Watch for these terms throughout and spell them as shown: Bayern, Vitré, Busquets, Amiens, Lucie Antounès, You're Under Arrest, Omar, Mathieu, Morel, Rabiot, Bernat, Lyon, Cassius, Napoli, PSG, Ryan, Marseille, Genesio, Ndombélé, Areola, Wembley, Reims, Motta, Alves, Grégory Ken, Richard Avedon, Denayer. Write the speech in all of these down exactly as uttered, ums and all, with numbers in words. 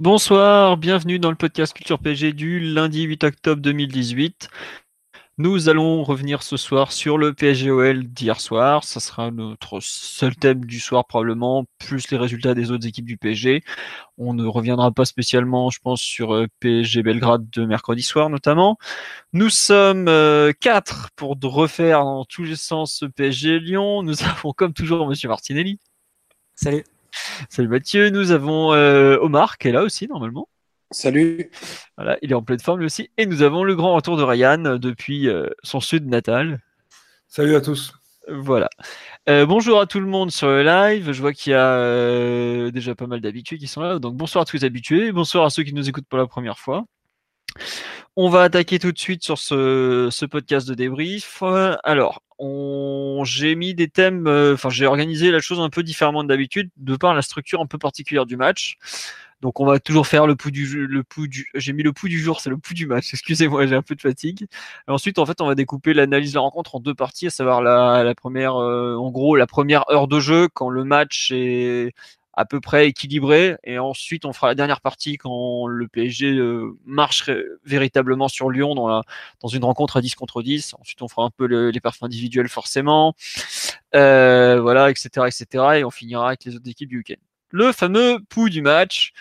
Bonsoir, bienvenue dans le podcast Culture P S G du lundi huit octobre deux mille dix-huit. Nous allons revenir ce soir sur le P S G O L d'hier soir. Ça sera notre seul thème du soir probablement, plus les résultats des autres équipes du P S G. On ne reviendra pas spécialement, je pense, sur P S G Belgrade de mercredi soir notamment. Nous sommes euh, quatre pour refaire dans tous les sens ce P S G Lyon. Nous avons comme toujours Monsieur Martinelli. Salut. Salut Mathieu, nous avons euh, Omar qui est là aussi normalement. Salut. Voilà, il est en pleine forme lui aussi. Et nous avons le grand retour de Ryan depuis euh, son sud natal. Salut à tous. Voilà. Euh, bonjour à tout le monde sur le live. Je vois qu'il y a euh, déjà pas mal d'habitués qui sont là. Donc bonsoir à tous les habitués. Bonsoir à ceux qui nous écoutent pour la première fois. On va attaquer tout de suite sur ce, ce podcast de débrief. Alors, on, j'ai mis des thèmes, euh, enfin j'ai organisé la chose un peu différemment de d'habitude, de par la structure un peu particulière du match. Donc on va toujours faire le pouls du, le pouls du, j'ai mis le pouls du jour, c'est le pouls du match. Excusez-moi, j'ai un peu de fatigue. Et ensuite, en fait, on va découper l'analyse de la rencontre en deux parties, à savoir la, la première, euh, en gros, la première heure de jeu quand le match est à peu près équilibré, et ensuite on fera la dernière partie quand le P S G marche véritablement sur Lyon dans, la, dans une rencontre à dix contre dix. Ensuite on fera un peu le, les perfs individuels forcément, euh, voilà, et cetera, et cetera. Et on finira avec les autres équipes du week-end. Le fameux pouls du match,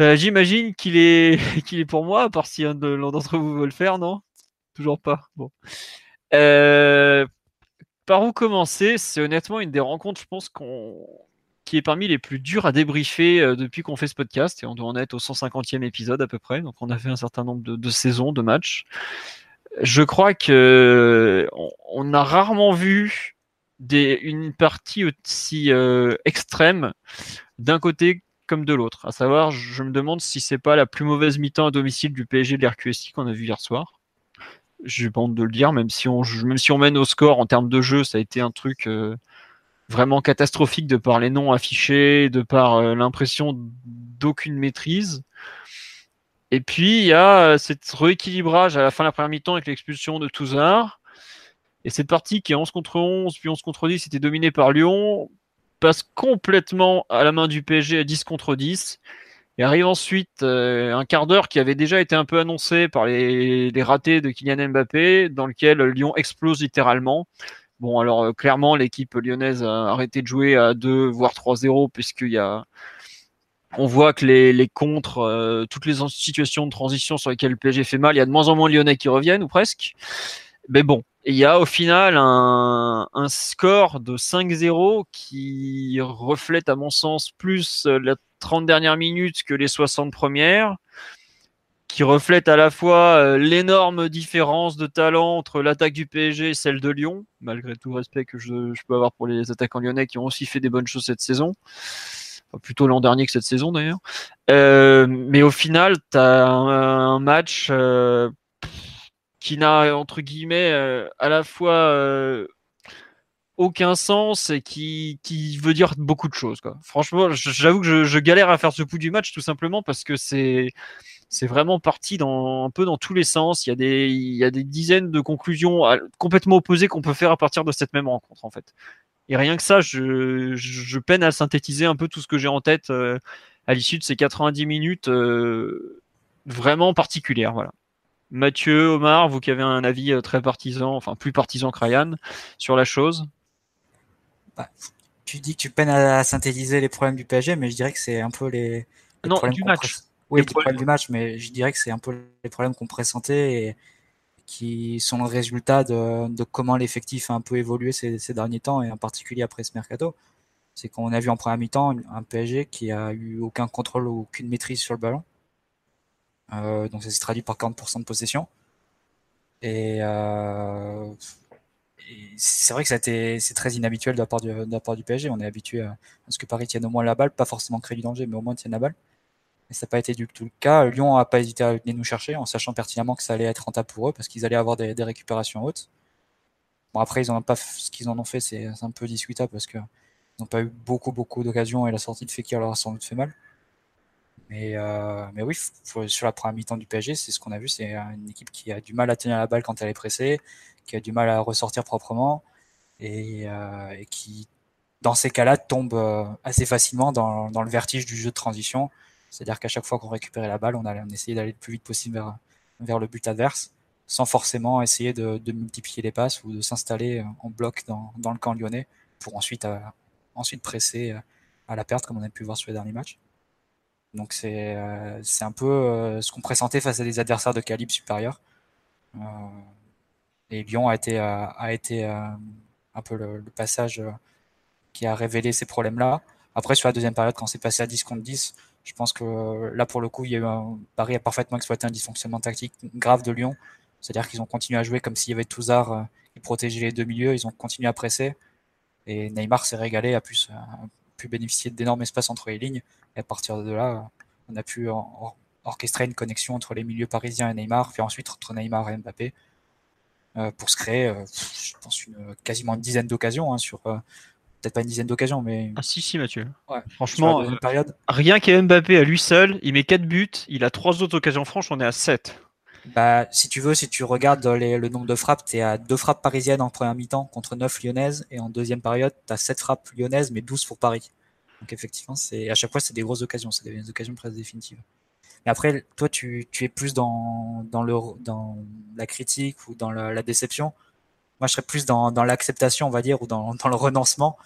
euh, j'imagine qu'il est, qu'il est pour moi, à part si un de, l'un d'entre vous veut le faire, non ? Toujours pas. Bon. Euh, par où commencer ? C'est honnêtement une des rencontres, je pense, qu'on... qui est parmi les plus durs à débriefer depuis qu'on fait ce podcast, et on doit en être au cent cinquantième épisode à peu près, donc on a fait un certain nombre de, de saisons, de matchs. Je crois que on, on a rarement vu des, une partie aussi euh, extrême d'un côté comme de l'autre, à savoir, je me demande si c'est pas la plus mauvaise mi-temps à domicile du P S G de l'R Q S I qu'on a vu hier soir. J'ai pas honte de le dire, même si on, même si on mène au score en termes de jeu, ça a été un truc... Euh, vraiment catastrophique de par les noms affichés, de par euh, l'impression d'aucune maîtrise. Et puis, il y a euh, cet rééquilibrage à la fin de la première mi-temps avec l'expulsion de Tousart. Et cette partie qui est onze contre onze, puis onze contre dix, était dominée par Lyon, passe complètement à la main du P S G à dix contre dix. Et arrive ensuite euh, un quart d'heure qui avait déjà été un peu annoncé par les, les ratés de Kylian Mbappé, dans lequel Lyon explose littéralement. Bon, alors euh, clairement, l'équipe lyonnaise a arrêté de jouer à deux, voire trois zéro, puisqu'il y a... on voit que les, les contres, euh, toutes les situations de transition sur lesquelles le P S G fait mal, il y a de moins en moins lyonnais qui reviennent, ou presque. Mais bon, il y a au final un, un score de cinq zéro qui reflète, à mon sens, plus la trente dernières minutes que les soixante premières, qui reflète à la fois l'énorme différence de talent entre l'attaque du P S G et celle de Lyon, malgré tout respect que je, je peux avoir pour les attaquants lyonnais qui ont aussi fait des bonnes choses cette saison, enfin, plutôt l'an dernier que cette saison d'ailleurs. Euh, mais au final, tu as un, un match euh, qui n'a, entre guillemets, euh, à la fois euh, aucun sens et qui, qui veut dire beaucoup de choses, quoi. Franchement, j'avoue que je, je galère à faire ce pouls du match, tout simplement parce que c'est... C'est vraiment parti dans, un peu dans tous les sens. Il y a des, il y a des dizaines de conclusions à, complètement opposées qu'on peut faire à partir de cette même rencontre, en fait. Et rien que ça, je, je peine à synthétiser un peu tout ce que j'ai en tête euh, à l'issue de ces quatre-vingt-dix minutes euh, vraiment particulières. Voilà. Mathieu, Omar, vous qui avez un avis très partisan, enfin plus partisan que Ryan, sur la chose. Bah, tu dis que tu peines à synthétiser les problèmes du P S G, mais je dirais que c'est un peu les, les non, problèmes du match. Presse. Oui, les problèmes. problèmes du match, mais je dirais que c'est un peu les problèmes qu'on pressentait et qui sont le résultat de, de comment l'effectif a un peu évolué ces, ces derniers temps, et en particulier après ce mercato. C'est qu'on a vu en première mi-temps un P S G qui a eu aucun contrôle ou aucune maîtrise sur le ballon. Euh, donc ça s'est traduit par quarante pour cent de possession. Et, euh, et c'est vrai que ça a été, c'est très inhabituel de la part du, de la part du P S G. On est habitué à, à ce que Paris tienne au moins la balle, pas forcément créer du danger, mais au moins tienne la balle. mais ça n'a pas été du tout le cas. Lyon n'a pas hésité à venir nous chercher en sachant pertinemment que ça allait être rentable pour eux parce qu'ils allaient avoir des, des récupérations hautes. Bon, après, ils en ont pas, ce qu'ils en ont fait, c'est un peu discutable parce qu'ils n'ont pas eu beaucoup, beaucoup d'occasions et la sortie de Fekir leur a sans doute fait mal. Mais, euh, mais oui, faut, sur la première mi-temps du P S G, c'est ce qu'on a vu, c'est une équipe qui a du mal à tenir la balle quand elle est pressée, qui a du mal à ressortir proprement et, euh, et qui, dans ces cas-là, tombe assez facilement dans, dans le vertige du jeu de transition. C'est-à-dire qu'à chaque fois qu'on récupérait la balle, on, allait, on essayait d'aller le plus vite possible vers, vers le but adverse, sans forcément essayer de, de multiplier les passes ou de s'installer en bloc dans, dans le camp lyonnais pour ensuite, euh, ensuite presser à la perte, comme on a pu voir sur les derniers matchs. Donc c'est euh, c'est un peu euh, ce qu'on pressentait face à des adversaires de calibre supérieur. Euh, et Lyon a été, euh, a été euh, un peu le, le passage euh, qui a révélé ces problèmes-là. Après, sur la deuxième période, quand c'est passé à dix contre dix, je pense que euh, là, pour le coup, il y a eu un... Paris a parfaitement exploité un dysfonctionnement tactique grave de Lyon. C'est-à-dire qu'ils ont continué à jouer comme s'il y avait Tousart euh, qui protégeait les deux milieux. Ils ont continué à presser. Et Neymar s'est régalé, a pu, a pu bénéficier d'énormes espaces entre les lignes. Et à partir de là, on a pu or orchestrer une connexion entre les milieux parisiens et Neymar, puis ensuite entre Neymar et Mbappé, euh, pour se créer, euh, je pense, une, quasiment une dizaine d'occasions. Hein, sur euh, peut-être pas une dizaine d'occasions, mais... Ah si, si, Mathieu. Ouais, franchement, euh, période... rien qu'à Mbappé à lui seul, il met quatre buts, il a trois autres occasions franches, on est à sept. Bah, si tu veux, si tu regardes les, le nombre de frappes, tu es à deux frappes parisiennes en première mi-temps contre neuf lyonnaises, et en deuxième période, tu as sept frappes lyonnaises, mais douze pour Paris. Donc effectivement, c'est à chaque fois, c'est des grosses occasions, c'est des occasions presque définitives. Mais après, toi, tu, tu es plus dans, dans, le, dans la critique ou dans la, la déception. Moi, je serais plus dans, dans l'acceptation, on va dire, ou dans, dans le renoncement.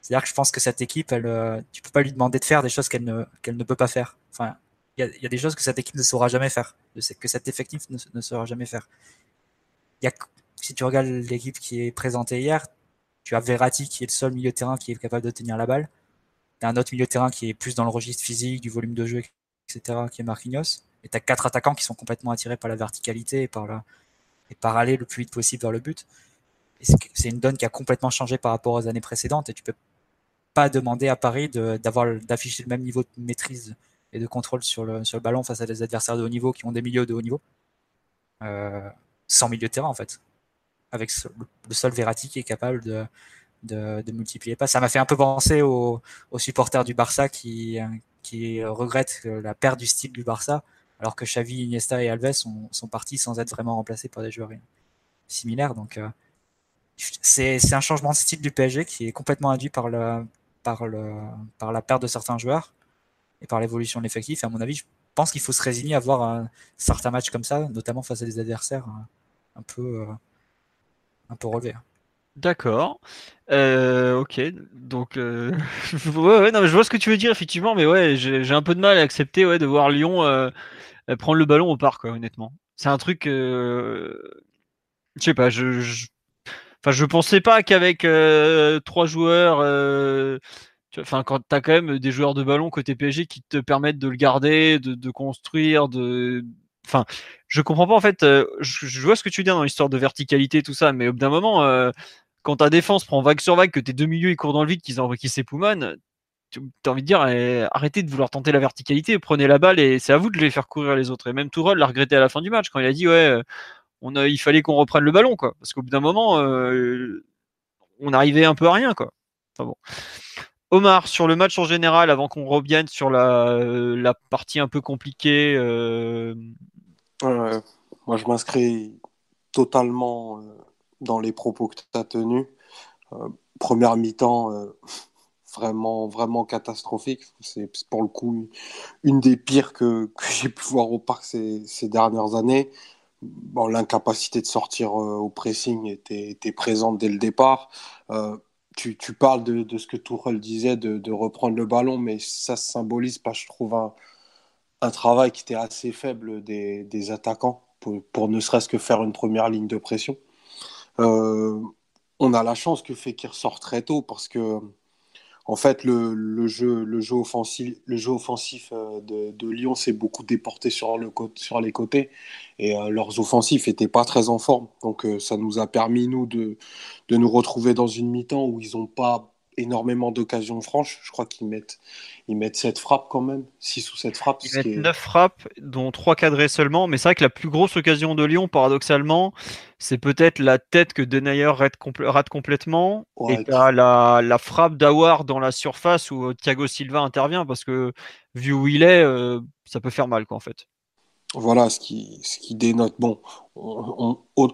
C'est-à-dire que je pense que cette équipe, elle, tu peux pas lui demander de faire des choses qu'elle ne, qu'elle ne peut pas faire. Enfin, il y a, y a des choses que cette équipe ne saura jamais faire, que cet effectif ne, ne saura jamais faire. Y a, si tu regardes l'équipe qui est présentée hier, tu as Verratti qui est le seul milieu de terrain qui est capable de tenir la balle. T'as un autre milieu de terrain qui est plus dans le registre physique, du volume de jeu, et cetera, qui est Marquinhos. Et t'as quatre attaquants qui sont complètement attirés par la verticalité et par, la... et par aller le plus vite possible vers le but. Et c'est une donne qui a complètement changé par rapport aux années précédentes. Et tu peux pas demander à Paris de, d'avoir, d'afficher le même niveau de maîtrise et de contrôle sur le, sur le ballon face à des adversaires de haut niveau qui ont des milieux de haut niveau. Euh, sans milieu de terrain, en fait. Avec le seul Verratti qui est capable de... De, de multiplier pas. Ça m'a fait un peu penser aux, aux supporters du Barça qui, qui regrettent la perte du style du Barça, alors que Xavi, Iniesta et Alves sont, sont partis sans être vraiment remplacés par des joueurs similaires. Donc, euh, c'est, c'est un changement de style du P S G qui est complètement induit par, le, par, le, par la perte de certains joueurs et par l'évolution de l'effectif. Et à mon avis, je pense qu'il faut se résigner à voir un, certains matchs comme ça, notamment face à des adversaires un peu, un peu relevés. D'accord, euh, ok, donc euh... ouais, ouais, non, je vois ce que tu veux dire effectivement, mais ouais, j'ai, j'ai un peu de mal à accepter ouais, de voir Lyon euh, prendre le ballon au parc, quoi, honnêtement. C'est un truc, euh... je sais pas, je, je, enfin, je pensais pas qu'avec euh, trois joueurs, euh... enfin, quand t'as quand même des joueurs de ballon côté P S G qui te permettent de le garder, de, de construire, de... Enfin, je comprends pas en fait. Euh, je, je vois ce que tu dis dans l'histoire de verticalité, tout ça, mais au bout d'un moment, euh, quand ta défense prend vague sur vague, que tes deux milieux ils courent dans le vide, qu'ils, en, qu'ils s'époumonent, tu as envie de dire eh, arrêtez de vouloir tenter la verticalité, prenez la balle et c'est à vous de les faire courir les autres. Et même Tourol l'a regretté à la fin du match quand il a dit ouais, on a, il fallait qu'on reprenne le ballon quoi, parce qu'au bout d'un moment, euh, on arrivait un peu à rien quoi. Enfin bon. Omar, sur le match en général, avant qu'on revienne sur la, la partie un peu compliquée. Euh... Euh, moi, je m'inscris totalement euh, dans les propos que tu as tenus. Euh, première mi-temps, euh, vraiment, vraiment catastrophique. C'est pour le coup une des pires que, que j'ai pu voir au parc ces, ces dernières années. Bon, l'incapacité de sortir euh, au pressing était, était présente dès le départ. Euh, Tu, tu parles de, de ce que Tourelle disait, de, de reprendre le ballon, mais ça symbolise pas, je trouve, un, un travail qui était assez faible des, des attaquants pour, pour ne serait-ce que faire une première ligne de pression. Euh, on a la chance que Fekir sorte très tôt parce que, en fait, le, le, jeu, le jeu offensif, le jeu offensif de, de Lyon s'est beaucoup déporté sur, le, sur les côtés et euh, leurs offensifs n'étaient pas très en forme. Donc euh, ça nous a permis, nous, de, de nous retrouver dans une mi-temps où ils n'ont pas énormément d'occasions franches. Je crois qu'ils mettent, ils mettent sept frappes quand même, six ou sept frappes. Ils mettent est... neuf frappes, dont trois cadrées seulement. Mais c'est vrai que la plus grosse occasion de Lyon, paradoxalement, c'est peut-être la tête que Denayer rate, compl- rate complètement. Ouais, et t'as la, la frappe d'Awar dans la surface où Thiago Silva intervient, parce que vu où il est, euh, ça peut faire mal, quoi, en fait. Voilà, ce qui, ce qui dénote. Bon, on, on,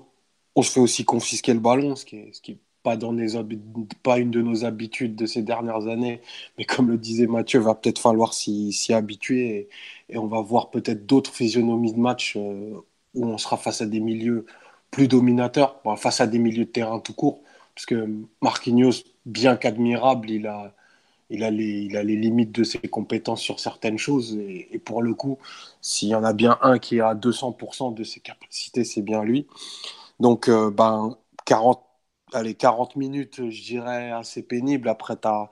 on se fait aussi confisquer le ballon, ce qui est, ce qui est pas, dans les, pas une de nos habitudes de ces dernières années. Mais comme le disait Mathieu, il va peut-être falloir s'y, s'y habituer. Et, et on va voir peut-être d'autres physionomies de match euh, où on sera face à des milieux plus dominateurs, bon, face à des milieux de terrain tout court. Parce que Marquinhos, bien qu'admirable, il a... Il a, les, il a les limites de ses compétences sur certaines choses. Et, et pour le coup, s'il y en a bien un qui est à deux cents pour cent de ses capacités, c'est bien lui. Donc, euh, ben, quarante, allez, quarante minutes, je dirais, assez pénible. Après, tu as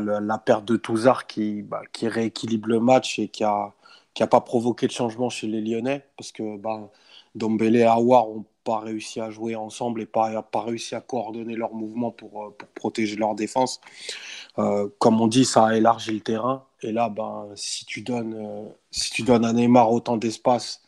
la perte de Tousart qui, bah, qui rééquilibre le match et qui n'a qui a pas provoqué de changement chez les Lyonnais. Parce que ben, Ndombélé et Aouar n'ont pas réussi à jouer ensemble et pas, pas réussi à coordonner leurs mouvements pour, pour protéger leur défense. Euh, comme on dit, ça a élargi le terrain. Et là, ben, si tu donnes, euh, si tu donnes à Neymar autant d'espace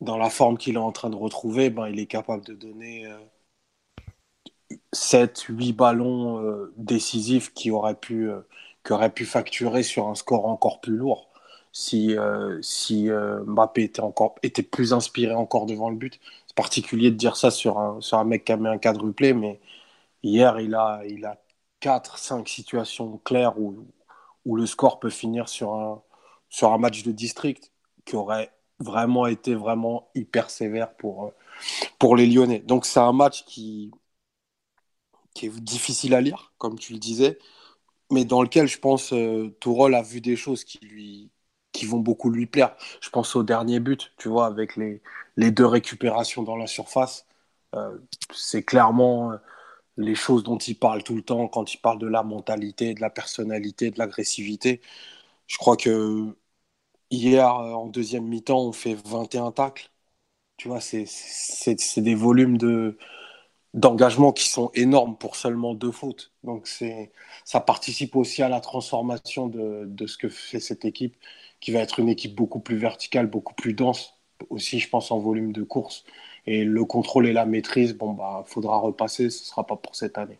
dans la forme qu'il est en train de retrouver, ben, il est capable de donner euh, sept huit ballons euh, décisifs qui auraient pu, euh, qui auraient pu facturer sur un score encore plus lourd si, euh, si euh, Mbappé était, encore, était plus inspiré encore devant le but. C'est particulier de dire ça sur un, sur un mec qui a mis un quadruplé, mais hier, il a... Il a quatre cinq situations claires où, où le score peut finir sur un, sur un match de district qui aurait vraiment été vraiment hyper sévère pour, pour les Lyonnais. Donc c'est un match qui, qui est difficile à lire, comme tu le disais, mais dans lequel je pense euh, Tourol a vu des choses qui, lui, qui vont beaucoup lui plaire. Je pense au dernier but, tu vois, avec les, les deux récupérations dans la surface. Euh, c'est clairement... Euh, les choses dont il parle tout le temps, quand il parle de la mentalité, de la personnalité, de l'agressivité. Je crois que hier, en deuxième mi-temps, on fait vingt et un tacles. Tu vois, c'est, c'est, c'est des volumes de, d'engagement qui sont énormes pour seulement deux fautes. Donc, c'est, ça participe aussi à la transformation de, de ce que fait cette équipe, qui va être une équipe beaucoup plus verticale, beaucoup plus dense, aussi, je pense, en volume de course. Et le contrôle et la maîtrise, bon bah, faudra repasser, ce sera pas pour cette année.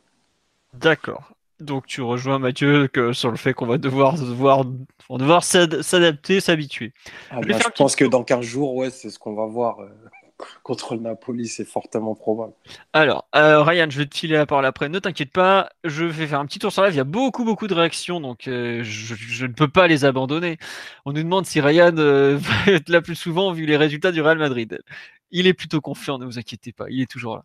D'accord. Donc tu rejoins Mathieu que sur le fait qu'on va devoir, devoir, devoir s'adapter, s'habituer. Ah ben, je pense que dans quinze jours, ouais, c'est ce qu'on va voir euh, contre le Napoli, c'est fortement probable. Alors, euh, Ryan, je vais te filer la parole après, ne t'inquiète pas, je vais faire un petit tour sur live, il y a beaucoup, beaucoup de réactions, donc euh, je, je ne peux pas les abandonner. On nous demande si Ryan euh, va être là plus souvent vu les résultats du Real Madrid. Il est plutôt confiant, ne vous inquiétez pas, il est toujours là.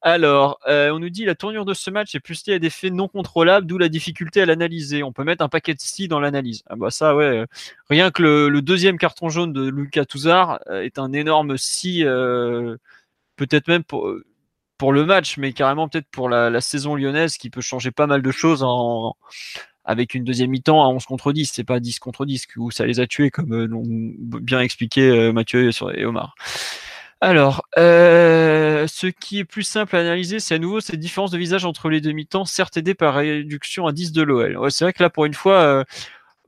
Alors, euh, on nous dit la tournure de ce match est plus liée à des faits non contrôlables, d'où la difficulté à l'analyser. On peut mettre un paquet de si dans l'analyse. Ah bah ça, ouais. Rien que le, le deuxième carton jaune de Lucas Tousart est un énorme si, euh, peut-être même pour, pour le match, mais carrément peut-être pour la, la saison lyonnaise qui peut changer pas mal de choses en... avec une deuxième mi-temps à onze contre dix, c'est pas dix contre dix où ça les a tués, comme euh, l'ont bien expliqué euh, Mathieu et Omar. Alors, euh, ce qui est plus simple à analyser, c'est à nouveau cette différence de visage entre les deux mi-temps, certes aidée par réduction à dix de l'O L. Ouais, c'est vrai que là, pour une fois, euh,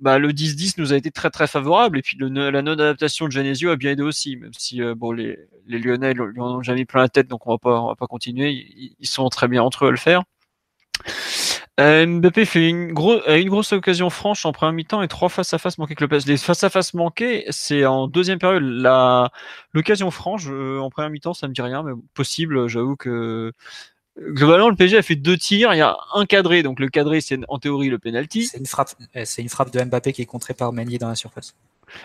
bah, le dix dix nous a été très très favorable, et puis le, la non-adaptation de Genesio a bien aidé aussi, même si euh, bon, les, les Lyonnais lui en ont jamais plein la tête, donc on va pas, on va pas continuer, ils, ils sont très bien entre eux à le faire. Euh, Mbappé fait une, gros, une grosse occasion franche en première mi-temps et trois face-à-face manqués. Que le P S G. Les face-à-face manqués, c'est en deuxième période. La, l'occasion franche, euh, en première mi-temps, ça me dit rien, mais possible, j'avoue que... Globalement, le P S G a fait deux tirs, il y a un cadré, donc le cadré, c'est en théorie le penalty. C'est une frappe, c'est une frappe de Mbappé qui est contrée par Meunier dans la surface.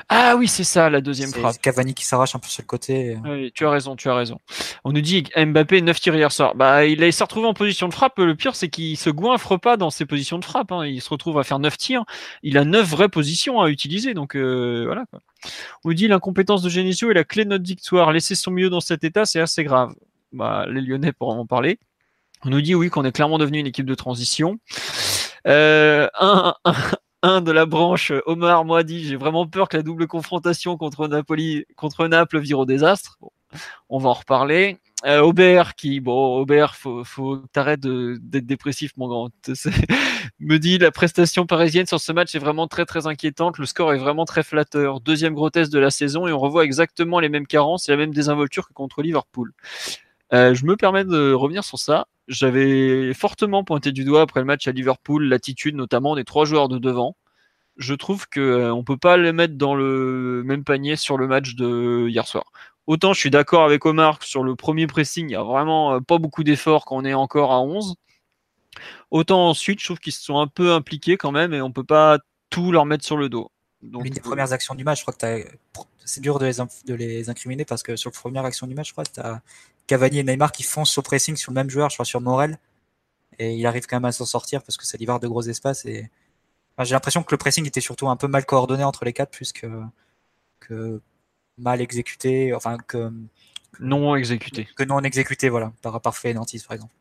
Ah oui, c'est ça, la deuxième c'est frappe. Cavani qui s'arrache un peu sur le côté. Oui, tu as raison, tu as raison. On nous dit Mbappé, neuf tirs hier soir. Bah, il s'est retrouvé en position de frappe. Le pire, c'est qu'il se goinfre pas dans ses positions de frappe. Hein. Il se retrouve à faire neuf tirs. Il a neuf vraies positions à utiliser. Donc, euh, voilà, quoi. On nous dit l'incompétence de Genesio est la clé de notre victoire. Laisser son milieu dans cet état, c'est assez grave. Bah, les Lyonnais pourront en parler. On nous dit oui qu'on est clairement devenu une équipe de transition. Euh, un, un, un de la branche Omar, moi, dit j'ai vraiment peur que la double confrontation contre Napoli, contre Naples vire au désastre. Bon, on va en reparler. Euh, Aubert qui, bon, Aubert, faut, faut que t'arrêtes de, d'être dépressif, mon grand. Me dit, la prestation parisienne sur ce match est vraiment très, très inquiétante. Le score est vraiment très flatteur. Deuxième gros test de la saison et on revoit exactement les mêmes carences et la même désinvolture que contre Liverpool. Euh, je me permets de revenir sur ça. J'avais fortement pointé du doigt après le match à Liverpool l'attitude notamment des trois joueurs de devant. Je trouve qu'on euh, ne peut pas les mettre dans le même panier sur le match de hier soir. Autant je suis d'accord avec Omar sur le premier pressing, il n'y a vraiment euh, pas beaucoup d'efforts quand on est encore à onze. Autant ensuite, je trouve qu'ils se sont un peu impliqués quand même et on ne peut pas tout leur mettre sur le dos. Donc, l'une des premières actions du match, je crois que t'as... c'est dur de les, inf... de les incriminer parce que sur la première action du match, je crois que tu as Cavani et Neymar qui foncent au pressing sur le même joueur, je crois sur Morel, et il arrive quand même à s'en sortir parce que ça libère de gros espaces. Et enfin, j'ai l'impression que le pressing était surtout un peu mal coordonné entre les quatre, plus que, que mal exécuté, enfin que, que non exécuté, que non exécuté, voilà, par par Fernandes par exemple.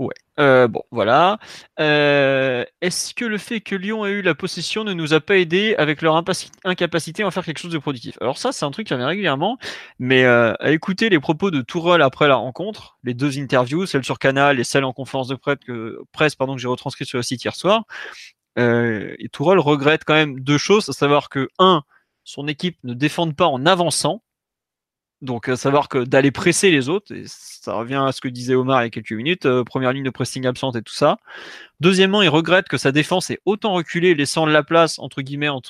Ouais. Euh, bon, voilà. Euh, est-ce que le fait que Lyon ait eu la possession ne nous a pas aidé avec leur impaci- incapacité à faire quelque chose de productif ? Alors ça, c'est un truc qui revient régulièrement, mais euh, à écouter les propos de Tourol après la rencontre, les deux interviews, celle sur Canal et celle en conférence de presse que, presse, pardon, que j'ai retranscrite sur le site hier soir, euh, et Tourol regrette quand même deux choses, à savoir que un, son équipe ne défende pas en avançant. Donc, à savoir que d'aller presser les autres, et ça revient à ce que disait Omar il y a quelques minutes, euh, première ligne de pressing absente et tout ça. Deuxièmement, il regrette que sa défense ait autant reculé, laissant de la place, entre guillemets, en,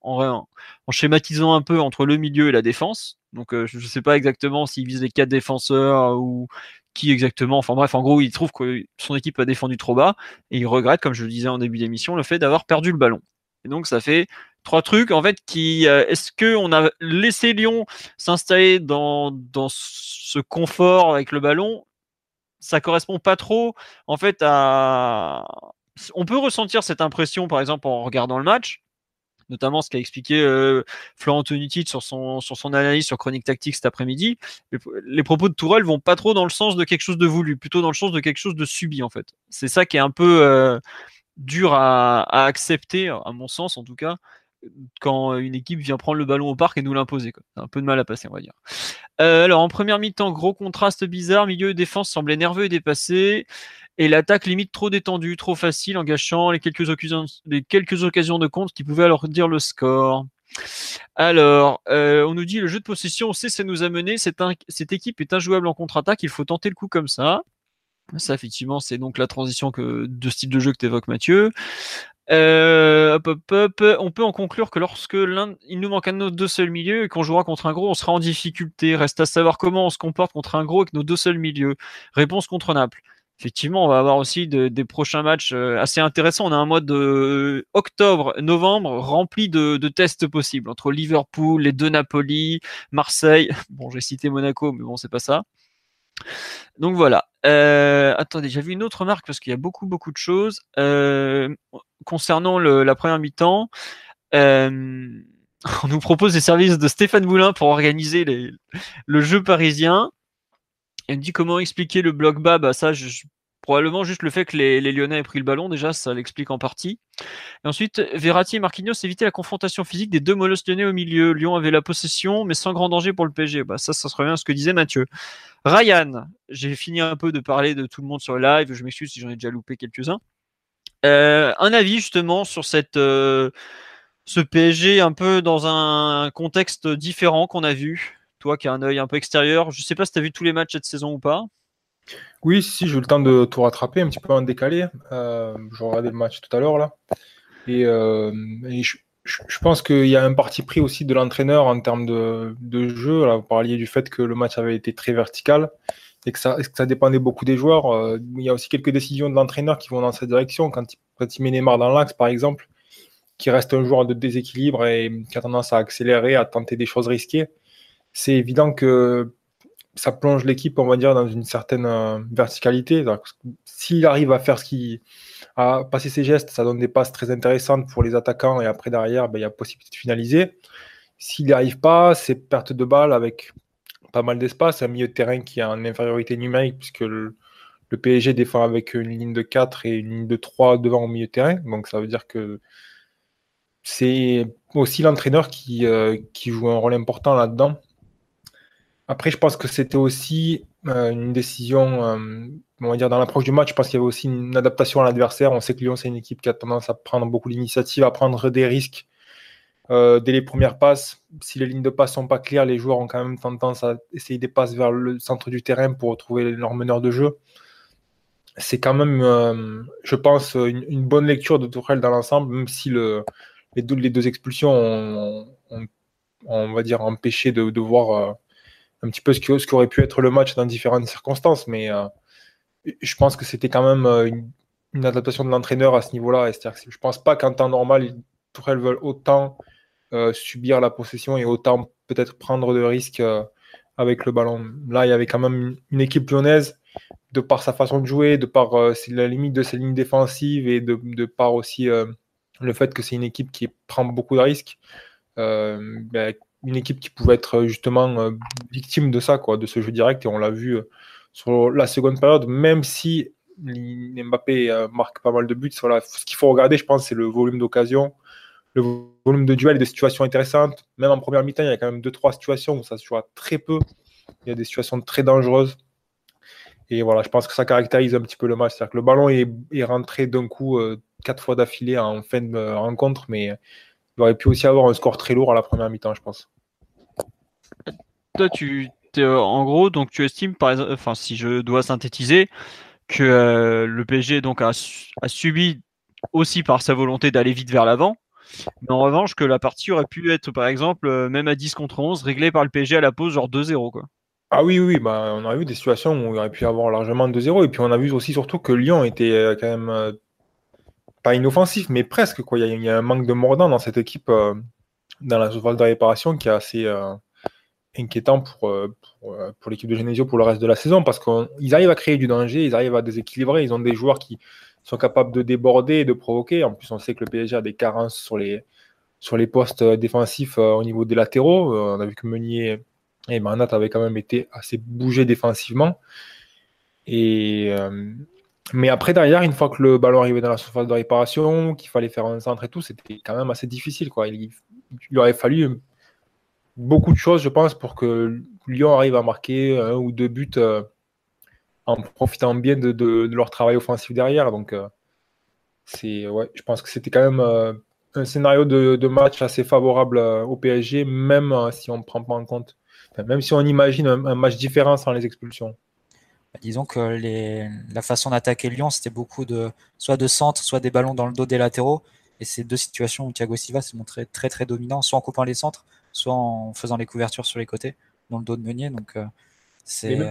en, en schématisant un peu entre le milieu et la défense. Donc, euh, je ne sais pas exactement s'il vise les quatre défenseurs euh, ou qui exactement. Enfin bref, en gros, il trouve que son équipe a défendu trop bas et il regrette, comme je le disais en début d'émission, le fait d'avoir perdu le ballon. Et donc, ça fait... trois trucs, en fait, qui euh, est-ce qu'on a laissé Lyon s'installer dans, dans ce confort avec le ballon ? Ça correspond pas trop, en fait, à... On peut ressentir cette impression, par exemple, en regardant le match, notamment ce qu'a expliqué euh, Florent Antonucci sur son, sur son analyse sur Chronique Tactique cet après-midi. Les, les propos de Tourelle vont pas trop dans le sens de quelque chose de voulu, plutôt dans le sens de quelque chose de subi, en fait. C'est ça qui est un peu euh, dur à, à accepter, à mon sens, en tout cas, quand une équipe vient prendre le ballon au parc et nous l'imposer, quoi. C'est un peu de mal à passer, on va dire. Euh, alors, en première mi-temps, gros contraste bizarre. Milieu et défense semblaient nerveux et dépassés. Et l'attaque limite trop détendue, trop facile, en gâchant les quelques occasions, les quelques occasions de contre qui pouvaient alors dire le score. Alors, euh, on nous dit le jeu de possession, on sait ça nous a mené. Cette, in- cette équipe est injouable en contre-attaque. Il faut tenter le coup comme ça. Ça, effectivement, c'est donc la transition que, de style de jeu que t'évoques, Mathieu. Euh, hop, hop, hop. On peut en conclure que lorsque l'un, il nous manque un de nos deux seuls milieux et qu'on jouera contre un gros, on sera en difficulté. Reste à savoir comment on se comporte contre un gros avec nos deux seuls milieux. Réponse contre Naples. Effectivement, on va avoir aussi de, des prochains matchs assez intéressants. On a un mois de octobre, novembre rempli de, de tests possibles entre Liverpool, les deux Napoli, Marseille. Bon, j'ai cité Monaco, mais bon, c'est pas ça. Donc voilà. Euh, attendez, j'avais une autre remarque parce qu'il y a beaucoup, beaucoup de choses. Euh, concernant le, la première mi-temps, euh, on nous propose les services de Stéphane Moulin pour organiser les, le jeu parisien. Elle me dit comment expliquer le bloc bas. Bah, ça, je, je, probablement juste le fait que les, les Lyonnais aient pris le ballon, déjà, ça l'explique en partie. Et ensuite, Verratti et Marquinhos évitaient la confrontation physique des deux molosses lyonnais au milieu. Lyon avait la possession, mais sans grand danger pour le P S G. Bah, ça, ça se revient à ce que disait Mathieu. Ryan, j'ai fini un peu de parler de tout le monde sur le live, je m'excuse si j'en ai déjà loupé quelques-uns. Euh, un avis justement sur cette, euh, ce P S G un peu dans un contexte différent qu'on a vu, toi qui as un œil un peu extérieur, je ne sais pas si tu as vu tous les matchs cette saison ou pas. Oui, si, j'ai eu le temps de tout rattraper, un petit peu en décalé, euh, je regardais le match tout à l'heure là, et, euh, et je... Je pense qu'il y a un parti pris aussi de l'entraîneur en termes de, de jeu. Là, vous parliez du fait que le match avait été très vertical et que ça, que ça dépendait beaucoup des joueurs. Il y a aussi quelques décisions de l'entraîneur qui vont dans cette direction. Quand il, quand il met Neymar dans l'axe, par exemple, qui reste un joueur de déséquilibre et qui a tendance à accélérer, à tenter des choses risquées, c'est évident que ça plonge l'équipe, on va dire, dans une certaine verticalité. S'il arrive à faire ce qu'il... à passer ses gestes, ça donne des passes très intéressantes pour les attaquants et après derrière, ben, y a possibilité de finaliser. S'il n'y arrive pas, c'est perte de balle avec pas mal d'espace, un milieu de terrain qui a une infériorité numérique puisque le, le P S G défend avec une ligne de quatre et une ligne de trois devant au milieu de terrain, donc ça veut dire que c'est aussi l'entraîneur qui, euh, qui joue un rôle important là-dedans. Après, je pense que c'était aussi euh, une décision, euh, on va dire, dans l'approche du match, je pense qu'il y avait aussi une adaptation à l'adversaire. On sait que Lyon, c'est une équipe qui a tendance à prendre beaucoup d'initiatives, à prendre des risques euh, dès les premières passes. Si les lignes de passe ne sont pas claires, les joueurs ont quand même tendance à essayer des passes vers le centre du terrain pour retrouver leur meneur de jeu. C'est quand même, euh, je pense, une, une bonne lecture de Tourel dans l'ensemble, même si le, les, deux, les deux expulsions ont, ont, on va dire, empêché de, de voir... Euh, un petit peu ce qu'aurait ce pu être le match dans différentes circonstances, mais euh, je pense que c'était quand même euh, une, une adaptation de l'entraîneur à ce niveau-là. C'est-à-dire que je ne pense pas qu'en temps normal, Tourelle veulent autant euh, subir la possession et autant peut-être prendre de risques euh, avec le ballon. Là, il y avait quand même une, une équipe lyonnaise, de par sa façon de jouer, de par euh, la limite de ses lignes défensives et de, de par aussi euh, le fait que c'est une équipe qui prend beaucoup de risques, euh, bah, une équipe qui pouvait être justement victime de ça, quoi, de ce jeu direct. Et on l'a vu sur la seconde période, même si Mbappé marque pas mal de buts. Voilà, ce qu'il faut regarder, je pense, c'est le volume d'occasion, le volume de duel et de situations intéressantes. Même en première mi-temps, il y a quand même deux trois situations où ça se joue à très peu. Il y a des situations très dangereuses. Et voilà, je pense que ça caractérise un petit peu le match. C'est-à-dire que le ballon est, est rentré d'un coup euh, quatre fois d'affilée en fin de rencontre, mais... il aurait pu aussi avoir un score très lourd à la première mi-temps, je pense. Toi, tu, euh, en gros, donc tu estimes, par exemple, enfin, si je dois synthétiser, que euh, le P S G donc, a, a subi aussi par sa volonté d'aller vite vers l'avant, mais en revanche que la partie aurait pu être, par exemple, euh, même à dix contre onze, réglée par le P S G à la pause, genre deux zéro. Quoi. Ah oui, oui, bah, on a eu des situations où il aurait pu avoir largement deux zéro, et puis on a vu aussi surtout que Lyon était euh, quand même... Euh, pas inoffensif, mais presque, quoi. Il y, y a un manque de mordant dans cette équipe, euh, dans la surface de réparation, qui est assez euh, inquiétant pour, euh, pour, euh, pour l'équipe de Genesio pour le reste de la saison, parce qu'ils arrivent à créer du danger, ils arrivent à déséquilibrer, ils ont des joueurs qui sont capables de déborder et de provoquer. En plus, on sait que le P S G a des carences sur les, sur les postes défensifs euh, au niveau des latéraux. Euh, on a vu que Meunier et Bernat avaient quand même été assez bougés défensivement. Et... Euh, Mais après, derrière, une fois que le ballon arrivait dans la surface de réparation, qu'il fallait faire un centre et tout, c'était quand même assez difficile, quoi. Il, il aurait fallu beaucoup de choses, je pense, pour que Lyon arrive à marquer un ou deux buts euh, en profitant bien de, de, de leur travail offensif derrière. Donc, euh, c'est, ouais, je pense que c'était quand même euh, un scénario de, de match assez favorable euh, au P S G, même euh, si on ne prend pas en compte, enfin, même si on imagine un, un match différent sans les expulsions. Disons que les, la façon d'attaquer Lyon, c'était beaucoup de soit de centre, soit des ballons dans le dos des latéraux. Et c'est deux situations où Thiago Silva s'est montré très très dominant, soit en coupant les centres, soit en faisant les couvertures sur les côtés, dans le dos de Meunier. Donc euh, c'est, même,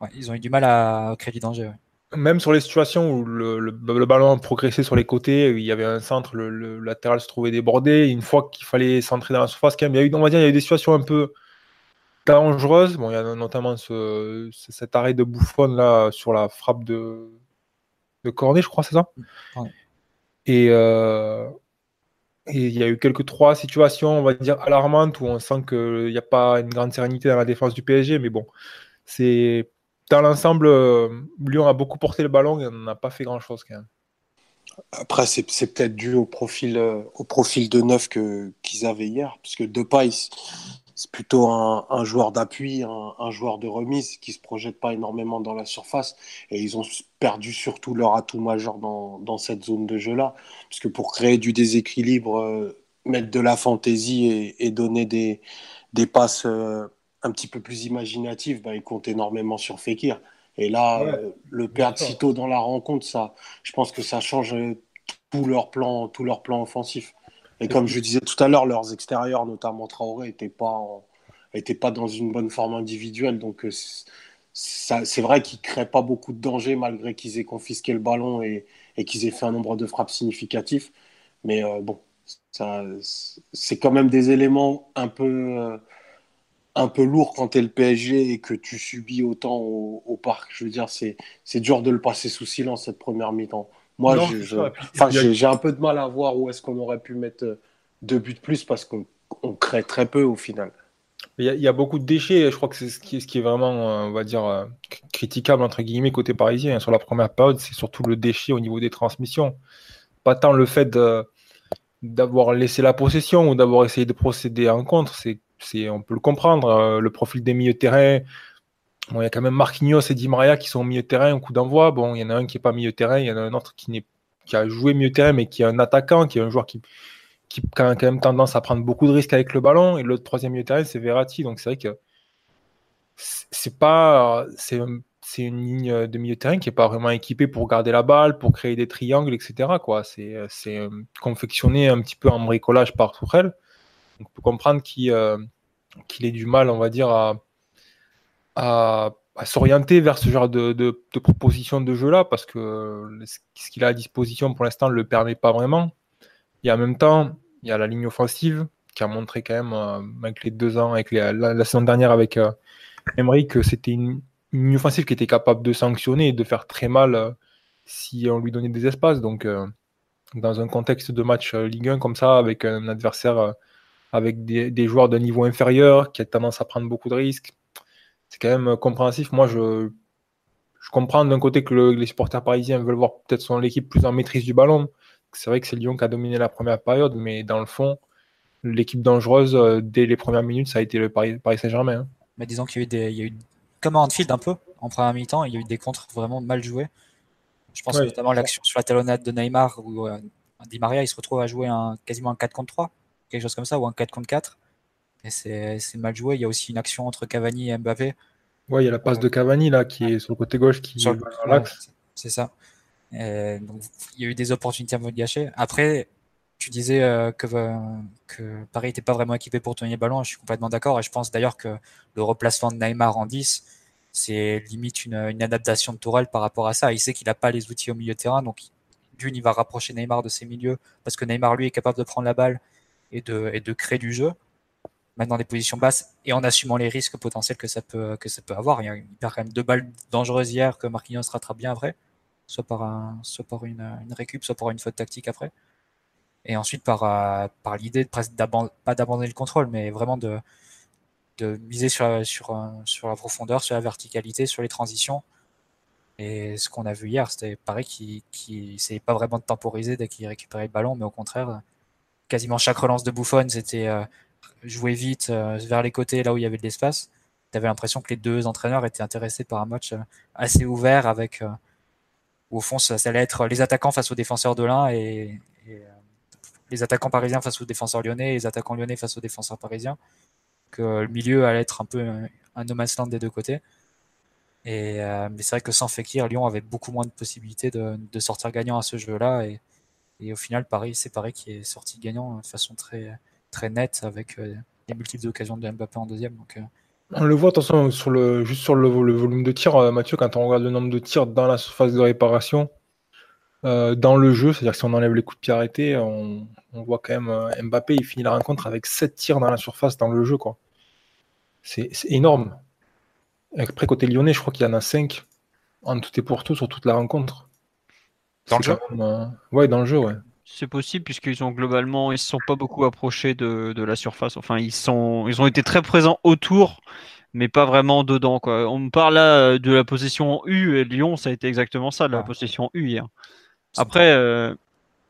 euh, ouais, ils ont eu du mal à créer du danger. Ouais. Même sur les situations où le, le, le ballon progressait sur les côtés, il y avait un centre, le, le latéral se trouvait débordé. Une fois qu'il fallait centrer dans la surface, quand même, il y a eu, on va dire, il y a eu des situations un peu dangereuse. Bon, il y a notamment ce, cet arrêt de Buffon là sur la frappe de, de Cornet, je crois, c'est ça. Ouais. Et, euh, et il y a eu quelques trois situations, on va dire, alarmantes où on sent qu'il n'y a pas une grande sérénité dans la défense du P S G. Mais bon, c'est dans l'ensemble, Lyon a beaucoup porté le ballon et n'a pas fait grand-chose quand même. Après, c'est, c'est peut-être dû au profil, au profil de neuf que, qu'ils avaient hier, puisque Depay, c'est plutôt un, un joueur d'appui, un, un joueur de remise qui ne se projette pas énormément dans la surface. Et ils ont perdu surtout leur atout majeur dans, dans cette zone de jeu-là. Parce que pour créer du déséquilibre, euh, mettre de la fantaisie et, et donner des, des passes euh, un petit peu plus imaginatives, bah, ils comptent énormément sur Fekir. Et là, ouais, euh, le perdre si tôt dans la rencontre, ça, je pense que ça change tout leur plan, tout leur plan offensif. Et comme je disais tout à l'heure, leurs extérieurs, notamment Traoré, n'étaient pas, en... pas dans une bonne forme individuelle. Donc, ça, c'est vrai qu'ils ne créent pas beaucoup de danger malgré qu'ils aient confisqué le ballon et, et qu'ils aient fait un nombre de frappes significatifs. Mais euh, bon, ça, c'est quand même des éléments un peu, euh, un peu lourds quand tu es le P S G et que tu subis autant au, au parc. Je veux dire, c'est, c'est dur de le passer sous silence cette première mi-temps. Moi, non, je, je... Enfin, j'ai, j'ai un peu de mal à voir où est-ce qu'on aurait pu mettre deux buts de plus parce qu'on on crée très peu au final. Il y a, il y a beaucoup de déchets. Je crois que c'est ce qui, ce qui est vraiment, on va dire, critiquable entre guillemets côté parisien sur la première période, c'est surtout le déchet au niveau des transmissions. Pas tant le fait de, d'avoir laissé la possession ou d'avoir essayé de procéder à un contre, c'est c'est, on peut le comprendre, euh, le profil des milieux de terrain. Bon, il y a quand même Marquinhos et Di Maria qui sont au milieu de terrain au coup d'envoi. Bon, il y en a un qui n'est pas milieu de terrain, il y en a un autre qui, n'est, qui a joué milieu de terrain, mais qui est un attaquant, qui est un joueur qui, qui a quand même tendance à prendre beaucoup de risques avec le ballon. Et le troisième milieu de terrain, c'est Verratti. Donc c'est vrai que c'est, pas, c'est, c'est une ligne de milieu de terrain qui n'est pas vraiment équipée pour garder la balle, pour créer des triangles, et cetera, quoi. C'est, c'est confectionné un petit peu en bricolage par Tourol. On peut comprendre qu'il, euh, qu'il ait du mal, on va dire, à... À, à s'orienter vers ce genre de, de, de proposition de jeu-là, parce que ce qu'il a à disposition pour l'instant ne le permet pas vraiment. Et en même temps, il y a la ligne offensive qui a montré quand même, euh, avec les deux ans, avec les, la, la saison dernière avec euh, Emery, que c'était une, une ligne offensive qui était capable de sanctionner et de faire très mal euh, si on lui donnait des espaces. Donc, euh, dans un contexte de match euh, Ligue un comme ça, avec un adversaire, euh, avec des, des joueurs d'un niveau inférieur qui a tendance à prendre beaucoup de risques, c'est quand même compréhensif. Moi, je, je comprends d'un côté que le, les supporters parisiens veulent voir peut-être son équipe plus en maîtrise du ballon. C'est vrai que c'est Lyon qui a dominé la première période, mais dans le fond, l'équipe dangereuse, euh, dès les premières minutes, ça a été le Paris, Paris Saint-Germain. Hein. Mais disons qu'il y a eu, des, il y a eu comme à Anfield un peu, en première mi-temps, il y a eu des contres vraiment mal joués. Je pense ouais, notamment l'action sur la talonnade de Neymar, où euh, Di Maria il se retrouve à jouer un, quasiment un quatre contre trois, quelque chose comme ça, ou un quatre contre quatre. Et c'est, c'est mal joué. Il y a aussi une action entre Cavani et Mbappé. Ouais, il y a la passe euh, de Cavani là qui ouais. est sur le côté gauche qui sur le, est l'axe. Ouais, c'est ça. Et donc, il y a eu des opportunités à vous gâcher. Après, tu disais euh, que, euh, que Paris n'était pas vraiment équipé pour tenir les ballons. Je suis complètement d'accord. Et je pense d'ailleurs que le replacement de Neymar en dix, c'est limite une, une adaptation de Tourol par rapport à ça. Il sait qu'il n'a pas les outils au milieu de terrain. Donc, d'une, il va rapprocher Neymar de ses milieux parce que Neymar, lui, est capable de prendre la balle et de, et de créer du jeu. Maintenant des positions basses et en assumant les risques potentiels que ça peut, que ça peut avoir. Il y a quand même deux balles dangereuses hier que Marquinhos rattrape bien après, soit par, un, soit par une, une récup, soit par une faute tactique après. Et ensuite par, par l'idée de presque d'aban- pas d'abandonner le contrôle, mais vraiment de, de miser sur la, sur, sur la profondeur, sur la verticalité, sur les transitions. Et ce qu'on a vu hier, c'était Paris qui n'essayait pas vraiment de temporiser dès qu'il récupérait le ballon, mais au contraire, quasiment chaque relance de Buffon, c'était... Euh, jouer vite euh, vers les côtés là où il y avait de l'espace. Tu avais l'impression que les deux entraîneurs étaient intéressés par un match euh, assez ouvert avec euh, où au fond ça, ça allait être les attaquants face aux défenseurs de l'un et, et euh, les attaquants parisiens face aux défenseurs lyonnais et les attaquants lyonnais face aux défenseurs parisiens, que euh, le milieu allait être un peu euh, un no man's land des deux côtés. Et, euh, mais c'est vrai que sans Fekir, Lyon avait beaucoup moins de possibilités de, de sortir gagnant à ce jeu-là et, et au final Paris, c'est Paris qui est sorti gagnant de façon très... très net avec euh, les multiples occasions de Mbappé en deuxième. Donc, euh... on le voit, attention, sur le, juste sur le, le volume de tir, euh, Mathieu, quand on regarde le nombre de tirs dans la surface de réparation, euh, dans le jeu, c'est-à-dire que si on enlève les coups de pied arrêtés, on, on voit quand même euh, Mbappé, il finit la rencontre avec sept tirs dans la surface dans le jeu, quoi. C'est, c'est énorme. Après, côté lyonnais, je crois qu'il y en a cinq en tout et pour tout sur toute la rencontre. Dans c'est le jeu même, euh... Ouais, dans le jeu, ouais. C'est possible puisqu'ils ont globalement, ils se sont pas beaucoup approchés de, de la surface. Enfin, ils sont, ils ont été très présents autour, mais pas vraiment dedans, quoi. On me parle là de la possession U et Lyon, ça a été exactement ça, de la possession U hier. Après, euh,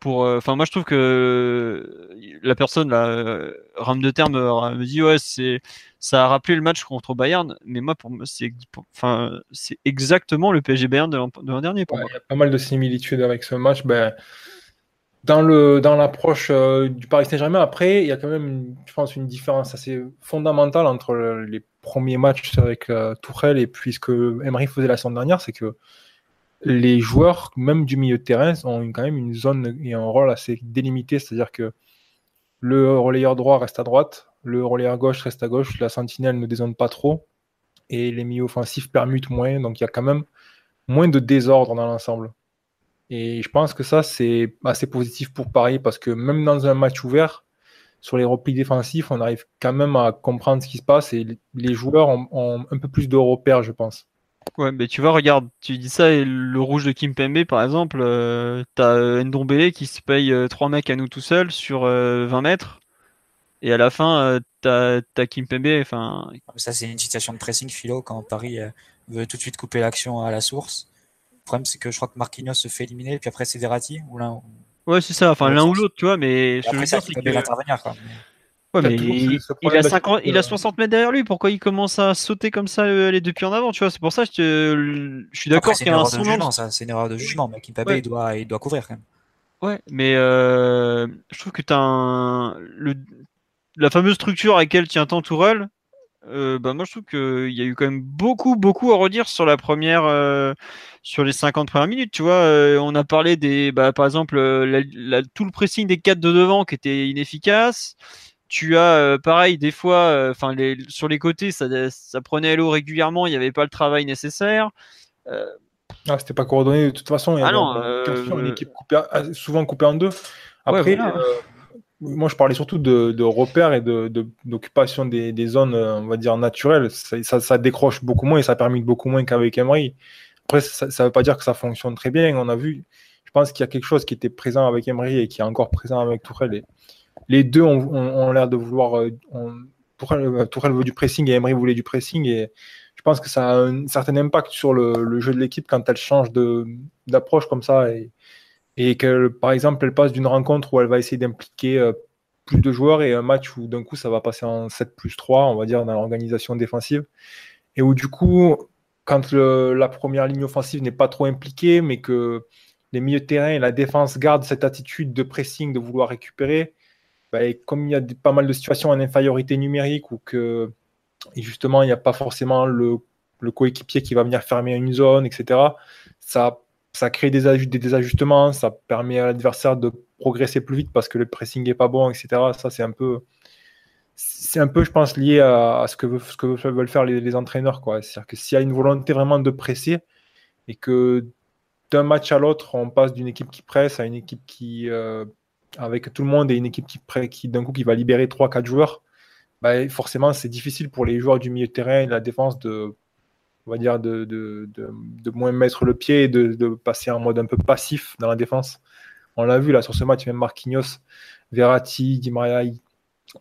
pour, enfin, euh, moi je trouve que la personne là, euh, rame de terme, euh, me dit ouais, c'est, ça a rappelé le match contre Bayern, mais moi pour moi c'est, enfin, c'est exactement le P S G Bayern de l'an, de l'an dernier. Pour ouais, moi. Il y a pas mal de similitudes avec ce match, ben. Dans, le, dans l'approche euh, du Paris Saint-Germain, après, il y a quand même, une, je pense, une différence assez fondamentale entre le, les premiers matchs avec euh, Tourel et puis ce que Emery faisait la saison dernière, c'est que les joueurs, même du milieu de terrain, ont une, quand même une zone et un rôle assez délimité, c'est-à-dire que le relayeur droit reste à droite, le relayeur gauche reste à gauche, la sentinelle ne dézone pas trop, et les milieux offensifs permutent moins, donc il y a quand même moins de désordre dans l'ensemble. Et je pense que ça, c'est assez positif pour Paris parce que même dans un match ouvert, sur les replis défensifs, on arrive quand même à comprendre ce qui se passe et les joueurs ont, ont un peu plus de repères, je pense. Ouais, mais tu vois, regarde, tu dis ça et le rouge de Kimpembe, par exemple, euh, t'as Ndombélé qui se paye trois mecs à nous tout seul sur euh, vingt mètres et à la fin, euh, t'as, t'as Kimpembe. Fin... Ça, c'est une situation de pressing philo quand Paris euh, veut tout de suite couper l'action à la source. Le problème, c'est que je crois que Marquinhos se fait éliminer, et puis après, c'est Verratti ou l'un. Ouais, c'est ça. Enfin, l'un ou l'autre, tu vois. Mais ce que je veux dire, c'est qu'il peut intervenir. Ouais, mais il, ce, ce il, a cinquante, que... il a soixante mètres derrière lui, pourquoi il commence à sauter comme ça euh, les deux pieds en avant, tu vois, c'est pour ça que je, je suis d'accord. Après, qu'il y a un son jugement, ça, c'est une erreur de jugement, mais Kimpembe ouais. il, doit, il doit couvrir quand même. Ouais, mais euh, je trouve que t'as un... Le... la fameuse structure à laquelle tient tant Tourol, euh, bah moi je trouve qu'il y a eu quand même beaucoup, beaucoup à redire sur la première, euh, sur les cinquante premières minutes, tu vois, euh, on a parlé des, bah, par exemple, la, la, tout le pressing des quatre de devant qui était inefficace. Tu as euh, pareil des fois, enfin euh, les, sur les côtés, ça, ça prenait à l'eau régulièrement. Il n'y avait pas le travail nécessaire. Euh... Ah, c'était pas coordonné de toute façon. Il y ah avait non, euh... une équipe coupée, souvent coupée en deux. Après, ouais, voilà. euh, moi je parlais surtout de, de repères et de, de, d'occupation des, des zones, on va dire naturelles. Ça, ça, ça décroche beaucoup moins et ça permet beaucoup moins qu'avec Emery. Après, ça, ça veut pas dire que ça fonctionne très bien. On a vu. Je pense qu'il y a quelque chose qui était présent avec Emery et qui est encore présent avec Tourel. Et... Les deux ont, ont, ont l'air de vouloir. Ont, Tourel, Tourel veut du pressing et Emery voulait du pressing. Et je pense que ça a un certain impact sur le, le jeu de l'équipe quand elle change de, d'approche comme ça. Et, et que, par exemple, elle passe d'une rencontre où elle va essayer d'impliquer plus de joueurs et un match où d'un coup ça va passer en sept plus trois, on va dire, dans l'organisation défensive. Et où du coup, quand le, la première ligne offensive n'est pas trop impliquée, mais que les milieux de terrain et la défense gardent cette attitude de pressing, de vouloir récupérer. Ben, comme il y a des, pas mal de situations en infériorité numérique où que, justement il n'y a pas forcément le, le coéquipier qui va venir fermer une zone, et cetera, ça, ça crée des, aj- des désajustements, ça permet à l'adversaire de progresser plus vite parce que le pressing n'est pas bon, et cetera. Ça, c'est un peu, c'est un peu je pense, lié à, à ce que, veut, ce que veulent faire les, les entraîneurs, quoi. C'est-à-dire que s'il y a une volonté vraiment de presser et que d'un match à l'autre, on passe d'une équipe qui presse à une équipe qui... Euh, avec tout le monde et une équipe qui, qui d'un coup qui va libérer trois quatre joueurs, bah, forcément c'est difficile pour les joueurs du milieu de terrain et de la défense de, on va dire de, de, de, de moins mettre le pied et de, de passer en mode un peu passif dans la défense. On l'a vu là sur ce match, même Marquinhos, Verratti, Di Maria, ils,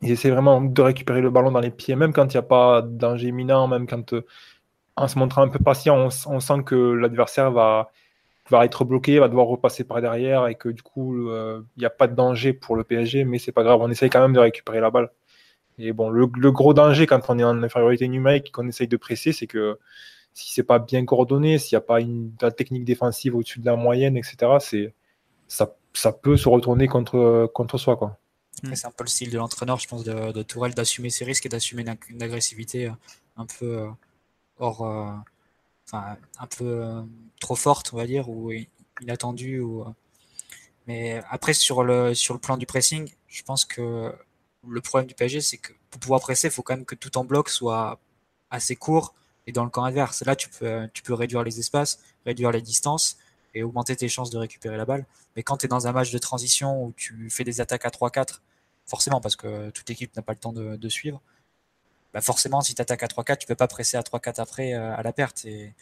ils essaient vraiment de récupérer le ballon dans les pieds, même quand il n'y a pas danger imminent, même quand euh, en se montrant un peu patient, on, on sent que l'adversaire va... va être bloqué, va devoir repasser par derrière et que du coup, il euh, n'y a pas de danger pour le P S G, mais c'est pas grave, on essaye quand même de récupérer la balle. Et bon, le, le gros danger quand on est en infériorité numérique et qu'on essaye de presser, c'est que si c'est pas bien coordonné, s'il n'y a pas une, une technique défensive au-dessus de la moyenne, et cetera, c'est, ça, ça peut se retourner contre, contre soi, quoi. Mmh. C'est un peu le style de l'entraîneur, je pense, de, de Tourelle, d'assumer ses risques et d'assumer une, une agressivité un peu euh, hors... Euh... Enfin, un peu euh, trop forte, on va dire, ou inattendue. Ou, euh... Mais après, sur le, sur le plan du pressing, je pense que le problème du P S G, c'est que pour pouvoir presser, il faut quand même que tout ton bloc soit assez court et dans le camp adverse. Là, tu peux, tu peux réduire les espaces, réduire les distances et augmenter tes chances de récupérer la balle. Mais quand tu es dans un match de transition où tu fais des attaques à trois quatre, forcément, parce que toute l'équipe n'a pas le temps de, de suivre, bah forcément, si tu attaques à trois quatre, tu ne peux pas presser à trois quatre après euh, à la perte. Et,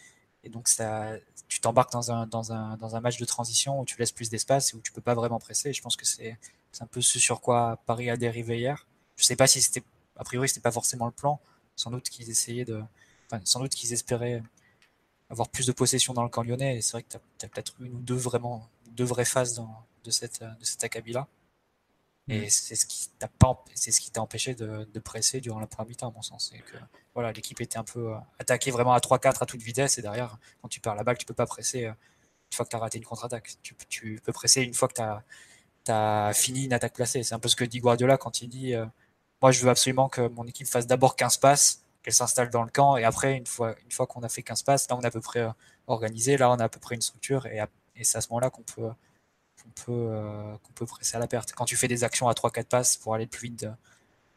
et donc, ça, tu t'embarques dans un, dans, un, dans un match de transition où tu laisses plus d'espace et où tu ne peux pas vraiment presser. Et je pense que c'est, c'est un peu ce sur quoi Paris a dérivé hier. Je ne sais pas si c'était, a priori, ce n'était pas forcément le plan. Sans doute qu'ils essayaient de, enfin, sans doute qu'ils espéraient avoir plus de possession dans le camp lyonnais. Et c'est vrai que tu as peut-être une ou deux, vraiment, deux vraies phases dans, de, cette, de cet acabit-là. Et c'est ce qui t'a pas, c'est ce qui t'a empêché de, de presser durant la première mi-temps, à mon sens. C'est que voilà, l'équipe était un peu attaquée vraiment à trois quatre à toute vitesse, et derrière, quand tu perds la balle, tu peux pas presser une fois que t'as raté une contre-attaque. Tu, tu peux presser une fois que t'as, t'as fini une attaque placée. C'est un peu ce que dit Guardiola quand il dit euh, moi, je veux absolument que mon équipe fasse d'abord quinze passes, qu'elle s'installe dans le camp, et après, une fois, une fois qu'on a fait quinze passes, là, on est à peu près euh, organisé, là, on a à peu près une structure, et, à, et c'est à ce moment-là qu'on peut. Qu'on peut, euh, qu'on peut presser à la perte. Quand tu fais des actions à trois quatre passes pour aller plus vite de,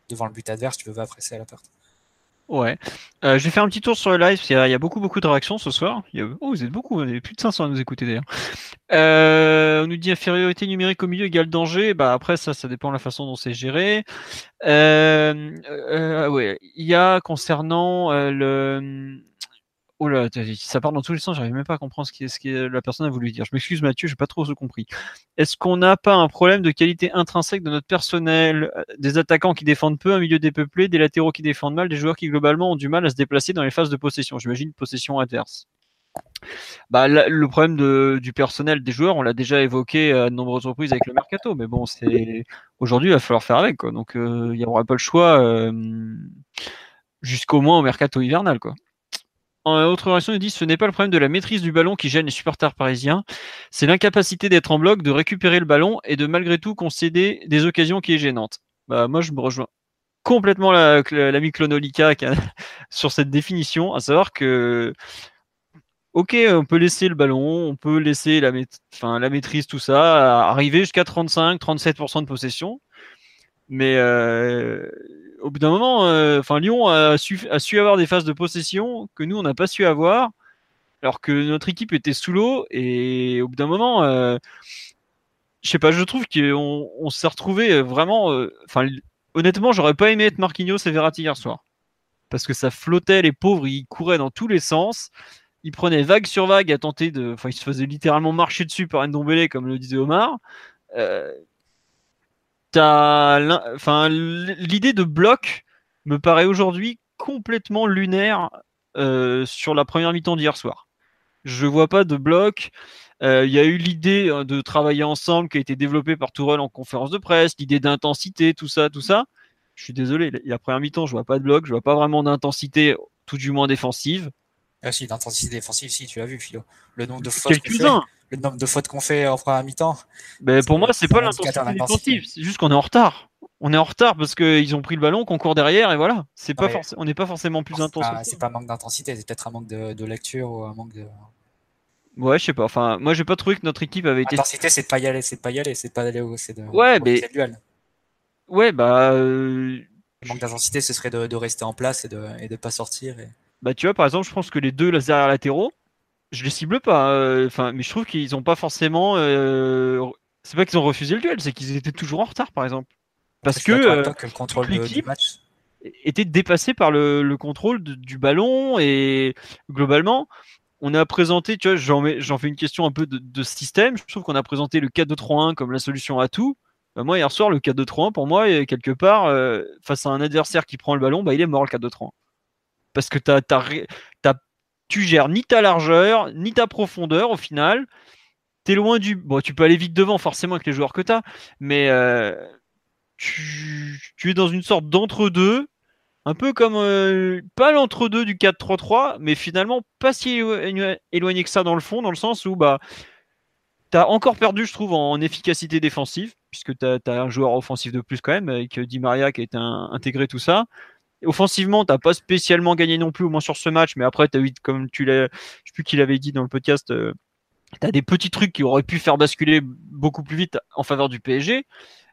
devant le but adverse, tu peux pas presser à la perte. Ouais. Euh, je vais faire un petit tour sur le live, parce qu'il y a, il y a beaucoup, beaucoup de réactions ce soir. Il y a... Oh, vous êtes beaucoup, vous avez plus de cinq cents à nous écouter d'ailleurs. Euh, on nous dit infériorité numérique au milieu égale danger. Bah, après, ça, ça dépend de la façon dont c'est géré. Euh, euh, ouais. Il y a concernant euh, le... Oh là, ça part dans tous les sens, j'arrive même pas à comprendre ce que, ce que la personne a voulu dire. Je m'excuse Mathieu, j'ai pas trop compris. Est-ce qu'on n'a pas un problème de qualité intrinsèque de notre personnel, des attaquants qui défendent peu, un milieu dépeuplé, des latéraux qui défendent mal, des joueurs qui globalement ont du mal à se déplacer dans les phases de possession, j'imagine possession adverse. Bah, la, le problème de, du personnel des joueurs, on l'a déjà évoqué à de nombreuses reprises avec le mercato, mais bon, c'est aujourd'hui il va falloir faire avec, quoi. Donc il euh, n'y aura pas le choix euh, jusqu'au moins au mercato hivernal, quoi. En autre réaction, il dit: ce n'est pas le problème de la maîtrise du ballon qui gêne les supporters parisiens, c'est l'incapacité d'être en bloc, de récupérer le ballon et de malgré tout concéder des occasions qui est gênante. Bah, moi je me rejoins complètement l'ami la, la Clonolika sur cette définition, à savoir que ok, on peut laisser le ballon, on peut laisser la, enfin, la maîtrise, tout ça, arriver jusqu'à trente-cinq à trente-sept pour cent de possession, mais euh, au bout d'un moment, euh, enfin, Lyon a su, a su avoir des phases de possession que nous on n'a pas su avoir, alors que notre équipe était sous l'eau, et au bout d'un moment, euh, je sais pas, je trouve qu'on on s'est retrouvé vraiment, euh, enfin, honnêtement, j'aurais pas aimé être Marquinhos et Verratti hier soir, parce que ça flottait, les pauvres, ils couraient dans tous les sens. Il prenait vague sur vague à tenter de. Enfin, il se faisait littéralement marcher dessus par Ndombélé, comme le disait Omar. Euh... T'as l'in... Enfin, l'idée de bloc me paraît aujourd'hui complètement lunaire euh, sur la première mi-temps d'hier soir. Je vois pas de bloc. Il euh, y a eu l'idée de travailler ensemble qui a été développée par Tourol en conférence de presse, l'idée d'intensité, tout ça, tout ça. Je suis désolé, la première mi-temps, je vois pas de bloc, je vois pas vraiment d'intensité, tout du moins défensive. Ah si, d'intensité défensive, si, tu l'as vu, Philo. Le nombre de fautes qu'on fait, le nombre de fautes qu'on fait en première mi-temps. Mais pour moi, c'est pas l'intensité défensive, c'est juste qu'on est en retard. On est en retard parce qu'ils ont pris le ballon, qu'on court derrière, et voilà. C'est pas forc- on n'est pas forcément plus intense. C'est pas un manque d'intensité, c'est peut-être un manque de, de lecture ou un manque de. Ouais, je sais pas. Enfin, moi, j'ai pas trouvé que notre équipe avait été. L'intensité, c'est de pas y aller, c'est de pas y aller, c'est de pas aller au. C'est de. Ouais, mais. Ouais, bah. Euh... Le manque d'intensité, ce serait de, de rester en place et de et de pas sortir. Et... Bah, tu vois, par exemple, je pense que les deux arrières latéraux, je les cible pas. Euh, mais je trouve qu'ils n'ont pas forcément. Euh, c'est pas qu'ils ont refusé le duel, c'est qu'ils étaient toujours en retard, par exemple. Parce que, euh, que le contrôle toute l'équipe du match était dépassée par le, le contrôle de, du ballon. Et globalement, on a présenté, tu vois, j'en, mets, j'en fais une question un peu de, de ce système. Je trouve qu'on a présenté le quatre deux trois un comme la solution à tout. Bah, moi, hier soir, le quatre deux trois un, pour moi, quelque part, euh, face à un adversaire qui prend le ballon, bah, il est mort le quatre deux trois un. Parce que t'as, t'as, t'as, tu gères ni ta largeur, ni ta profondeur au final. T'es loin du. Bon, tu peux aller vite devant, forcément, avec les joueurs que t'as, mais euh, tu, tu es dans une sorte d'entre-deux, un peu comme. Euh, pas l'entre-deux du quatre trois trois, mais finalement pas si éloigné que ça dans le fond, dans le sens où bah, t'as encore perdu, je trouve, en efficacité défensive, puisque t'as, t'as un joueur offensif de plus quand même, avec Di Maria qui a été un, intégré, tout ça. Offensivement, t'as pas spécialement gagné non plus, au moins sur ce match, mais après, t'as eu, comme tu l'as, je sais plus qui l'avait dit dans le podcast, euh, t'as des petits trucs qui auraient pu faire basculer beaucoup plus vite en faveur du P S G,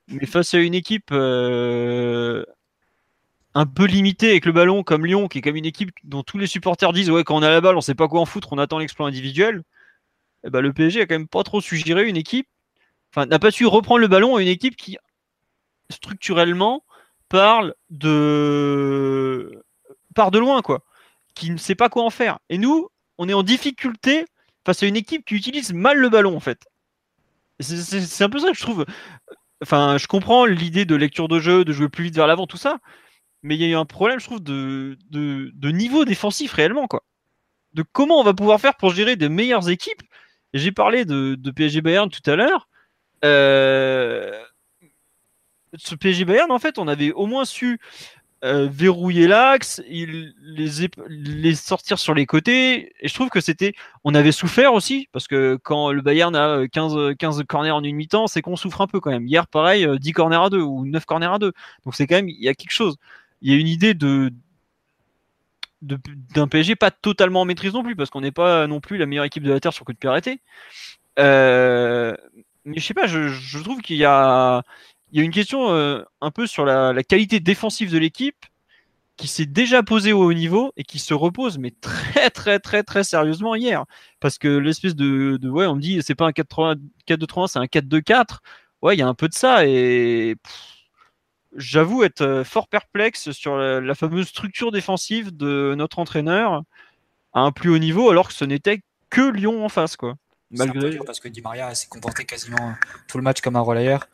mais face à une équipe euh, un peu limitée avec le ballon comme Lyon, qui est comme une équipe dont tous les supporters disent ouais, quand on a la balle, on sait pas quoi en foutre, on attend l'exploit individuel, et bah, le P S G a quand même pas trop su gérer une équipe, enfin, n'a pas su reprendre le ballon à une équipe qui, structurellement, parle de part de loin, quoi, qui ne sait pas quoi en faire. Et nous, on est en difficulté face à une équipe qui utilise mal le ballon, en fait. C'est, c'est, c'est un peu ça que je trouve. Enfin, je comprends l'idée de lecture de jeu, de jouer plus vite vers l'avant, tout ça, mais il y a eu un problème, je trouve, de, de, de niveau défensif réellement, quoi. De comment on va pouvoir faire pour gérer des meilleures équipes. J'ai parlé de, de P S G Bayern tout à l'heure. Euh... Ce P S G Bayern, en fait, on avait au moins su euh, verrouiller l'axe, il, les, les sortir sur les côtés. Et je trouve que c'était. On avait souffert aussi, parce que quand le Bayern a quinze corners en une mi-temps, c'est qu'on souffre un peu quand même. Hier, pareil, dix corners à deux ou neuf corners à deux. Donc c'est quand même. Il y a quelque chose. Il y a une idée de, de, d'un P S G pas totalement en maîtrise non plus, parce qu'on n'est pas non plus la meilleure équipe de la Terre sur coup de pied arrêté. Euh, mais je sais pas, je, je trouve qu'il y a. Il y a une question euh, un peu sur la, la qualité défensive de l'équipe qui s'est déjà posée au haut niveau et qui se repose mais très très très très sérieusement hier. Parce que l'espèce de, de ouais, on me dit c'est pas un quatre deux trois un, c'est un quatre deux quatre. Ouais, il y a un peu de ça et pff, j'avoue être fort perplexe sur la, la fameuse structure défensive de notre entraîneur à un plus haut niveau alors que ce n'était que Lyon en face, quoi. Malgré... C'est un peu dur parce que Di Maria s'est comporté quasiment tout le match comme un relayeur.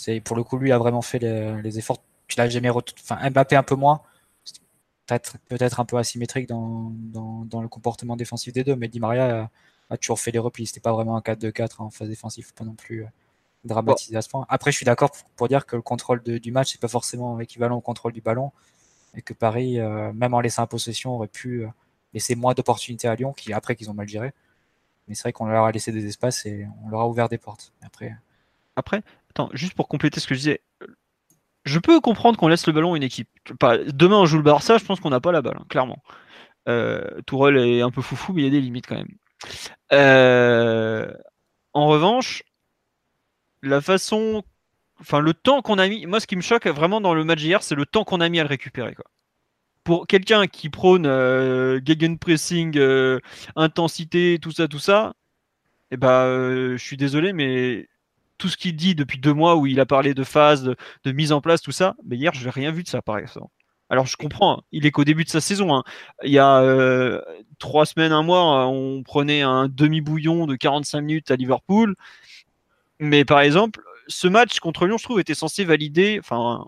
C'est, pour le coup, lui a vraiment fait les, les efforts. Tu l'as jamais retrouvé. Enfin, Mbappé un peu moins. peut-être peut-être un peu asymétrique dans, dans, dans le comportement défensif des deux, mais Di Maria a, a toujours fait les replis. C'était pas vraiment un quatre deux quatre en phase défensive, pas non plus dramatisé bon. à ce point. Après, je suis d'accord pour, pour dire que le contrôle de, du match, c'est pas forcément équivalent au contrôle du ballon, et que Paris, euh, même en laissant la possession, aurait pu euh, laisser moins d'opportunités à Lyon, qui après qu'ils ont mal géré. Mais c'est vrai qu'on leur a laissé des espaces et on leur a ouvert des portes. Après, après attends, juste pour compléter ce que je disais, je peux comprendre qu'on laisse le ballon à une équipe. Demain, on joue le Barça, je pense qu'on n'a pas la balle, hein, clairement. Euh, Tourol est un peu foufou, mais il y a des limites quand même. Euh, en revanche, la façon... Enfin, le temps qu'on a mis... Moi, ce qui me choque vraiment dans le match d'hier, c'est le temps qu'on a mis à le récupérer, quoi. Pour quelqu'un qui prône euh, gegenpressing, euh, intensité, tout ça, tout ça, eh ben, euh, je suis désolé, mais tout ce qu'il dit depuis deux mois où il a parlé de phase, de, de mise en place, tout ça, mais hier, je n'ai rien vu de ça, par exemple. Alors, je comprends, hein, il est qu'au début de sa saison, hein. Il y a euh, trois semaines, un mois, on prenait un demi-bouillon de quarante-cinq minutes à Liverpool, mais par exemple, ce match contre Lyon, je trouve, était censé valider... enfin.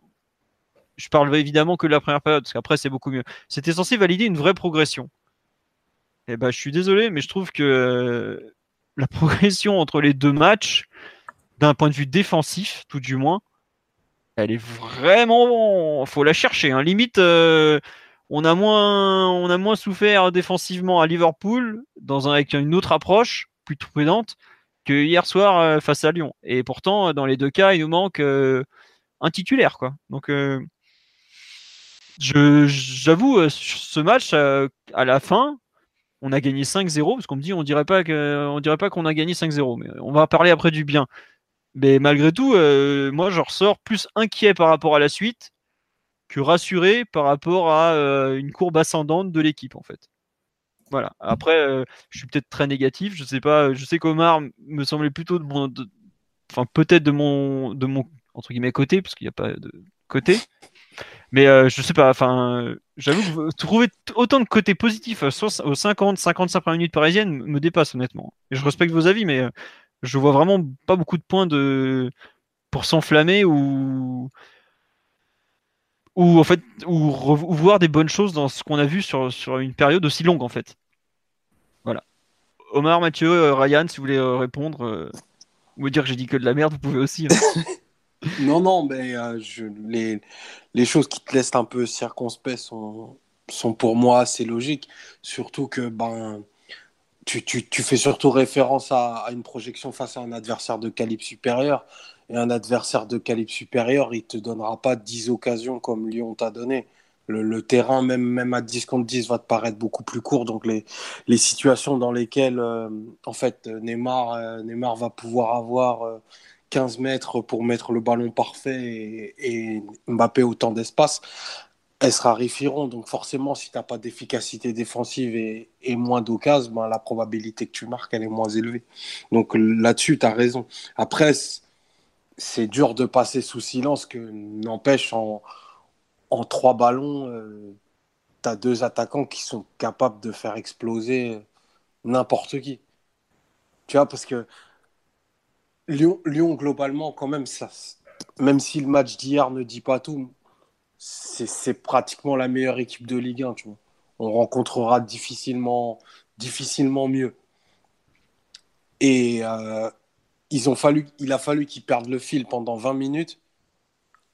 Je parle évidemment que de la première période, parce qu'après, c'est beaucoup mieux. C'était censé valider une vraie progression. Et ben, bah, je suis désolé, mais je trouve que la progression entre les deux matchs, d'un point de vue défensif, tout du moins, elle est vraiment... faut la chercher, hein. Limite, euh, on a moins, on a moins souffert défensivement à Liverpool, dans un, avec une autre approche, plus prudente, que hier soir euh, face à Lyon. Et pourtant, dans les deux cas, il nous manque euh, un titulaire, quoi. Donc... Euh, Je, j'avoue, ce match, euh, à la fin, on a gagné cinq zéro, parce qu'on me dit, on dirait pas que, on dirait pas qu'on a gagné cinq zéro, mais on va parler après du bien. Mais malgré tout, euh, moi, je ressors plus inquiet par rapport à la suite que rassuré par rapport à euh, une courbe ascendante de l'équipe, en fait. Voilà. Après, euh, je suis peut-être très négatif, je sais pas, je sais qu'Omar me semblait plutôt de mon, de, enfin, peut-être de mon, de mon, entre guillemets, côté, parce qu'il n'y a pas de côté. Mais euh, je sais pas, enfin, euh, j'avoue que trouver t- autant de côtés positifs euh, so- aux cinquante à cinquante-cinq premières minutes parisiennes m- me dépasse honnêtement. Et je respecte vos avis, mais euh, je vois vraiment pas beaucoup de points de... pour s'enflammer ou ou en fait ou, re- ou voir des bonnes choses dans ce qu'on a vu sur sur une période aussi longue en fait. Voilà. Omar, Mathieu, euh, Ryan, si vous voulez euh, répondre euh, ou me dire que j'ai dit que de la merde, vous pouvez aussi. Hein. Non, non, mais euh, je, les, les choses qui te laissent un peu circonspect sont, sont pour moi assez logiques. Surtout que ben, tu, tu, tu fais surtout référence à, à une projection face à un adversaire de calibre supérieur. Et un adversaire de calibre supérieur, il ne te donnera pas dix occasions comme Lyon t'a donné. Le, le terrain, même, même à dix contre dix, va te paraître beaucoup plus court. Donc les, les situations dans lesquelles euh, en fait, Neymar, euh, Neymar va pouvoir avoir... Euh, quinze mètres pour mettre le ballon parfait et, et Mbappé autant d'espace, elles se raréfieront. Donc forcément, si tu n'as pas d'efficacité défensive et, et moins d'occasions, ben la probabilité que tu marques, elle est moins élevée. Donc là-dessus, tu as raison. Après, c'est dur de passer sous silence que, n'empêche, en, en trois ballons, euh, tu as deux attaquants qui sont capables de faire exploser n'importe qui. Tu vois, parce que Lyon, Lyon, globalement, quand même, ça, même si le match d'hier ne dit pas tout, c'est, c'est pratiquement la meilleure équipe de Ligue un. Tu vois. On rencontrera difficilement, difficilement mieux. Et euh, ils ont fallu, il a fallu qu'ils perdent le fil pendant vingt minutes.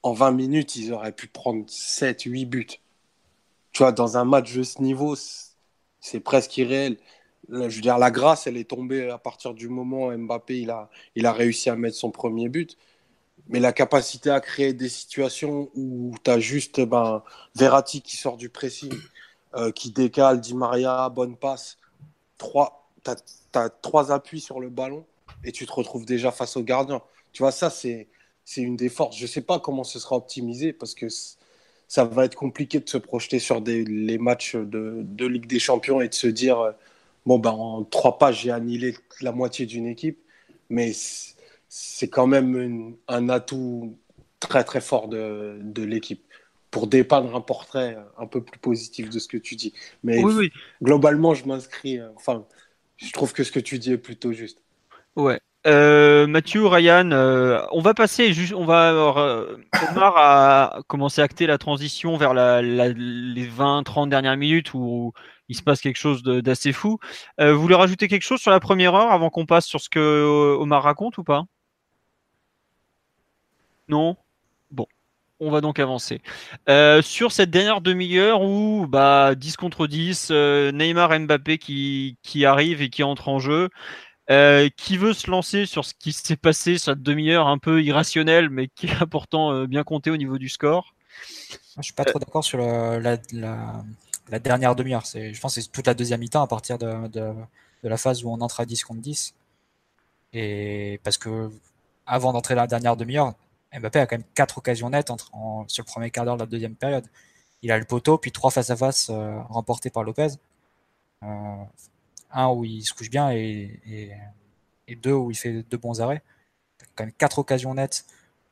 En vingt minutes, ils auraient pu prendre sept, huit buts. Tu vois, dans un match de ce niveau, c'est presque irréel. Je veux dire, la grâce, elle est tombée à partir du moment où Mbappé il a, il a réussi à mettre son premier but. Mais la capacité à créer des situations où tu as juste ben, Verratti qui sort du pressing, euh, qui décale, Di Maria, bonne passe. Trois, tu as trois appuis sur le ballon et tu te retrouves déjà face au gardien. Tu vois, ça, c'est, c'est une des forces. Je ne sais pas comment ce sera optimisé parce que ça va être compliqué de se projeter sur des, les matchs de, de Ligue des Champions et de se dire... Euh, bon, ben, en trois pas, j'ai annihilé la moitié d'une équipe, mais c'est quand même une, un atout très, très fort de, de l'équipe pour dépeindre un portrait un peu plus positif de ce que tu dis. Mais oui, oui. Globalement, je m'inscris, enfin, je trouve que ce que tu dis est plutôt juste. Ouais. Euh, Mathieu, Ryan, euh, on va passer, on va euh, Omar a commencé à acter la transition vers la, la, les vingt trente dernières minutes où il se passe quelque chose de, d'assez fou. Euh, vous voulez rajouter quelque chose sur la première heure avant qu'on passe sur ce que euh, Omar raconte ou pas? Non? Bon, on va donc avancer. Euh, sur cette dernière demi-heure où bah, dix contre dix, euh, Neymar, Mbappé qui, qui arrive et qui entre en jeu. Euh, qui veut se lancer sur ce qui s'est passé cette demi-heure un peu irrationnelle, mais qui a pourtant euh, bien compté au niveau du score. Je suis pas trop d'accord sur le, la, la, la dernière demi-heure. C'est, je pense que c'est toute la deuxième mi-temps à partir de, de, de la phase où on entre à dix contre dix. Et parce que avant d'entrer la dernière demi-heure, Mbappé a quand même quatre occasions nettes entre, en, sur le premier quart d'heure de la deuxième période. Il a le poteau, puis trois face-à-face euh, remportés par Lopez. Euh, Un où il se couche bien et, et, et deux où il fait deux bons arrêts. Quand même quatre occasions nettes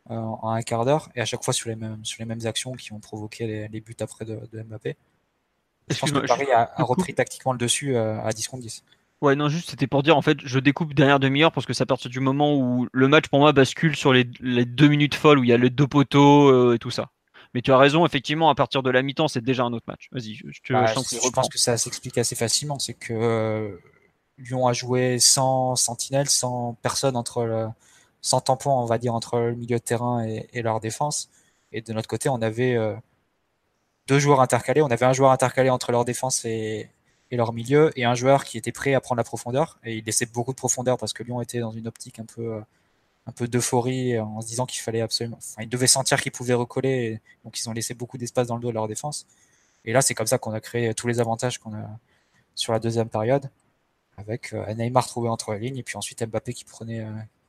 euh, en un quart d'heure et à chaque fois sur les mêmes, sur les mêmes actions qui ont provoqué les, les buts après de, de Mbappé. Je pense que Paris a, a repris tactiquement le dessus euh, à dix contre dix. Ouais, non, juste c'était pour dire en fait, je découpe dernière demi-heure parce que c'est à partir du moment où le match pour moi bascule sur les, les deux minutes folles où il y a les deux poteaux euh, et tout ça. Mais tu as raison, effectivement, à partir de la mi-temps, c'est déjà un autre match. Vas-y, je te bah, chante. Je, je pense que ça s'explique assez facilement. C'est que euh, Lyon a joué sans sentinelle, sans personne, entre le, sans tampon, on va dire, entre le milieu de terrain et, et leur défense. Et de notre côté, on avait euh, deux joueurs intercalés. On avait un joueur intercalé entre leur défense et, et leur milieu, et un joueur qui était prêt à prendre la profondeur. Et il laissait beaucoup de profondeur parce que Lyon était dans une optique un peu... Euh, un peu d'euphorie en se disant qu'il fallait absolument, enfin, ils devaient sentir qu'ils pouvaient recoller, donc ils ont laissé beaucoup d'espace dans le dos à leur défense. Et là, c'est comme ça qu'on a créé tous les avantages qu'on a sur la deuxième période, avec Neymar trouvé entre les lignes, et puis ensuite Mbappé qui prenait,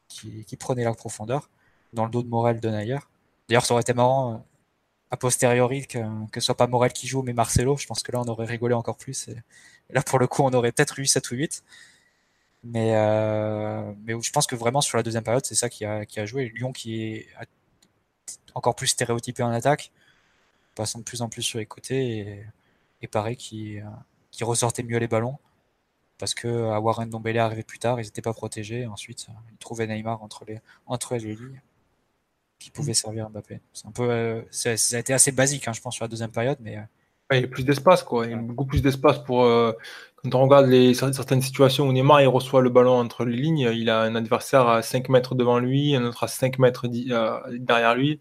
qui, qui prenait la profondeur dans le dos de Morel, de Neuer. D'ailleurs, ça aurait été marrant, a posteriori, que, que ce soit pas Morel qui joue, mais Marcelo. Je pense que là, on aurait rigolé encore plus. Et là, pour le coup, on aurait peut-être eu sept ou huit. Mais, euh, mais je pense que vraiment sur la deuxième période, c'est ça qui a, qui a joué. Lyon qui est encore plus stéréotypé en attaque, passant de plus en plus sur les côtés, et, et Paris qui, qui ressortait mieux les ballons, parce que à Warren Ndombélé arrivait plus tard, ils n'étaient pas protégés. Ensuite, ils trouvaient Neymar entre les, entre les lignes, qui pouvait mmh. servir à Mbappé. C'est un peu, euh, c'est, ça a été assez basique, hein, je pense, sur la deuxième période, mais... Ouais, il y a plus d'espace, quoi. Il y a beaucoup plus d'espace pour. Euh, quand on regarde les, certaines situations où Neymar il reçoit le ballon entre les lignes, il a un adversaire à cinq mètres devant lui, un autre à cinq mètres di- euh, derrière lui.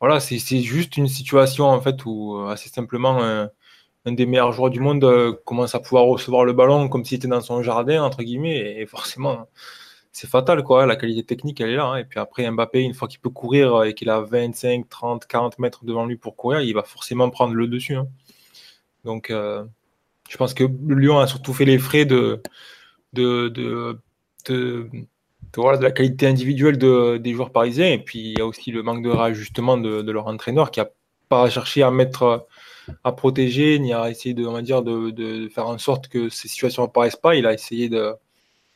Voilà, c'est, c'est juste une situation en fait où, assez simplement, un, un des meilleurs joueurs du monde euh, commence à pouvoir recevoir le ballon comme s'il était dans son jardin, entre guillemets, et forcément, c'est fatal, quoi. La qualité technique, elle est là. Hein. Et puis après, Mbappé, une fois qu'il peut courir et qu'il a vingt-cinq, trente, quarante mètres devant lui pour courir, il va forcément prendre le dessus. Hein. Donc, euh, je pense que Lyon a surtout fait les frais de, de, de, de, de, de, de la qualité individuelle de, des joueurs parisiens. Et puis, il y a aussi le manque de réajustement de, de leur entraîneur qui n'a pas cherché à mettre, à protéger, ni à essayer de, on va dire, de, de faire en sorte que ces situations n'apparaissent pas. Il a essayé de...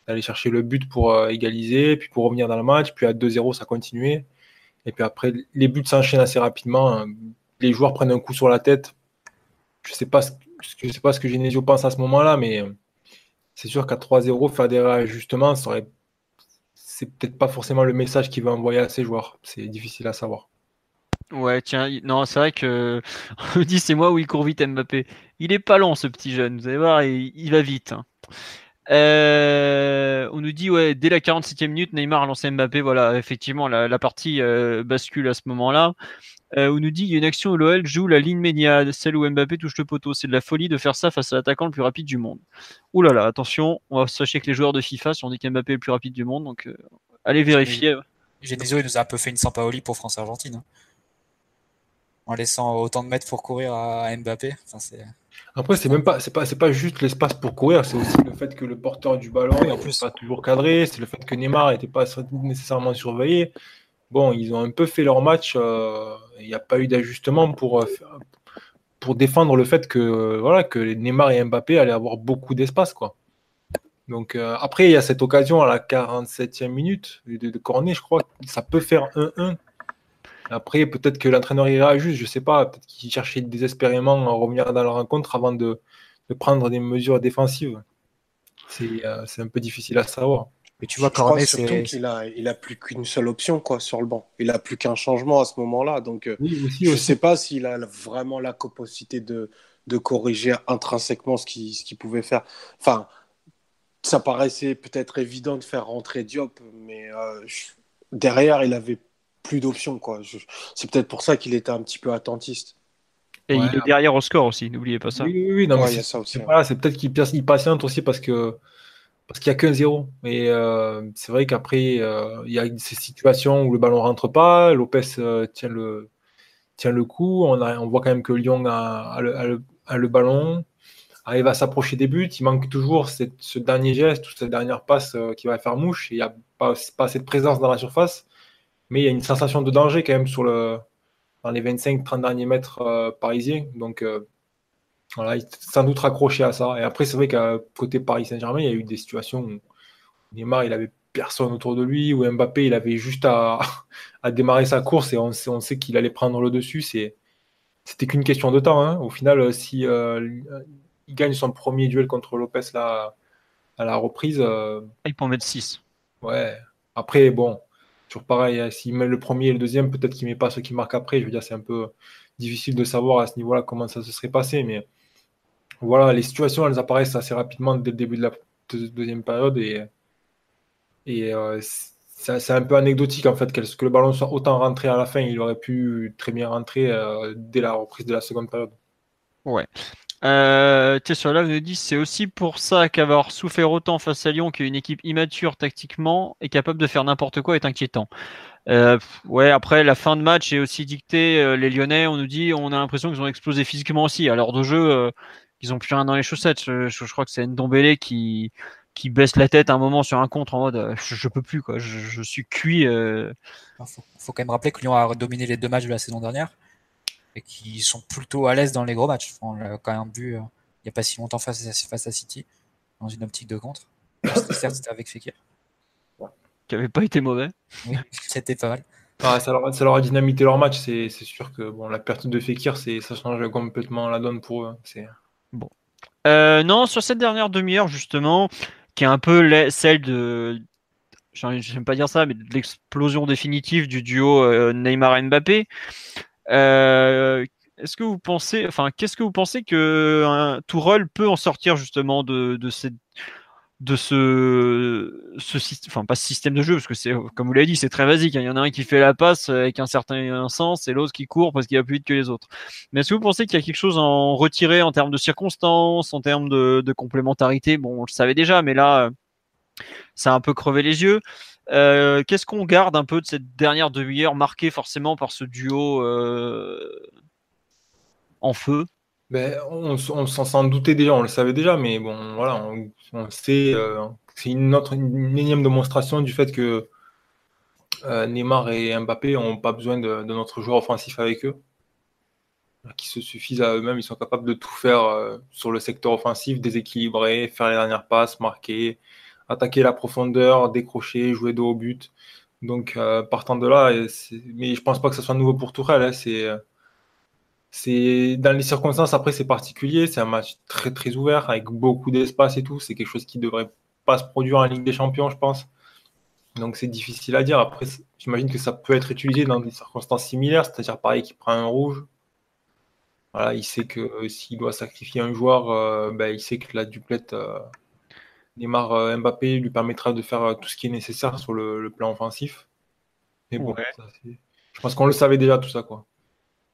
d'aller chercher le but pour euh, égaliser, puis pour revenir dans le match, puis à deux zéro, ça continuait. Et puis après, les buts s'enchaînent assez rapidement. Les joueurs prennent un coup sur la tête. Je ne sais pas ce que, je sais pas ce que Genesio pense à ce moment-là, mais c'est sûr qu'à trois zéro, faire des réajustements, ça aurait... c'est peut-être pas forcément le message qu'il veut envoyer à ses joueurs. C'est difficile à savoir. Ouais, tiens, non, c'est vrai que on me dit, c'est moi où il court vite, Mbappé. Il est pas lent, ce petit jeune. Vous allez voir, il, il va vite. Hein. Euh, on nous dit ouais, dès la quarante-septième minute, Neymar a lancé Mbappé. Voilà, effectivement, la, la partie euh, bascule à ce moment-là. Euh, on nous dit il y a une action où l'O L joue la ligne médiane, celle où Mbappé touche le poteau. C'est de la folie de faire ça face à l'attaquant le plus rapide du monde. Ouh là là, attention, on va sachez que les joueurs de FIFA, si on dit qu'Mbappé est le plus rapide du monde, donc euh, allez vérifier. Genesio, il nous a un peu fait une Sampaoli pour France-Argentine, hein. En laissant autant de mètres pour courir à Mbappé. Enfin, c'est... Après, c'est même pas, c'est pas, c'est pas juste l'espace pour courir, c'est aussi le fait que le porteur du ballon n'est pas toujours cadré, c'est le fait que Neymar n'était pas nécessairement surveillé. Bon, ils ont un peu fait leur match, il euh, n'y a pas eu d'ajustement pour, euh, pour défendre le fait que, euh, voilà, que Neymar et Mbappé allaient avoir beaucoup d'espace, quoi. Donc, euh, après, il y a cette occasion à la quarante-septième minute de, de Cornet, je crois, ça peut faire un un. Après, peut-être que l'entraîneur ira réajuste, je ne sais pas, peut-être qu'il cherchait désespérément à revenir dans la rencontre avant de, de prendre des mesures défensives. C'est, euh, c'est un peu difficile à savoir. Mais tu vois, je Cornet, c'est... surtout qu'il a, il a plus qu'une seule option quoi sur le banc. Il a plus qu'un changement à ce moment-là. Donc, oui, aussi, je ne sais pas s'il a vraiment la capacité de, de corriger intrinsèquement ce qu'il, ce qu'il pouvait faire. Enfin, ça paraissait peut-être évident de faire rentrer Diop, mais euh, je... derrière, il avait plus d'options quoi. Je... C'est peut-être pour ça qu'il était un petit peu attentiste. Et ouais, il est derrière au score aussi, n'oubliez pas ça. Oui, oui, oui non, ouais, c'est, il y a ça aussi. C'est, voilà, c'est peut-être qu'il il patiente aussi parce que parce qu'il n'y a qu'un zéro. Et euh, c'est vrai qu'après, euh, il y a ces situations où le ballon ne rentre pas, Lopez euh, tient, le, tient le coup, on, a, on voit quand même que Lyon a, a, le, a, le, a le ballon, arrive à s'approcher des buts, il manque toujours cette, ce dernier geste, toute cette dernière passe euh, qui va faire mouche, et il n'y a pas, pas assez de présence dans la surface, mais il y a une sensation de danger quand même sur le... dans les vingt-cinq trente derniers mètres euh, parisiens. Donc, euh, voilà, il est sans doute raccroché à ça. Et après, c'est vrai qu'à côté Paris Saint-Germain, il y a eu des situations où Neymar, il n'avait personne autour de lui, où Mbappé, il avait juste à, à démarrer sa course et on sait, on sait qu'il allait prendre le dessus. C'est, c'était qu'une question de temps. Hein. Au final, si euh, il gagne son premier duel contre Lopez là, à la reprise... Euh, il peut en mettre six. Ouais. Après, bon... toujours pareil, s'il met le premier et le deuxième, peut-être qu'il ne met pas ceux qui marquent après. Je veux dire, c'est un peu difficile de savoir à ce niveau-là comment ça se serait passé. Mais voilà, les situations, elles apparaissent assez rapidement dès le début de la deuxième période. Et, et euh, c'est, c'est un peu anecdotique, en fait, que le ballon soit autant rentré à la fin. Il aurait pu très bien rentrer euh, dès la reprise de la seconde période. Ouais. Euh, Tessola nous dit c'est aussi pour ça qu'avoir souffert autant face à Lyon, qui est une équipe immature tactiquement et capable de faire n'importe quoi, est inquiétant. Euh, ouais, après la fin de match est aussi dictée. Euh, les Lyonnais, on nous dit, on a l'impression qu'ils ont explosé physiquement aussi. À l'heure de jeu, euh, ils ont plus rien dans les chaussettes. Je, je, je crois que c'est Ndombélé qui qui baisse la tête à un moment sur un contre en mode euh, je, je peux plus quoi, je, je suis cuit. Euh... Il faut, faut quand même rappeler que Lyon a dominé les deux matchs de la saison dernière. Et qui sont plutôt à l'aise dans les gros matchs. On l'a quand même vu euh, il n'y a pas si longtemps face à, face à City, dans une optique de contre. C'était, certes, c'était avec Fekir. Ouais. Qui n'avait pas été mauvais. Oui, c'était pas mal. Ah, ça, leur, ça leur a dynamité leur match. C'est, c'est sûr que bon, la perte de Fekir, c'est, ça change complètement la donne pour eux. C'est... Bon. Euh, non, sur cette dernière demi-heure, justement, qui est un peu la, celle de... J'aime pas dire ça, mais de l'explosion définitive du duo euh, Neymar-Mbappé. Euh, est-ce que vous pensez, enfin, qu'est-ce que vous pensez que hein, Tourol peut en sortir justement de, de, ces, de ce, ce système, enfin pas ce système de jeu parce que c'est, comme vous l'avez dit, c'est très basique. Hein. Il y en a un qui fait la passe avec un certain sens et l'autre qui court parce qu'il va plus vite que les autres. Mais est-ce que vous pensez qu'il y a quelque chose à en retirer en termes de circonstances, en termes de, de complémentarité? Bon, on le savait déjà, mais là, ça a un peu crevé les yeux. Euh, qu'est-ce qu'on garde un peu de cette dernière demi-heure marquée forcément par ce duo euh, en feu? Ben, on, on s'en doutait déjà, on le savait déjà, mais bon, voilà, on, on sait, euh, c'est une autre, une énième démonstration du fait que euh, Neymar et Mbappé n'ont pas besoin de, de notre joueur offensif avec eux, qui se suffisent à eux-mêmes, ils sont capables de tout faire euh, sur le secteur offensif, déséquilibrer, faire les dernières passes, marquer, attaquer la profondeur, décrocher, jouer dos au but. Donc, euh, partant de là, c'est... mais je ne pense pas que ce soit nouveau pour Tourelle. Hein. C'est... c'est... Dans les circonstances, après, c'est particulier. C'est un match très, très ouvert, avec beaucoup d'espace et tout. C'est quelque chose qui ne devrait pas se produire en Ligue des Champions, je pense. Donc, c'est difficile à dire. Après, c'est... j'imagine que ça peut être utilisé dans des circonstances similaires. C'est-à-dire, pareil, qu'il prend un rouge. Voilà, il sait que euh, s'il doit sacrifier un joueur, euh, bah, il sait que la duplette... Euh... Neymar Mbappé lui permettra de faire tout ce qui est nécessaire sur le, le plan offensif. Mais bon, ouais. ça, c'est... je pense qu'on le savait déjà tout ça quoi.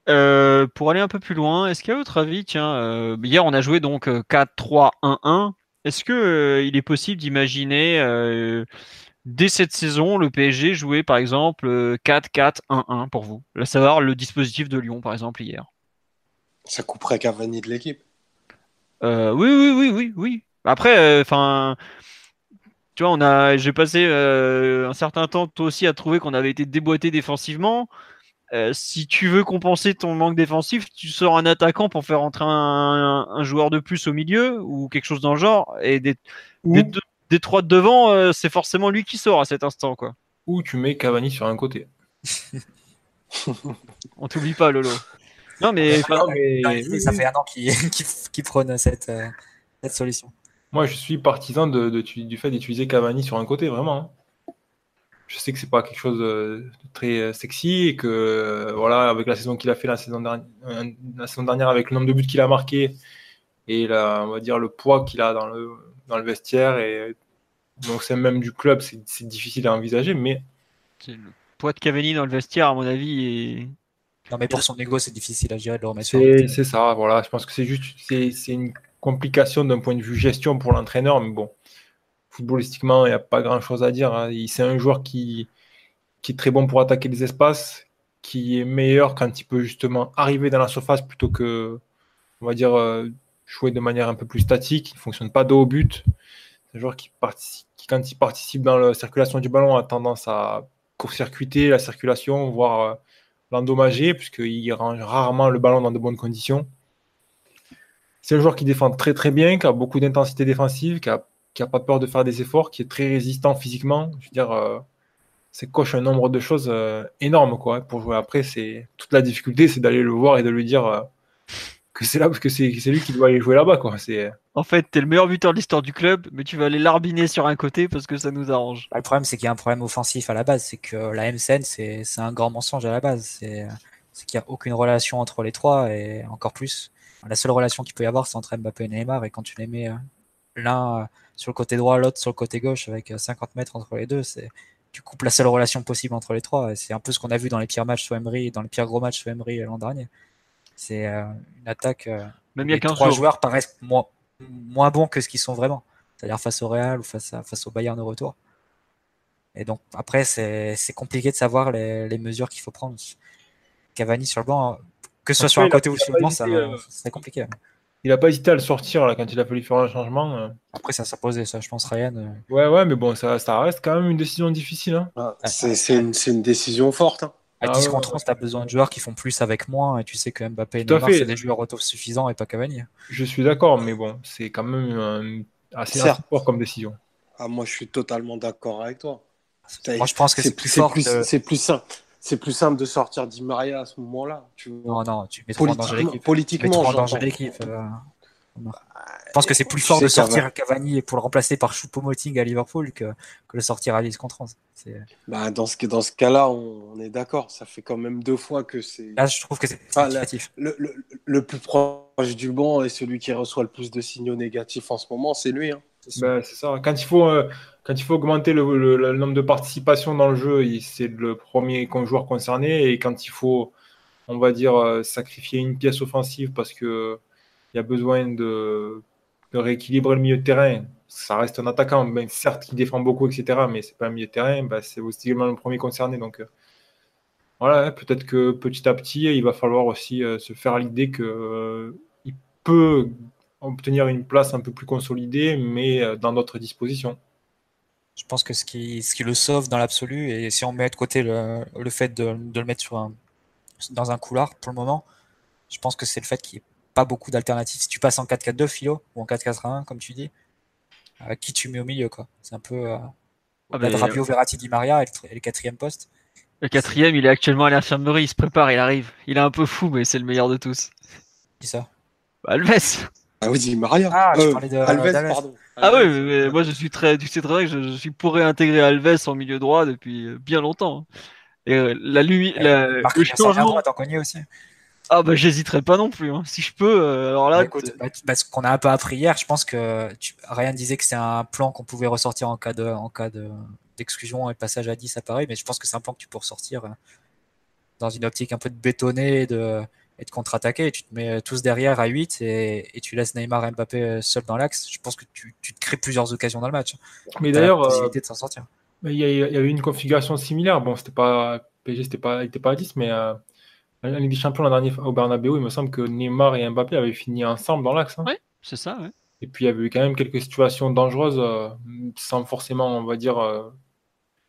Euh, pour aller un peu plus loin, est-ce qu'à votre avis, tiens, euh, hier on a joué donc quatre trois un un. Est-ce que euh, il est possible d'imaginer euh, dès cette saison le P S G jouer par exemple euh, quatre quatre un un pour vous, à savoir le dispositif de Lyon par exemple hier? Ça couperait Cavani de l'équipe. Euh, oui oui oui oui oui. Après, enfin, euh, tu vois, on a, j'ai passé euh, un certain temps, toi aussi, à trouver qu'on avait été déboîté défensivement. Euh, si tu veux compenser ton manque défensif, tu sors un attaquant pour faire entrer un, un, un joueur de plus au milieu ou quelque chose dans le genre. Et des, des, deux, des trois de devant, euh, c'est forcément lui qui sort à cet instant, quoi. Ou tu mets Cavani sur un côté. On t'oublie pas, Lolo. Non, mais, non, mais... Ça fait un an qu'il, qu'il, qu'il prône cette, euh, cette solution. Moi, je suis partisan de, de, du fait d'utiliser Cavani sur un côté, vraiment. Je sais que c'est pas quelque chose de très sexy et que, voilà, avec la saison qu'il a fait la saison dernière, la saison dernière avec le nombre de buts qu'il a marqué et la, on va dire le poids qu'il a dans le, dans le vestiaire et donc c'est même du club, c'est, c'est difficile à envisager, mais c'est le poids de Cavani dans le vestiaire, à mon avis, est... Non, mais pour son ego, c'est difficile à gérer de le remettre sur le... C'est ça, voilà. Je pense que c'est juste c'est, c'est une complication d'un point de vue gestion pour l'entraîneur, mais bon, footballistiquement, il n'y a pas grand-chose à dire. Hein. C'est un joueur qui, qui est très bon pour attaquer les espaces, qui est meilleur quand il peut justement arriver dans la surface plutôt que, on va dire, euh, jouer de manière un peu plus statique. Il ne fonctionne pas dos au but. C'est un joueur qui, partici- qui quand il participe dans la circulation du ballon, a tendance à court-circuiter la circulation, voire... Euh, l'endommager, puisqu'il range rarement le ballon dans de bonnes conditions. C'est un joueur qui défend très très bien, qui a beaucoup d'intensité défensive, qui a, qui a pas peur de faire des efforts, qui est très résistant physiquement. Je veux dire, euh, c'est coche un nombre de choses euh, énormes quoi. Pour jouer après, c'est toute la difficulté, c'est d'aller le voir et de lui dire euh, que c'est là parce que c'est, que c'est lui qui doit aller jouer là-bas quoi. C'est... En fait, t'es le meilleur buteur de l'histoire du club, mais tu vas aller larbiner sur un côté parce que ça nous arrange. Bah, le problème, c'est qu'il y a un problème offensif à la base, c'est que la M C N, c'est, c'est un grand mensonge à la base. C'est, c'est qu'il n'y a aucune relation entre les trois et encore plus. La seule relation qu'il peut y avoir, c'est entre Mbappé et Neymar, et quand tu les mets euh, l'un euh, sur le côté droit, l'autre sur le côté gauche, avec euh, cinquante mètres entre les deux, c'est, tu coupes la seule relation possible entre les trois. Et c'est un peu ce qu'on a vu dans les pires matchs sous Emery, dans les pires gros matchs sous Emery l'an dernier. C'est euh, une attaque. Euh, Même il y a quinze trois jours. Joueurs paraissent moins, moins bons que ce qu'ils sont vraiment. C'est-à-dire face au Real ou face, à, face au Bayern au retour. Et donc après, c'est, c'est compliqué de savoir les, les mesures qu'il faut prendre. Cavani sur le banc, que ce soit sur un côté ou sur le banc, ça c'est compliqué. Il n'a pas hésité à le sortir là, quand il a fallu faire un changement. Après, ça s'est posé, ça, je pense, Ryan. Ouais, ouais, mais bon, ça, ça reste quand même une décision difficile. Hein. Ah, c'est, c'est, une, c'est une décision forte. Hein. À dix ah, contre onze, ouais, ouais. T'as besoin de joueurs qui font plus avec moins, et tu sais que Mbappé et Neymar, c'est des joueurs autosuffisants et pas Cavani. Je suis d'accord, mais bon, c'est quand même un... assez fort comme décision. Ah, moi, je suis totalement d'accord avec toi. C'est... Moi, je pense que c'est, c'est plus fort. C'est, de... c'est plus simple. C'est plus simple de sortir Di Maria à ce moment-là. Tu vois. Non, non, tu mets trop en danger l'équipe. Politiquement, en danger l'équipe. Euh... Je pense que c'est plus fort de sortir Cavani pour le remplacer par Choupo-Moting à Liverpool que, que le sortir à dix contre onze. C'est... Bah, dans, ce, dans ce cas-là, on, on est d'accord. Ça fait quand même deux fois que c'est... Là, je trouve que c'est ah, là, le, le, le plus proche du banc et celui qui reçoit le plus de signaux négatifs en ce moment, c'est lui. Hein. C'est, bah, c'est ça. Quand il faut, euh, quand il faut augmenter le, le, le nombre de participations dans le jeu, il, c'est le premier joueur concerné. Et quand il faut, on va dire, sacrifier une pièce offensive parce que il y a besoin de, de rééquilibrer le milieu de terrain. Ça reste un attaquant, ben, certes, qui défend beaucoup, et cetera, mais c'est pas un milieu de terrain, ben, c'est aussi le premier concerné. Donc, euh, voilà, peut-être que petit à petit, il va falloir aussi euh, se faire l'idée qu'il euh, peut obtenir une place un peu plus consolidée, mais euh, dans notre disposition. Je pense que ce qui, ce qui le sauve dans l'absolu, et si on met de côté le, le fait de, de le mettre sur un, dans un couloir pour le moment, je pense que c'est le fait qu'il pas beaucoup d'alternatives. Si tu passes en quatre quatre deux, Philo, ou en quatre quatre un, comme tu dis, euh, qui tu mets au milieu quoi. C'est un peu euh, ah bah, Rabiot, Verratti, Di Maria et le, et le quatrième poste. Le quatrième, il est actuellement à l'infirmerie, il se prépare, il arrive. Il est un peu fou, mais c'est le meilleur de tous. Qui ça? Bah, Alves. Ah oui, Di Maria. Ah, tu euh, parlais de Alves, d'Alves. Pardon. Ah oui, mais, mais moi je suis très, tu sais très bien que je, je suis pour réintégrer Alves en milieu droit depuis bien longtemps. Et euh, la lui, la, la, le changement. T'en connais aussi. Ah bah j'hésiterai pas non plus, hein. Si je peux, euh, alors là... Bah, écoute, bah, bah, ce qu'on a un peu appris hier, je pense que tu... Ryan disait que c'est un plan qu'on pouvait ressortir en cas, de, en cas de, d'exclusion et passage à dix à Paris, mais je pense que c'est un plan que tu peux ressortir euh, dans une optique un peu de bétonner et de, et de contre-attaquer, et tu te mets tous derrière à huit et, et tu laisses Neymar et Mbappé seuls dans l'axe. Je pense que tu, tu te crées plusieurs occasions dans le match. Mais t'as d'ailleurs, euh, de s'en sortir. Il y, y avait une configuration similaire, bon, c'était pas... P S G, c'était pas, c'était pas à dix, mais... Euh... La Ligue des Champions, l'an dernier au Bernabeu, il me semble que Neymar et Mbappé avaient fini ensemble dans l'axe. Hein. Oui, c'est ça. Ouais. Et puis, il y avait eu quand même quelques situations dangereuses, euh, sans forcément, on va dire, euh,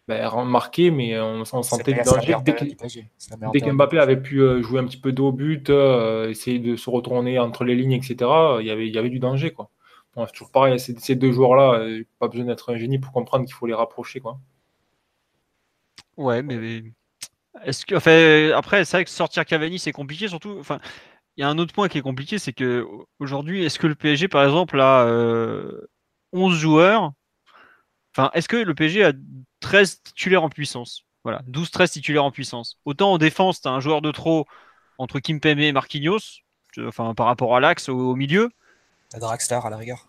ben, marquer, mais on, on sentait le danger. Dès, que, dès qu'Mbappé avait pu euh, jouer un petit peu dos au but, euh, essayer de se retourner entre les lignes, et cetera, euh, y avait, y avait du danger. Quoi. Bon, c'est toujours pareil, ces, ces deux joueurs-là, euh, pas besoin d'être un génie pour comprendre qu'il faut les rapprocher. Quoi. Ouais, mais... Est-ce que, enfin, après, c'est vrai que sortir Cavani, c'est compliqué. Surtout, enfin, il y a un autre point qui est compliqué, c'est que aujourd'hui, est-ce que le P S G, par exemple, a, euh, onze joueurs. Enfin, est-ce que le P S G a treize titulaires en puissance? Voilà, douze treize titulaires en puissance. Autant en défense, tu as un joueur de trop entre Kimpembe et Marquinhos, enfin, par rapport à l'axe, au, au milieu. La Draxler, à la rigueur.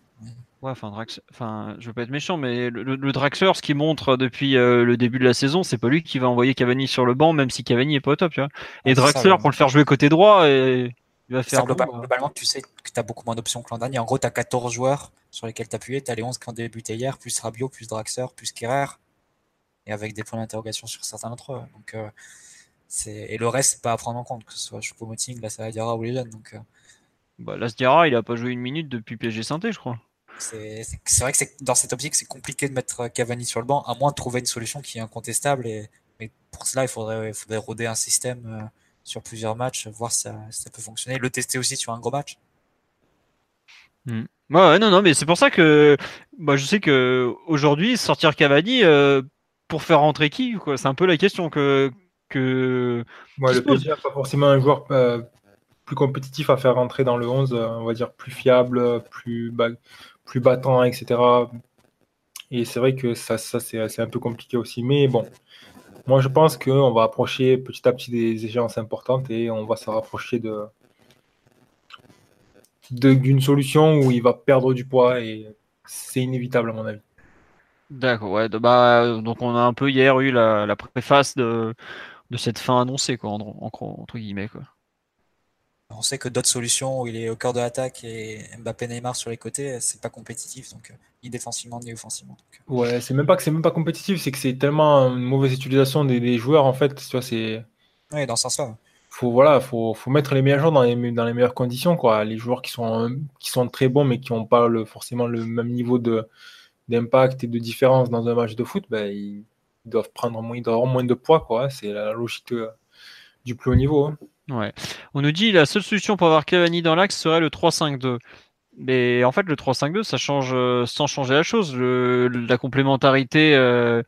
Ouais, enfin, Drax... enfin, je veux pas être méchant, mais le, le, le Draxler, ce qu'il montre depuis euh, le début de la saison, c'est pas lui qui va envoyer Cavani sur le banc, même si Cavani est pas au top, tu vois. Et ah, Draxler, ça, ouais. Pour le faire jouer côté droit, et... il va faire. Ça, global, globalement, tu sais que t'as beaucoup moins d'options que l'an dernier. En gros, t'as quatorze joueurs sur lesquels t'appuyer. T'as les onze qui ont débuté hier, plus Rabiot, plus Draxler, plus Kehrer, et avec des points d'interrogation sur certains d'entre eux. Donc, euh, c'est... Et le reste, c'est pas à prendre en compte, que ce soit Choupo-Moting, la Saladiara ou les jeunes. Donc, euh... bah, la Saladiara, il a pas joué une minute depuis P S G Saint-Étienne, je crois. C'est, c'est, c'est vrai que c'est, dans cette optique, c'est compliqué de mettre Cavani sur le banc, à moins de trouver une solution qui est incontestable. Et, et pour cela, il faudrait, il faudrait rôder un système euh, sur plusieurs matchs, voir si ça, si ça peut fonctionner. Le tester aussi sur un gros match. Mmh. Ouais, non, non, mais c'est pour ça que bah, je sais qu'aujourd'hui, sortir Cavani euh, pour faire rentrer qui quoi, c'est un peu la question que. que... Ouais, le P S G n'a pas forcément un joueur euh, plus compétitif à faire rentrer dans le onze, euh, on va dire plus fiable, plus. Bah, plus battant, et cetera. Et c'est vrai que ça, ça c'est, c'est un peu compliqué aussi. Mais bon, moi, je pense qu'on va approcher petit à petit des échéances importantes et on va se rapprocher de, de, d'une solution où il va perdre du poids et c'est inévitable, à mon avis. D'accord, ouais. Bah, donc, on a un peu hier eu la, la préface de, de cette fin annoncée, quoi, en, en, entre guillemets, quoi. On sait que d'autres solutions où il est au cœur de l'attaque et Mbappé, Neymar sur les côtés, c'est pas compétitif, donc ni défensivement ni offensivement. Donc. Ouais, c'est même pas que c'est même pas compétitif, c'est que c'est tellement une mauvaise utilisation des, des joueurs en fait. Tu vois, c'est. Ouais, dans ce sens-là. Faut voilà, faut faut mettre les meilleurs joueurs dans les dans les meilleures conditions quoi. Les joueurs qui sont qui sont très bons mais qui n'ont pas le, forcément le même niveau de d'impact et de différence dans un match de foot, ben bah, ils doivent prendre moins, ils doivent avoir moins de poids quoi. C'est la logique de, du plus haut niveau. Hein. Ouais. On nous dit la seule solution pour avoir Cavani dans l'axe serait le trois cinq deux. Mais en fait, le trois cinq deux, ça change euh, sans changer la chose. Le, la complémentarité euh,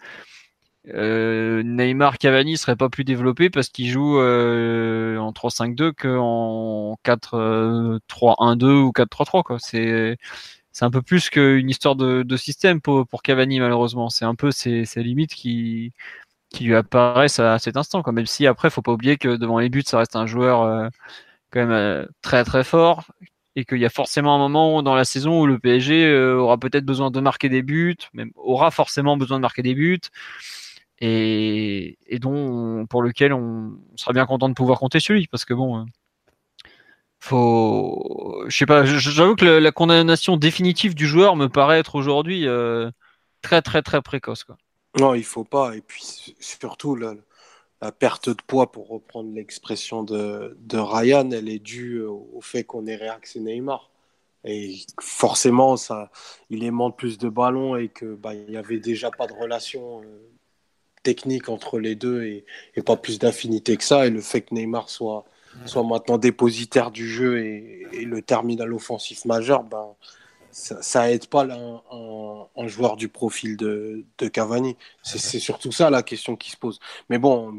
euh, Neymar-Cavani serait pas plus développée parce qu'il joue euh, en trois cinq deux qu'en quatre trois un deux ou quatre trois trois. Quoi. C'est, c'est un peu plus qu'une histoire de, de système pour, pour Cavani, malheureusement. C'est un peu ses, ses limites qui. qui lui apparaissent à cet instant, quoi. Même si après, faut pas oublier que devant les buts, ça reste un joueur euh, quand même euh, très très fort et qu'il y a forcément un moment dans la saison où le P S G euh, aura peut-être besoin de marquer des buts, même aura forcément besoin de marquer des buts et, et dont on, pour lequel on, on sera bien content de pouvoir compter sur lui parce que bon, euh, faut, je sais pas, j'avoue que la, la condamnation définitive du joueur me paraît être aujourd'hui euh, très très très précoce, quoi. Non, il ne faut pas. Et puis surtout, la, la perte de poids, pour reprendre l'expression de, de Ryan, elle est due au fait qu'on ait réaxé Neymar. Et forcément, ça, il aimante plus de ballons et qu'il bah, n'y avait déjà pas de relation euh, technique entre les deux et, et pas plus d'affinité que ça. Et le fait que Neymar soit, soit maintenant dépositaire du jeu et, et le terminal offensif majeur, ben... ça n'aide pas là, un, un, un joueur du profil de, de Cavani. C'est, c'est surtout ça la question qui se pose. Mais bon,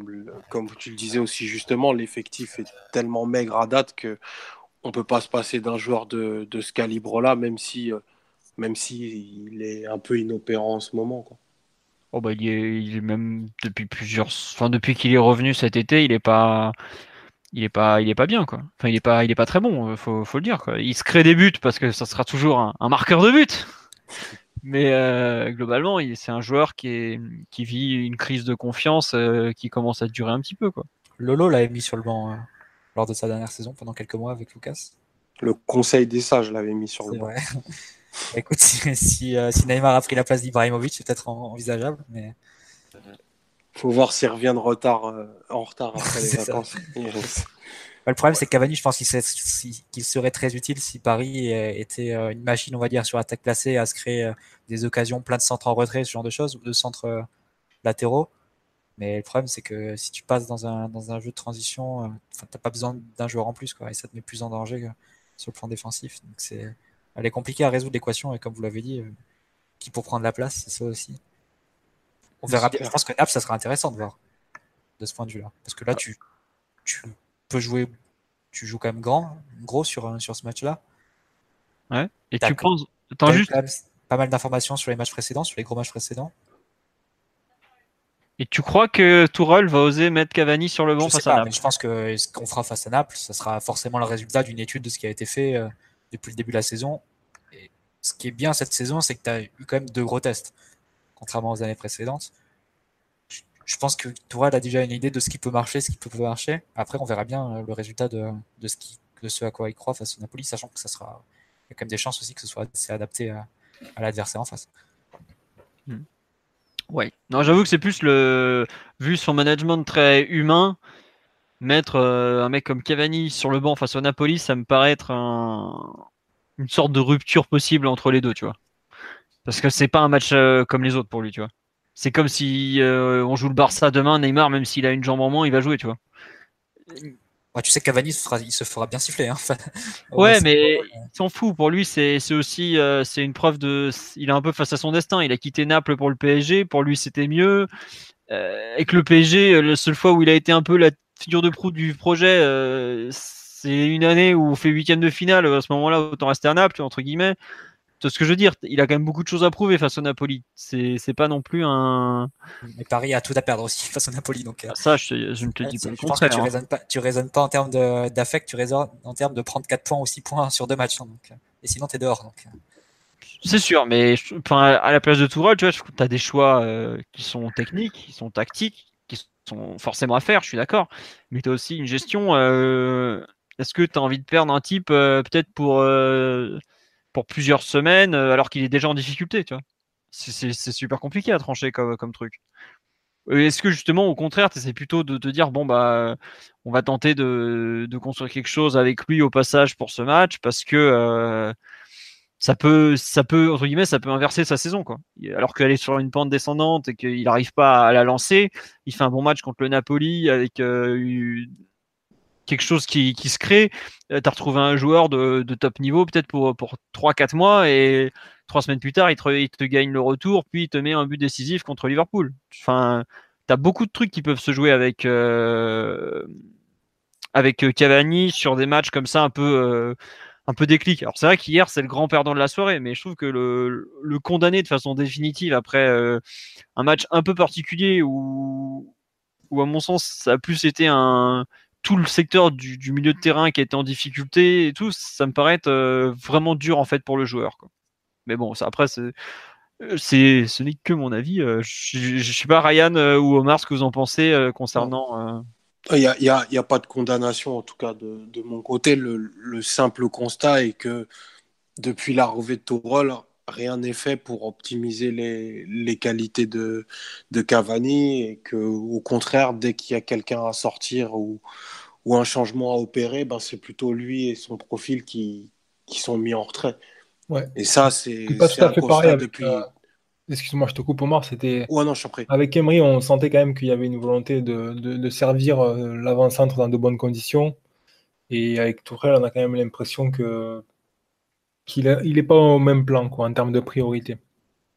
comme tu le disais aussi justement, l'effectif est tellement maigre à date qu'on ne peut pas se passer d'un joueur de, de ce calibre-là, même si, même si il est un peu inopérant en ce moment, quoi. Oh bah, il, est, il est même depuis plusieurs... Enfin, depuis qu'il est revenu cet été, il n'est pas... il est pas il est pas bien quoi, enfin il est pas il est pas très bon, faut faut le dire quoi. Il se crée des buts parce que ça sera toujours un, un marqueur de but mais euh, globalement il, c'est un joueur qui est qui vit une crise de confiance euh, qui commence à durer un petit peu quoi. Lolo l'avait mis sur le banc euh, lors de sa dernière saison pendant quelques mois avec Lucas, le conseil des sages l'avait mis sur c'est le banc. Écoute, si si, euh, si Neymar a pris la place d'Ibrahimovic, c'est peut-être envisageable, mais faut voir s'il revient de retard, euh, en retard après les vacances. Yes. Bah, le problème, c'est que Cavani, je pense qu'il serait, si, qu'il serait très utile si Paris était euh, une machine, on va dire, sur l'attaque placée, à se créer euh, des occasions, plein de centres en retrait, ce genre de choses, ou de centres euh, latéraux. Mais le problème, c'est que si tu passes dans un, dans un jeu de transition, euh, tu n'as pas besoin d'un joueur en plus, quoi, et ça te met plus en danger que, sur le plan défensif. Donc c'est, elle est compliquée à résoudre l'équation, et comme vous l'avez dit, euh, qui pour prendre la place, c'est ça aussi. On verra bien. Je pense que Naples, ça sera intéressant de voir de ce point de vue-là. Parce que là, tu, tu peux jouer, tu joues quand même grand, gros sur, sur ce match-là. Ouais. Et t'as tu penses. Attends, juste. Pas, pas mal d'informations sur les matchs précédents, sur les gros matchs précédents. Et tu crois que Tourol va oser mettre Cavani sur le banc face à Naples? Je pense que ce qu'on fera face à Naples, ça sera forcément le résultat d'une étude de ce qui a été fait depuis le début de la saison. Et ce qui est bien cette saison, c'est que tu as eu quand même deux gros tests, contrairement aux années précédentes. Je pense que Tourol a déjà une idée de ce qui peut marcher, ce qui peut pas marcher. Après, on verra bien le résultat de, de, ce, qui, de ce à quoi il croit face à Napoli, sachant que ça sera, il y a quand même des chances aussi que ce soit assez adapté à, à l'adversaire en face. Mmh. Ouais. Non, j'avoue que c'est plus le vu son management très humain, mettre euh, un mec comme Cavani sur le banc face au Napoli, ça me paraît être un... une sorte de rupture possible entre les deux, tu vois. Parce que c'est pas un match euh, comme les autres pour lui, tu vois. C'est comme si euh, on joue le Barça demain, Neymar, même s'il a une jambe en moins, il va jouer, tu vois. Ouais, tu sais que Cavani, se fera, il se fera bien siffler. Hein. Ouais, mais il s'en fout. Pour lui, c'est, c'est aussi euh, c'est une preuve de... Il est un peu face à son destin. Il a quitté Naples pour le P S G. Pour lui, c'était mieux. Euh, avec le P S G, la seule fois où il a été un peu la figure de proue du projet, euh, c'est une année où on fait huitième de finale. À ce moment-là, autant rester à Naples, entre guillemets. C'est ce que je veux dire. Il a quand même beaucoup de choses à prouver face au Napoli. C'est, c'est pas non plus un... Mais Paris a tout à perdre aussi face au Napoli. Donc, ça, je, je ne te dis pas le contraire. Je pense que tu raisonnes pas, tu raisonnes pas en termes de, d'affect, tu raisonnes en termes de prendre quatre points ou six points sur deux matchs. Hein, donc. Et sinon, t'es dehors. Donc. C'est sûr, mais je, à la place de Tourol, tu vois, t'as des choix euh, qui sont techniques, qui sont tactiques, qui sont forcément à faire, je suis d'accord. Mais t'as aussi une gestion... Euh, est-ce que t'as envie de perdre un type euh, peut-être pour... Euh, pour plusieurs semaines, alors qu'il est déjà en difficulté, tu vois. C'est, c'est, c'est super compliqué à trancher comme, comme truc. Est-ce que justement, au contraire, tu essaies plutôt de te dire, bon, bah, on va tenter de, de construire quelque chose avec lui au passage pour ce match, parce que euh, ça peut, ça peut, entre guillemets, ça peut inverser sa saison, quoi. Alors qu'elle est sur une pente descendante et qu'il n'arrive pas à la lancer, il fait un bon match contre le Napoli avec... Euh, une, quelque chose qui, qui se crée, tu as retrouvé un joueur de, de top niveau peut-être pour, pour trois à quatre mois et trois semaines plus tard, il te, il te gagne le retour puis il te met un but décisif contre Liverpool. Enfin, tu as beaucoup de trucs qui peuvent se jouer avec, euh, avec Cavani sur des matchs comme ça un peu, euh, un peu déclic. Alors c'est vrai qu'hier, c'est le grand perdant de la soirée, mais je trouve que le, le condamner de façon définitive après euh, un match un peu particulier où, où à mon sens, ça a plus été un... tout le secteur du, du milieu de terrain qui était en difficulté et tout, ça me paraît être euh, vraiment dur en fait pour le joueur, quoi. Mais bon, ça, après, c'est, c'est, ce n'est que mon avis. Euh, je ne sais pas, Ryan euh, ou Omar, ce que vous en pensez euh, concernant... Il n'y a, y a, y a pas de condamnation, en tout cas de, de mon côté. Le, le simple constat est que depuis l'arrivée de Tourol, rien n'est fait pour optimiser les, les qualités de, de Cavani et qu'au contraire, dès qu'il y a quelqu'un à sortir ou, ou un changement à opérer, ben c'est plutôt lui et son profil qui, qui sont mis en retrait. Ouais. Et ça, c'est, c'est pas c'est tout à fait pareil. Avec, depuis... euh, excuse-moi, je te coupe, Omar. C'était... Ouais, non, je suis prêt. Avec Emery, on sentait quand même qu'il y avait une volonté de, de, de servir l'avant-centre dans de bonnes conditions. Et avec Tourel, on a quand même l'impression que qu'il n'est pas au même plan, quoi, en termes de priorité.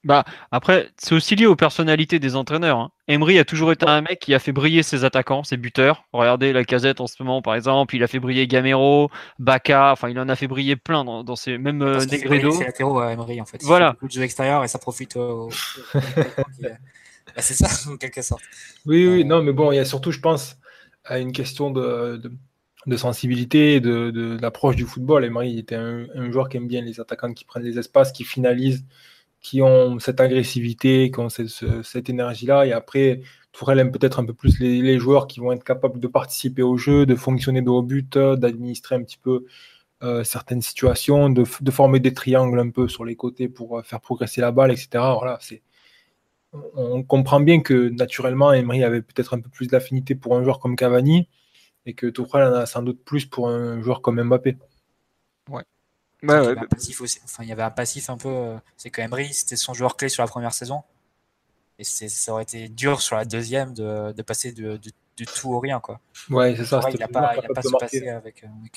Bah, après, c'est aussi lié aux personnalités des entraîneurs, hein. Emery a toujours été un mec qui a fait briller ses attaquants, ses buteurs. Regardez Lacazette en ce moment, par exemple. Il a fait briller Gamero, Baka. Enfin, il en a fait briller plein dans, dans ses... Même euh, Negredo. C'est latéraux à Emery, en fait. Il voilà. fait beaucoup de jeux extérieurs et ça profite aux... bah, c'est ça, en quelque sorte. Oui, oui. Euh... Non, mais bon, il y a surtout, je pense, à une question de... de... de sensibilité, de, de, de l'approche du football. Emery était un, un joueur qui aime bien les attaquants qui prennent les espaces, qui finalisent, qui ont cette agressivité, qui ont cette, ce, cette énergie-là. Et après, Tourel aime peut-être un peu plus les, les joueurs qui vont être capables de participer au jeu, de fonctionner de haut but, d'administrer un petit peu euh, certaines situations, de, de former des triangles un peu sur les côtés pour faire progresser la balle, et cetera. Voilà, c'est... On comprend bien que naturellement, Emery avait peut-être un peu plus d'affinité pour un joueur comme Cavani, et que Tourelle en a sans doute plus pour un joueur comme Mbappé. Ouais. ouais, ouais. Il, y avait un passif aussi. Enfin, il y avait un passif un peu... C'est que Emery, c'était son joueur clé sur la première saison. Et c'est, ça aurait été dur sur la deuxième de, de passer de, de, de tout au rien, quoi. Ouais, c'est ça. Vrai, il n'a pas, il a pas se marquer. passer avec... avec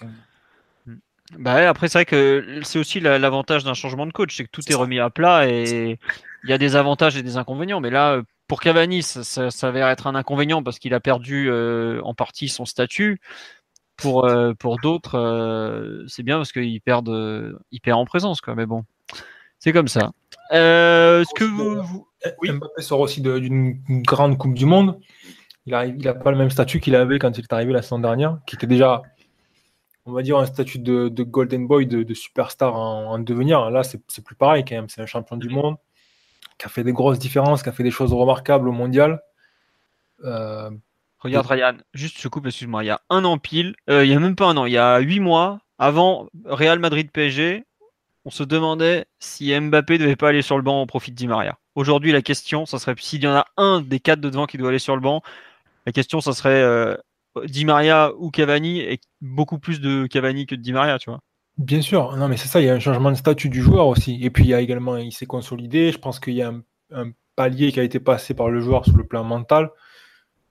euh... bah ouais, après, c'est vrai que c'est aussi la, l'avantage d'un changement de coach. C'est que tout c'est est ça. remis à plat et il y a des avantages et des inconvénients. Mais là... Pour Cavani, ça, ça s'avère être un inconvénient parce qu'il a perdu euh, en partie son statut. Pour, euh, pour d'autres, euh, c'est bien parce qu'il perd, euh, il perd en présence, quoi. Mais bon, C'est comme ça. Euh, est-ce que vous, vous... Oui. Mbappé sort aussi de, d'une grande Coupe du Monde. Il n'a il a pas le même statut qu'il avait quand il est arrivé la saison dernière, qui était déjà, on va dire, un statut de, de golden boy, de, de superstar en, en devenir. Là, c'est, c'est plus pareil quand même. C'est un champion du monde qui a fait des grosses différences, qui a fait des choses remarquables au mondial. Euh, Regarde donc... Ryan, juste je coupe, excuse-moi. Il y a un an pile, euh, il y a même pas un an, il y a huit mois, avant Real Madrid P S G, on se demandait si Mbappé devait pas aller sur le banc au profit de Di Maria. Aujourd'hui, la question, ça serait s'il y en a un des quatre de devant qui doit aller sur le banc, la question, ça serait euh, Di Maria ou Cavani, et beaucoup plus de Cavani que de Di Maria, tu vois. Bien sûr, non mais c'est ça, il y a un changement de statut du joueur aussi. Et puis il y a également, il s'est consolidé. Je pense qu'il y a un, un palier qui a été passé par le joueur sur le plan mental.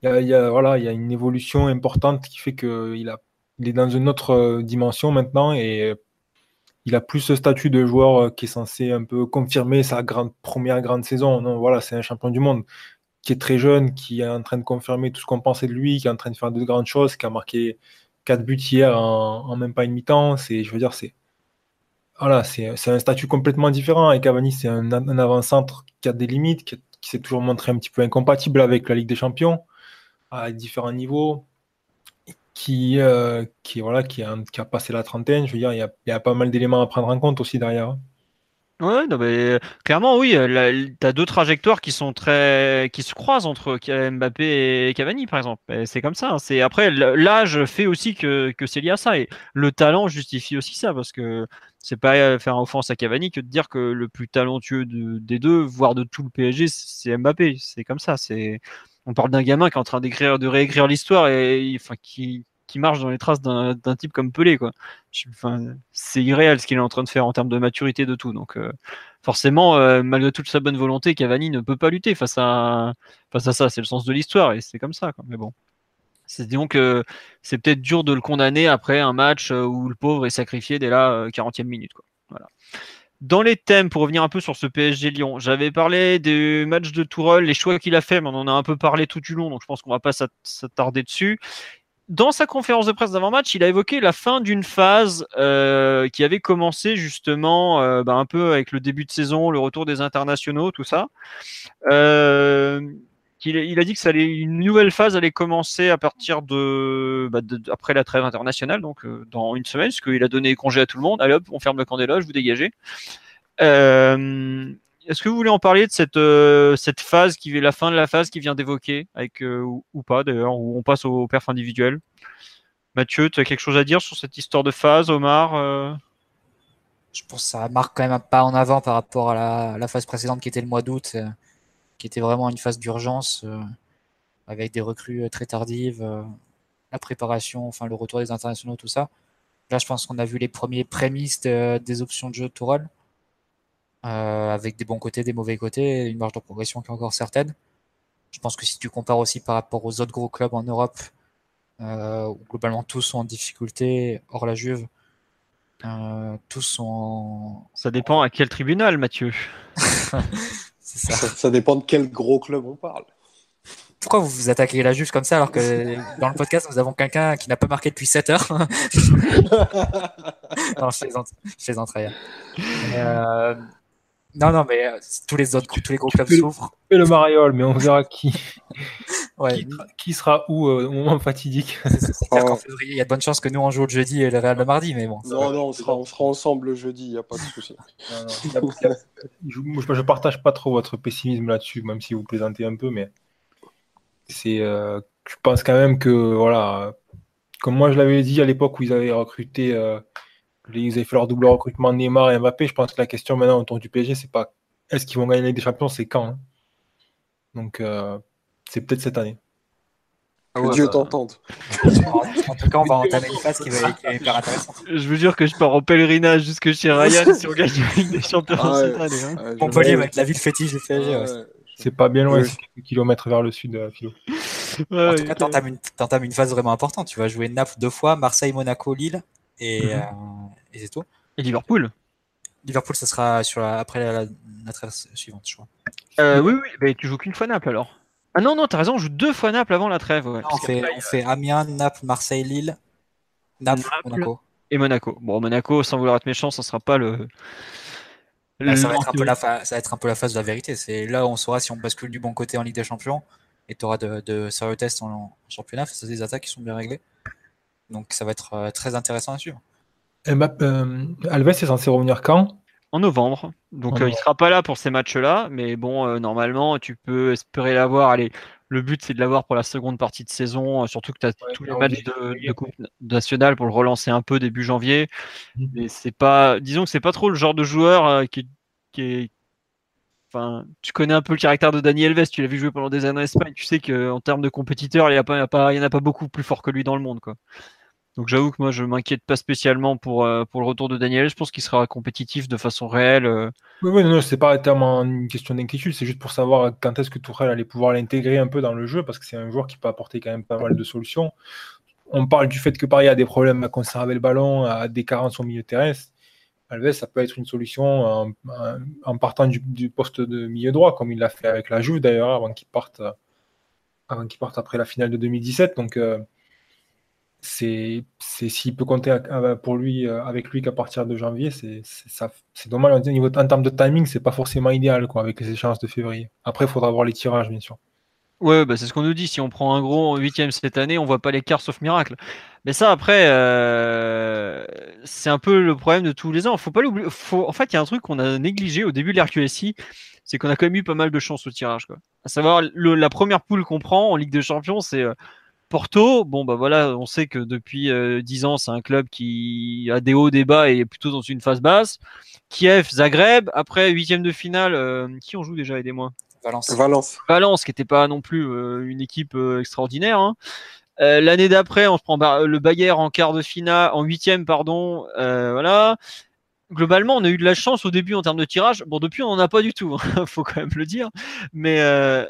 Il y a, il y a, voilà, il y a une évolution importante qui fait qu'il a, il est dans une autre dimension maintenant et il a plus ce statut de joueur qui est censé un peu confirmer sa grande, première grande saison. Non, voilà, c'est un champion du monde qui est très jeune, qui est en train de confirmer tout ce qu'on pensait de lui, qui est en train de faire de grandes choses, qui a marqué quatre buts hier en, en même pas une mi-temps. C'est, je veux dire, c'est, voilà, c'est, c'est un statut complètement différent. Et Cavani, c'est un, un avant-centre qui a des limites, qui, qui s'est toujours montré un petit peu incompatible avec la Ligue des Champions à différents niveaux. Qui, euh, qui, voilà, qui, a, qui a passé la trentaine, je veux dire, il y, a, il y a pas mal d'éléments à prendre en compte aussi derrière. Ouais, non, mais, clairement, oui, tu as deux trajectoires qui sont très, qui se croisent entre Mbappé et Cavani, par exemple. Et c'est comme ça. Hein. C'est, après, l'âge fait aussi que, que c'est lié à ça. Et le talent justifie aussi ça, parce que c'est pas faire offense à Cavani que de dire que le plus talentueux de, des deux, voire de tout le P S G, c'est Mbappé. C'est comme ça. C'est... On parle d'un gamin qui est en train d'écrire, de réécrire l'histoire et enfin, qui, qui marche dans les traces d'un, d'un type comme Pelé, quoi. Enfin, c'est irréel ce qu'il est en train de faire en termes de maturité de tout. Donc, euh, forcément, euh, malgré toute sa bonne volonté, Cavani ne peut pas lutter face à, face à ça. C'est le sens de l'histoire et c'est comme ça, quoi. Mais bon, c'est donc euh, c'est peut-être dur de le condamner après un match où le pauvre est sacrifié dès la quarantième minute, quoi. Voilà. Dans les thèmes, pour revenir un peu sur ce P S G Lyon, j'avais parlé des matchs de Tourol, les choix qu'il a fait, mais on en a un peu parlé tout du long, donc je pense qu'on ne va pas s'attarder dessus. Dans sa conférence de presse d'avant-match, il a évoqué la fin d'une phase euh, qui avait commencé justement euh, bah, un peu avec le début de saison, le retour des internationaux, tout ça. Euh, il, il a dit que ça allait, une nouvelle phase allait commencer à partir de, bah, de après la trêve internationale, donc euh, dans une semaine, parce qu'il a donné congé à tout le monde. Allez hop, on ferme le camp des loges, vous dégagez. Euh, est-ce que vous voulez en parler de cette, euh, cette phase, qui est la fin de la phase qui vient d'évoquer, avec, euh, ou, ou pas d'ailleurs, où on passe aux perfs individuels? Mathieu, tu as quelque chose à dire sur cette histoire de phase, Omar? euh... Je pense que ça marque quand même un pas en avant par rapport à la, la phase précédente qui était le mois d'août, euh, qui était vraiment une phase d'urgence, euh, avec des recrues très tardives, euh, la préparation, enfin le retour des internationaux, tout ça. Là, je pense qu'on a vu les premiers prémices de, des options de jeu de Tourol. Euh, avec des bons côtés, des mauvais côtés, une marge de progression qui est encore certaine. Je pense que si tu compares aussi par rapport aux autres gros clubs en Europe, euh, où globalement tous sont en difficulté, hors la Juve, euh, tous sont en... Ça dépend à quel tribunal, Mathieu. C'est ça. Ça, ça dépend de quel gros club on parle. Pourquoi vous vous attaquez la Juve comme ça alors que dans le podcast nous avons quelqu'un qui n'a pas marqué depuis sept heures? Non, je plaisante, je plaisante, Ryan. Euh... Non, non, mais euh, tous les autres, tous les gros clubs souffrent. Tu fais le mariole, mais on verra qui, ouais. qui, qui sera où euh, au moment fatidique. C'est, c'est, c'est clair oh. qu'en février, il y a de bonnes chances que nous on joue le jeudi et le Real le mardi, mais bon. Non, va, non, on sera, on sera ensemble le jeudi, il n'y a pas de souci. Non, non, là, je ne partage pas trop votre pessimisme là-dessus, même si vous plaisantez un peu, mais c'est, euh, je pense quand même que, voilà, comme moi je l'avais dit à l'époque où ils avaient recruté. Euh, Ils avaient fait leur double recrutement Neymar et Mbappé. Je pense que la question maintenant autour du P S G, c'est pas est-ce qu'ils vont gagner la Ligue des Champions, c'est quand. Hein. Donc, euh, c'est peut-être cette année. Ah ouais, que Dieu bah... t'entende. En tout cas, on va entamer une phase qui va être hyper intéressante. Je vous jure que je pars en pèlerinage jusque chez Ryan si on gagne la Ligue des Champions ah ouais, cette année. Hein. Ouais, Montpellier va être la ville fétiche du P S G. Ouais. Ouais. C'est pas bien loin, c'est quelques kilomètres vers le sud, euh, Philo. Ouais, en tout cas, t'entames une, t'entames une phase vraiment importante. Tu vas jouer Naples deux fois, Marseille, Monaco, Lille. Et, mmh. euh, et c'est tout. Et Liverpool Liverpool, ça sera sur la, après la, la, la traverse suivante, je crois. Euh, oui, oui, mais tu joues qu'une fois Naples alors. Ah non, non, t'as raison, on joue deux fois Naples avant la trêve. Ouais, non, on fait, on fait Amiens, Naples, Marseille, Lille, Naples, Naples, Monaco. Et Monaco. Bon, Monaco, sans vouloir être méchant, ça sera pas le. Là, ça, va être un peu la fa... ça va être un peu la phase de la vérité. C'est là où on saura si on bascule du bon côté en Ligue des Champions. Et tu auras de, de sérieux tests en, en championnat face à des attaques qui sont bien réglées. Donc ça va être euh, très intéressant à suivre. Et bah, euh, Alves est censé revenir quand ? En novembre. Donc en novembre. Euh, il ne sera pas là pour ces matchs-là. Mais bon, euh, normalement, tu peux espérer l'avoir. Allez, le but, c'est de l'avoir pour la seconde partie de saison. Euh, surtout que tu as ouais, tous les matchs de, de Coupe nationale pour le relancer un peu début janvier. Mm-hmm. Mais c'est pas, disons que ce n'est pas trop le genre de joueur euh, qui, qui est... Enfin, tu connais un peu le caractère de Dani Alves, tu l'as vu jouer pendant des années en Espagne, tu sais qu'en termes de compétiteurs, il n'y en a pas, pas, a pas beaucoup plus fort que lui dans le monde, quoi. Donc j'avoue que moi, je ne m'inquiète pas spécialement pour, euh, pour le retour de Dani Alves, je pense qu'il sera compétitif de façon réelle. Euh... Oui, oui, non, non, c'est pas tellement une question d'inquiétude, c'est juste pour savoir quand est-ce que Tourel allait pouvoir l'intégrer un peu dans le jeu, parce que c'est un joueur qui peut apporter quand même pas mal de solutions. On parle du fait que Paris a des problèmes à conserver le ballon, à des carences au milieu de terrain. Alves, ça peut être une solution en, en partant du, du poste de milieu droit, comme il l'a fait avec la Juve d'ailleurs, avant qu'il parte, avant qu'il parte après la finale de deux mille dix-sept. Donc, euh, c'est, c'est, s'il peut compter à, pour lui, avec lui qu'à partir de janvier, c'est, c'est, ça, c'est dommage. En, niveau, en termes de timing, c'est pas forcément idéal quoi, avec les échéances de février. Après, il faudra voir les tirages, bien sûr. Ouais, bah c'est ce qu'on nous dit. Si on prend un gros en huitième cette année, on voit pas l'écart sauf miracle. Mais ça, après, euh, c'est un peu le problème de tous les ans. Faut pas l'oublier. Faut... En fait, il y a un truc qu'on a négligé au début de l'R Q S I, c'est qu'on a quand même eu pas mal de chance au tirage, quoi. À savoir, le, la première poule qu'on prend en Ligue des Champions, c'est euh, Porto. Bon, bah voilà, on sait que depuis euh, dix ans, c'est un club qui a des hauts, des bas et est plutôt dans une phase basse. Kiev, Zagreb. Après, huitième de finale, euh, qui on joue déjà, aidez-moi. Valence. Valence. Valence, qui n'était pas non plus euh, une équipe euh, extraordinaire. Hein. Euh, l'année d'après, on se prend bar- le Bayern en quart de finale, en huitième, pardon. Euh, voilà. Globalement, on a eu de la chance au début en termes de tirage. Bon, depuis, on n'en a pas du tout. Hein, faut quand même le dire. Mais euh,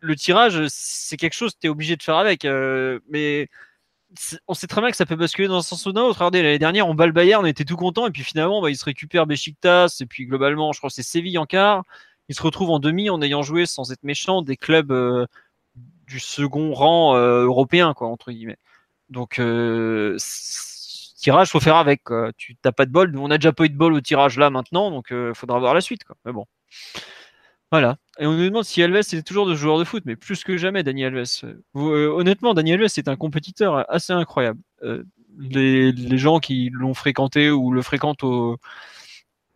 le tirage, c'est quelque chose que tu es obligé de faire avec. Euh, mais on sait très bien que ça peut basculer dans un sens ou d'un autre. Regardez, l'année dernière, on bat le Bayern, on était tout content. Et puis finalement, bah, il se récupère Beşiktaş. Et puis globalement, je crois que c'est Séville en quart. Ils se retrouvent en demi en ayant joué, sans être méchant, des clubs euh, du second rang euh, européen, quoi, entre guillemets. Donc, euh, tirage, faut faire avec. Quoi. Tu n'as pas de bol. On n'a déjà pas eu de bol au tirage là maintenant, donc il euh, faudra voir la suite. Quoi. Mais bon. Voilà. Et on nous demande si Alves est toujours de joueur de foot, mais plus que jamais, Dani Alves. Vous, euh, honnêtement, Dani Alves est un compétiteur assez incroyable. Euh, les, les gens qui l'ont fréquenté ou le fréquentent au.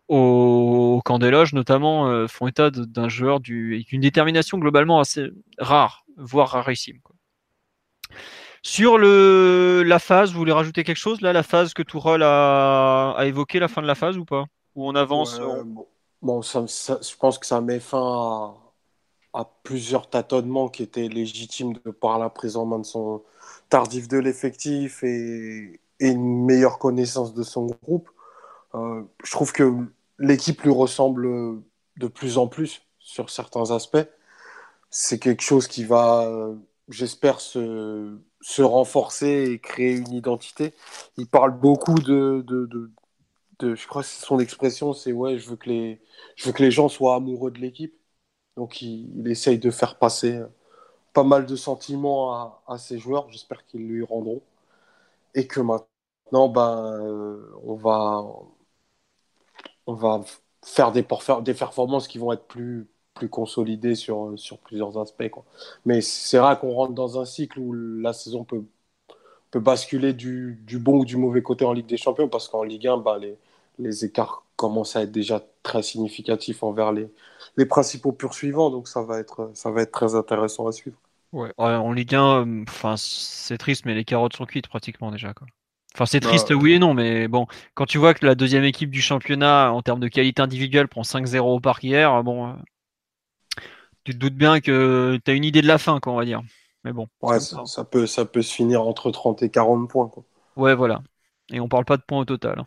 Au camp des loges, notamment, euh, font état de, d'un joueur du, d'une détermination globalement assez rare, voire rarissime. Quoi. Sur le, la phase, vous voulez rajouter quelque chose là, la phase que Tourol a, a évoquée, la fin de la phase ou pas ? Où on avance ouais, on... Bon, bon ça, ça, je pense que ça met fin à, à plusieurs tâtonnements qui étaient légitimes de par la prise en main de son tardif de l'effectif et, et une meilleure connaissance de son groupe. Euh, je trouve que l'équipe lui ressemble de plus en plus sur certains aspects. C'est quelque chose qui va, j'espère, se, se renforcer et créer une identité. Il parle beaucoup de, de, de, de je crois que son expression, c'est ouais, je veux que les, je veux que les gens soient amoureux de l'équipe. Donc il, il essaye de faire passer pas mal de sentiments à, à ses joueurs. J'espère qu'ils lui rendront et que maintenant, ben, euh, on va On va faire des, porf- des performances qui vont être plus, plus consolidées sur, sur plusieurs aspects. Quoi. Mais c'est rare qu'on rentre dans un cycle où la saison peut, peut basculer du, du bon ou du mauvais côté en Ligue des Champions, parce qu'en Ligue un, bah, les, les écarts commencent à être déjà très significatifs envers les, les principaux poursuivants. Donc ça va être, ça va être très intéressant à suivre. Ouais, en Ligue un, enfin, c'est triste, mais les carottes sont cuites pratiquement déjà, quoi. Enfin, c'est triste, bah, oui et non, mais bon, quand tu vois que la deuxième équipe du championnat, en termes de qualité individuelle, prend cinq zéro au parc hier, bon, tu te doutes bien que tu as une idée de la fin, quoi, on va dire. Mais bon. Ouais, ça, ça, peut, ça peut se finir entre trente et quarante points, quoi. Ouais, voilà. Et on parle pas de points au total. Hein.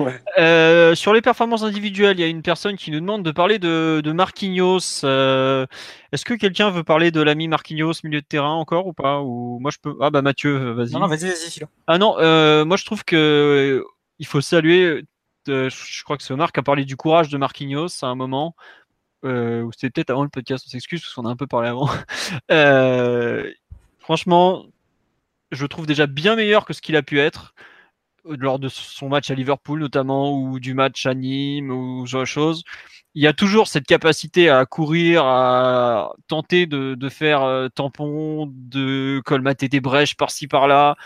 Ouais. Euh, sur les performances individuelles, il y a une personne qui nous demande de parler de, de Marquinhos. Euh, est-ce que quelqu'un veut parler de l'ami Marquinhos, milieu de terrain encore ou pas ? Ou moi je peux. Ah bah Mathieu, vas-y. Non, non vas-y, vas-y, Philo. Ah non, euh, moi je trouve que il faut saluer. Euh, je crois que c'est Omar qui a parlé du courage de Marquinhos à un moment. Euh, ou c'était peut-être avant le podcast, on s'excuse parce qu'on a un peu parlé avant. euh, franchement, je le trouve déjà bien meilleur que ce qu'il a pu être. lors de son match à Liverpool notamment, ou du match à Nîmes, ou ce genre de choses. Il y a toujours cette capacité à courir, à tenter de, de faire euh, tampon, de colmater des brèches par-ci, par-là.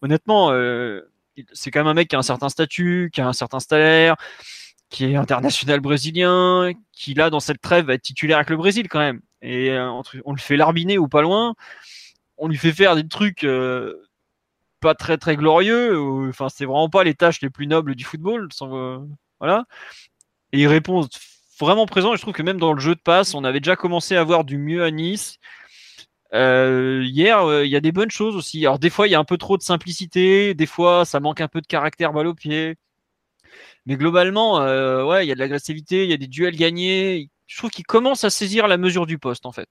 Honnêtement, euh, c'est quand même un mec qui a un certain statut, qui a un certain salaire, qui est international brésilien, qui là, dans cette trêve, va être titulaire avec le Brésil quand même. Et euh, on, on le fait larbiner ou pas loin. On lui fait faire des trucs... Euh, pas très très glorieux, enfin c'est vraiment pas les tâches les plus nobles du football, sans... voilà, et il répond vraiment présent. Et je trouve que même dans le jeu de passe, on avait déjà commencé à voir du mieux à Nice. Euh, hier, il euh, y a des bonnes choses aussi. Alors des fois il y a un peu trop de simplicité, des fois ça manque un peu de caractère balle au pied, mais globalement euh, ouais, il y a de l'agressivité, il y a des duels gagnés. Je trouve qu'il commence à saisir la mesure du poste, en fait.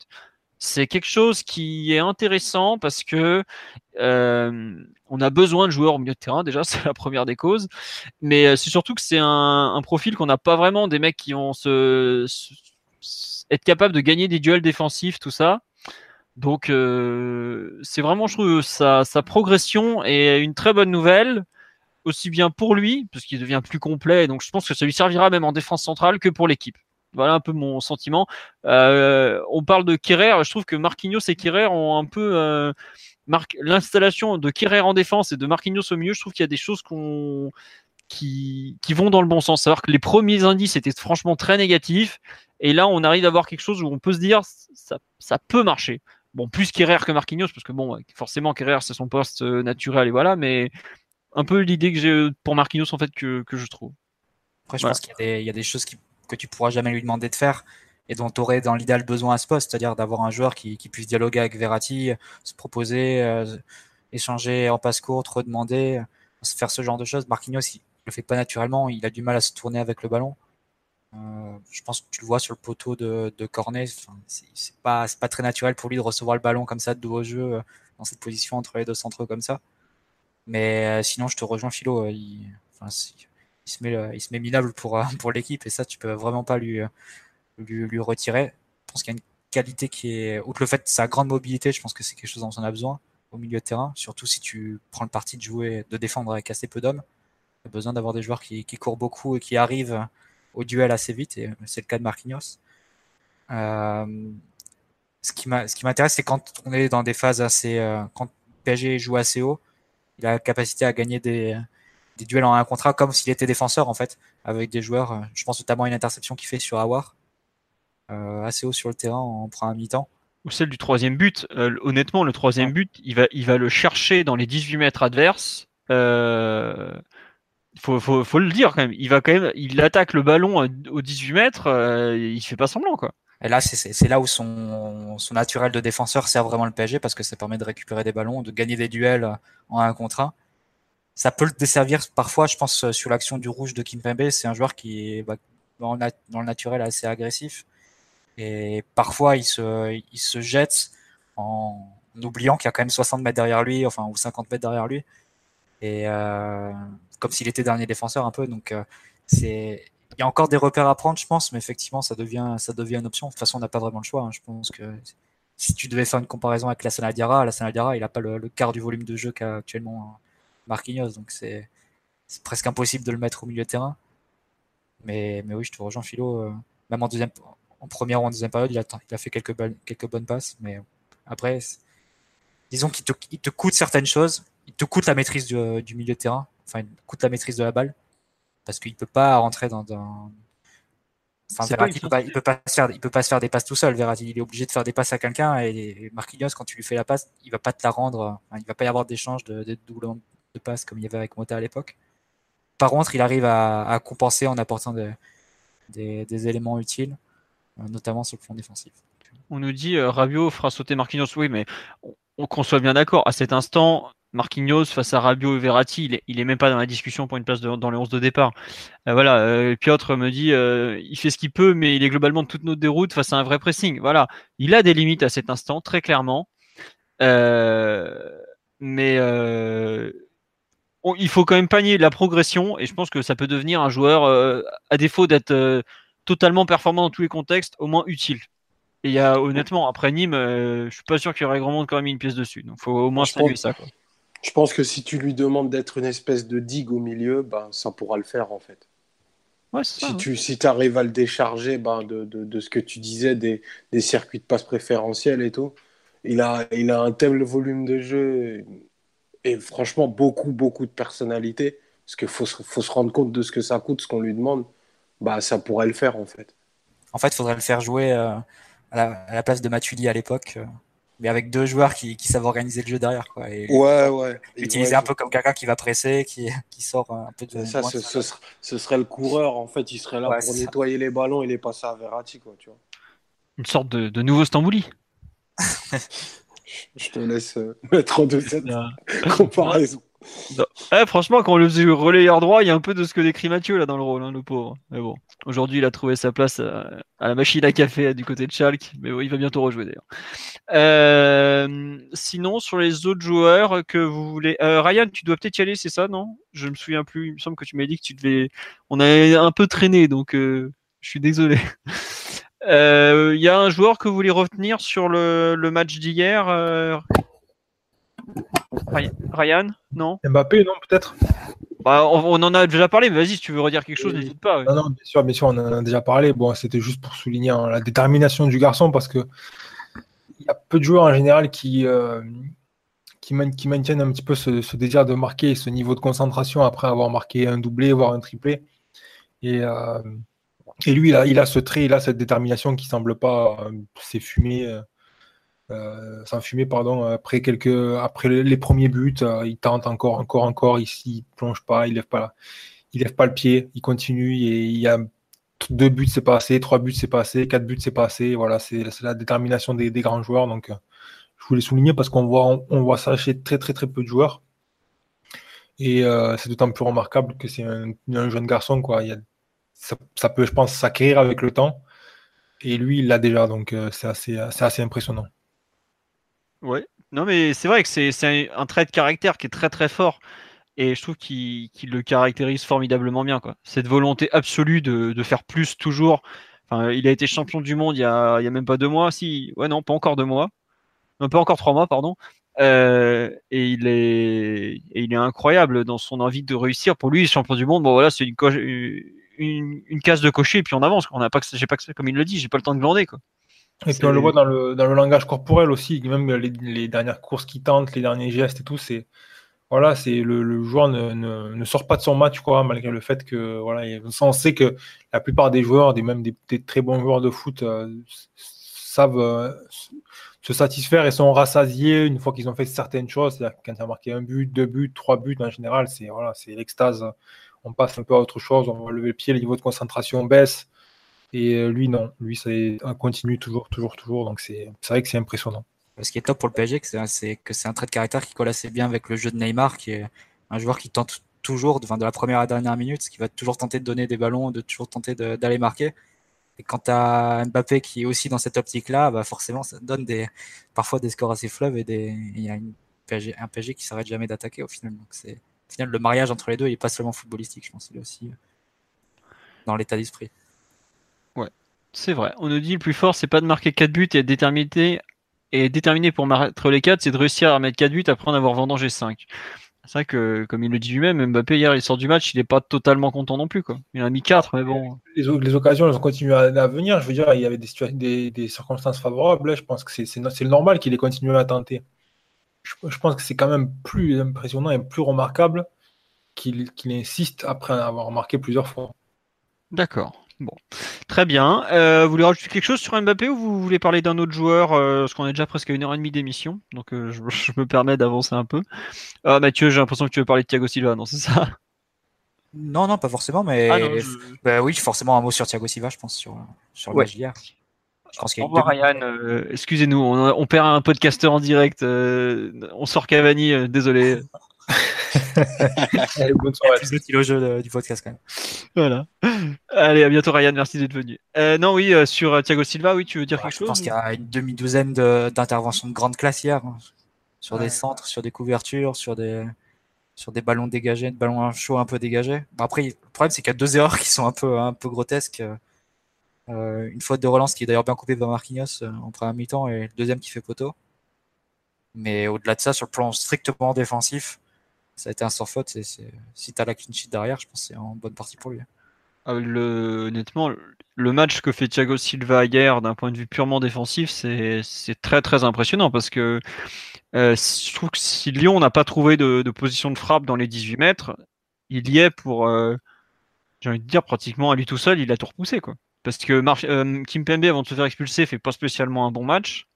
C'est quelque chose qui est intéressant parce que euh, on a besoin de joueurs au milieu de terrain, déjà, c'est la première des causes. Mais c'est surtout que c'est un, un profil qu'on n'a pas vraiment, des mecs qui vont se, se, être capables de gagner des duels défensifs, tout ça. Donc euh, c'est vraiment, je trouve, sa, sa progression est une très bonne nouvelle, aussi bien pour lui, parce qu'il devient plus complet. Donc je pense que ça lui servira même en défense centrale que pour l'équipe. Voilà un peu mon sentiment. Euh, on parle de Kehrer. Je trouve que Marquinhos et Kehrer ont un peu... Euh, mar- l'installation de Kehrer en défense et de Marquinhos au milieu, je trouve qu'il y a des choses qu'on, qui, qui vont dans le bon sens. Alors que les premiers indices étaient franchement très négatifs. Et là, on arrive à avoir quelque chose où on peut se dire ça, ça peut marcher. Bon, plus Kehrer que Marquinhos, parce que bon, forcément, Kehrer, c'est son poste naturel. Et voilà, mais un peu l'idée que j'ai pour Marquinhos, en fait, que, que je trouve. Après, je voilà. pense qu'il y a des, il y a des choses qui... que tu ne pourras jamais lui demander de faire et dont tu aurais dans l'idéal besoin à ce poste, c'est-à-dire d'avoir un joueur qui, qui puisse dialoguer avec Verratti, se proposer, euh, échanger en passe courte, redemander, faire ce genre de choses. Marquinhos, il ne le fait pas naturellement, il a du mal à se tourner avec le ballon. Euh, je pense que tu le vois sur le poteau de, de Cornet, enfin, c'est, c'est pas, c'est pas très naturel pour lui de recevoir le ballon comme ça, de dos au jeu, dans cette position entre les deux centraux comme ça. Mais euh, sinon, je te rejoins Philo, euh, il, enfin, c'est, Il se, met, il se met minable pour, pour l'équipe, et ça, tu peux vraiment pas lui, lui, lui retirer. Je pense qu'il y a une qualité qui est... Outre le fait de sa grande mobilité, je pense que c'est quelque chose dont on a besoin au milieu de terrain, surtout si tu prends le parti de jouer, de défendre avec assez peu d'hommes. Tu as besoin d'avoir des joueurs qui, qui courent beaucoup et qui arrivent au duel assez vite, et c'est le cas de Marquinhos. Euh, ce qui m'a, ce qui m'intéresse, c'est quand on est dans des phases assez... Quand P S G joue assez haut, il a la capacité à gagner des... des duels en un contrat comme s'il était défenseur, en fait, avec des joueurs. Je pense notamment à une interception qu'il fait sur Awar, euh, assez haut sur le terrain, on prend un mi-temps. Ou celle du troisième but. Euh, honnêtement, le troisième ouais. but, il va, il va le chercher dans les dix-huit mètres adverses. Euh, faut, faut, faut le dire quand même. Il va quand même, il attaque le ballon aux dix-huit mètres. Euh, il fait pas semblant, quoi. Et là, c'est, c'est, c'est là où son, son naturel de défenseur sert vraiment le P S G, parce que ça permet de récupérer des ballons, de gagner des duels en un contre un. Ça peut le desservir parfois, je pense, sur l'action du rouge de Kimpembe. C'est un joueur qui est bah, dans le naturel assez agressif. Et parfois, il se, il se jette en oubliant qu'il y a quand même soixante mètres derrière lui, enfin, ou cinquante mètres derrière lui. Et euh, comme s'il était dernier défenseur un peu. Donc, euh, c'est... il y a encore des repères à prendre, je pense. Mais effectivement, ça devient, ça devient une option. De toute façon, on n'a pas vraiment le choix, hein. Je pense que si tu devais faire une comparaison avec Lassana Diarra, Lassana Diarra, il n'a pas le, le quart du volume de jeu qu'a actuellement Marquinhos, donc c'est, c'est presque impossible de le mettre au milieu de terrain. Mais, mais oui, je te rejoins, Philo. Euh, même en, deuxième, en première ou en deuxième période, il a, il a fait quelques, quelques bonnes passes. Mais après, disons qu'il te, il te coûte certaines choses. Il te coûte la maîtrise du, du milieu de terrain. Enfin, il te coûte la maîtrise de la balle. Parce qu'il ne peut pas rentrer dans... dans... Enfin, Verratti, il ne peut, peut, peut pas se faire des passes tout seul. Verratti, il est obligé de faire des passes à quelqu'un. Et, et Marquinhos, quand tu lui fais la passe, il ne va pas te la rendre. Hein, il ne va pas y avoir d'échange de, de double de passe comme il y avait avec Mota à l'époque. Par contre, il arrive à, à compenser en apportant des, des, des éléments utiles, notamment sur le plan défensif. On nous dit euh, Rabiot fera sauter Marquinhos. Oui, mais on, on, qu'on soit bien d'accord, à cet instant, Marquinhos face à Rabiot et Verratti, il est, il est même pas dans la discussion pour une place de, dans les onze de départ. Euh, voilà, euh, Piotr me dit euh, il fait ce qu'il peut, mais il est globalement de toute notre déroute face à un vrai pressing. Voilà, il a des limites à cet instant, très clairement. Euh, mais euh, il faut quand même pas nier la progression, et je pense que ça peut devenir un joueur, euh, à défaut d'être euh, totalement performant dans tous les contextes, au moins utile. Et il y a honnêtement, après Nîmes, euh, je suis pas sûr qu'il y aurait grand monde quand même mis une pièce dessus. Donc il faut au moins saluer ça, quoi. Je pense que si tu lui demandes d'être une espèce de digue au milieu, ben, ça pourra le faire en fait. Ouais, c'est ça, si tu hein. si t'arrives à le décharger ben, de, de, de ce que tu disais, des, des circuits de passe préférentiels et tout, il a, il a un tel volume de jeu et, et franchement beaucoup, beaucoup de personnalité. Parce qu'il faut, faut se rendre compte de ce que ça coûte, ce qu'on lui demande. Bah, ça pourrait le faire en fait. En fait, il faudrait le faire jouer euh, à, la, à la place de Matuidi à l'époque. Euh. Mais avec deux joueurs qui, qui savent organiser le jeu derrière, quoi. Et ouais, ouais. L'utiliser ouais, un je... peu comme quelqu'un qui va presser, qui, qui sort un peu de. Ça, ce, ce, serait, ce serait le coureur, en fait. Il serait là ouais, pour nettoyer ça. Les ballons et les passer à Verratti, quoi, tu vois. Une sorte de, de nouveau Stambouli. Je te laisse euh, mettre en deux cette comparaison. Eh, franchement, quand on le faisait relayeur droit, il y a un peu de ce que décrit Mathieu là dans le rôle, hein, le pauvre. Mais bon, aujourd'hui, il a trouvé sa place à, à la machine à café du côté de Schalke. Mais bon, il va bientôt rejouer d'ailleurs. Euh, sinon, sur les autres joueurs que vous voulez, euh, Ryan, tu dois peut-être y aller, c'est ça, non ? Je me souviens plus. Il me semble que tu m'as dit que tu devais. On avait un peu traîné, donc euh, je suis désolé. Il euh, y a un joueur que vous voulez retenir sur le, le match d'hier. Euh... Ryan, non ? Mbappé, non, peut-être. Bah, on, on en a déjà parlé, mais vas-y, si tu veux redire quelque chose, oui. n'hésite pas. Ouais. Non, non, bien sûr, bien sûr, on en a déjà parlé. Bon, c'était juste pour souligner hein, la détermination du garçon, parce que il y a peu de joueurs en général qui euh, qui, man- qui maintiennent un petit peu ce, ce désir de marquer, ce niveau de concentration après avoir marqué un doublé, voire un triplé. Et euh, et lui, il a, il a ce trait, il a cette détermination qui semble pas euh, s'effumer. Euh, Euh, s'enfumer pardon après quelques après les premiers buts euh, il tente encore encore encore il, il plonge pas il lève pas la, il lève pas le pied, il continue et il y a deux buts c'est pas assez, trois buts c'est pas assez, quatre buts c'est pas assez. Voilà, c'est, c'est la détermination des, des grands joueurs, donc euh, je voulais souligner parce qu'on voit on, on voit ça chez très très très peu de joueurs et euh, c'est d'autant plus remarquable que c'est un, un jeune garçon quoi. Il y a, ça, ça peut je pense s'acquérir avec le temps et lui il l'a déjà, donc euh, c'est assez c'est assez impressionnant. Ouais, non mais c'est vrai que c'est, c'est un trait de caractère qui est très très fort et je trouve qu'il, qu'il le caractérise formidablement bien quoi. Cette volonté absolue de, de faire plus toujours. Enfin, il a été champion du monde il y a, il y a même pas deux mois, si ouais non pas encore deux mois, non pas encore trois mois pardon. Euh, et il est et il est incroyable dans son envie de réussir. Pour lui, champion du monde, bon voilà c'est une co- une, une case de cocher et puis on avance. Quoi. On n'a pas que j'ai pas que comme il le dit, j'ai pas le temps de glander quoi. Et c'est... puis on le voit dans le, dans le langage corporel aussi, même les, les dernières courses qu'il tente, les derniers gestes et tout, c'est voilà, c'est le, le joueur ne, ne, ne sort pas de son match quoi, malgré le fait que voilà, on sait que la plupart des joueurs, des même des, des très bons joueurs de foot euh, savent euh, se satisfaire et sont rassasiés une fois qu'ils ont fait certaines choses, c'est-à-dire que quand tu as marqué un but, deux buts, trois buts en général, c'est voilà, c'est l'extase, on passe un peu à autre chose, on va lever le pied, le niveau de concentration baisse. Et lui, non. Lui, ça continue toujours, toujours, toujours. Donc, c'est, c'est vrai que c'est impressionnant. Ce qui est top pour le P S G, c'est, c'est que c'est un trait de caractère qui colle assez bien avec le jeu de Neymar, qui est un joueur qui tente toujours, enfin, de la première à la dernière minute, qui va toujours tenter de donner des ballons, de toujours tenter de, d'aller marquer. Et quant à Mbappé, qui est aussi dans cette optique-là, bah forcément, ça donne des, parfois des scores assez fleuves et il y a une P S G, un P S G qui ne s'arrête jamais d'attaquer au final. Donc, c'est, au final, le mariage entre les deux, il n'est pas seulement footballistique, je pense, il est aussi dans l'état d'esprit. Ouais, c'est vrai. On nous dit le plus fort, c'est pas de marquer quatre buts et être déterminé, et déterminé pour mettre les quatre, c'est de réussir à mettre quatre buts après en avoir vendangé cinq. C'est vrai que, comme il le dit lui-même, Mbappé, hier, il sort du match, il n'est pas totalement content non plus. Quoi. Il a mis quatre, mais bon. Les, les occasions, elles ont continué à, à venir. Je veux dire, il y avait des, situa- des, des circonstances favorables. Là, je pense que c'est, c'est, c'est normal qu'il ait continué à tenter. Je, je pense que c'est quand même plus impressionnant et plus remarquable qu'il, qu'il insiste après avoir marqué plusieurs fois. D'accord. Bon, très bien. Euh, vous voulez rajouter quelque chose sur Mbappé ou vous voulez parler d'un autre joueur euh, parce qu'on est déjà presque à une heure et demie d'émission, donc euh, je, je me permets d'avancer un peu. Euh, Mathieu, j'ai l'impression que tu veux parler de Thiago Silva, non c'est ça ? Non, non, pas forcément, mais ah, non, je... bah, oui, forcément un mot sur Thiago Silva, je pense sur sur le match d'hier. Je pense qu'il y a Au revoir Ryan, euh, excusez-nous, on, on perd un podcasteur en direct, euh, on sort Cavani, euh, désolé. Allez, bonne soirée. C'est le petit jeu du podcast quand même. Voilà. Allez, à bientôt Ryan, merci d'être venu. Euh, non, oui, euh, sur Thiago Silva, oui, tu veux dire ouais, quelque je chose Je pense ou... qu'il y a une demi-douzaine de, d'interventions de grande classe hier, hein, sur ouais. des centres, sur des couvertures, sur des, sur des ballons dégagés, des ballons chauds un peu dégagés. Après, le problème, c'est qu'il y a deux erreurs qui sont un peu, un peu grotesques. Euh, une faute de relance qui est d'ailleurs bien coupée par Marquinhos euh, en première mi-temps et le deuxième qui fait poteau. Mais au-delà de ça, sur le plan strictement défensif, ça a été un sans faute. C'est, c'est... Si tu as la clean sheet derrière, je pense que c'est en bonne partie pour lui. Euh, le... Honnêtement, le match que fait Thiago Silva hier d'un point de vue purement défensif, c'est, c'est très très impressionnant parce que euh, je trouve que si Lyon n'a pas trouvé de... de position de frappe dans les dix-huit mètres, il y est pour, euh... j'ai envie de dire, pratiquement à lui tout seul, il a tout repoussé, quoi. Parce que Mar- euh, Kimpembe, avant de se faire expulser, fait pas spécialement un bon match.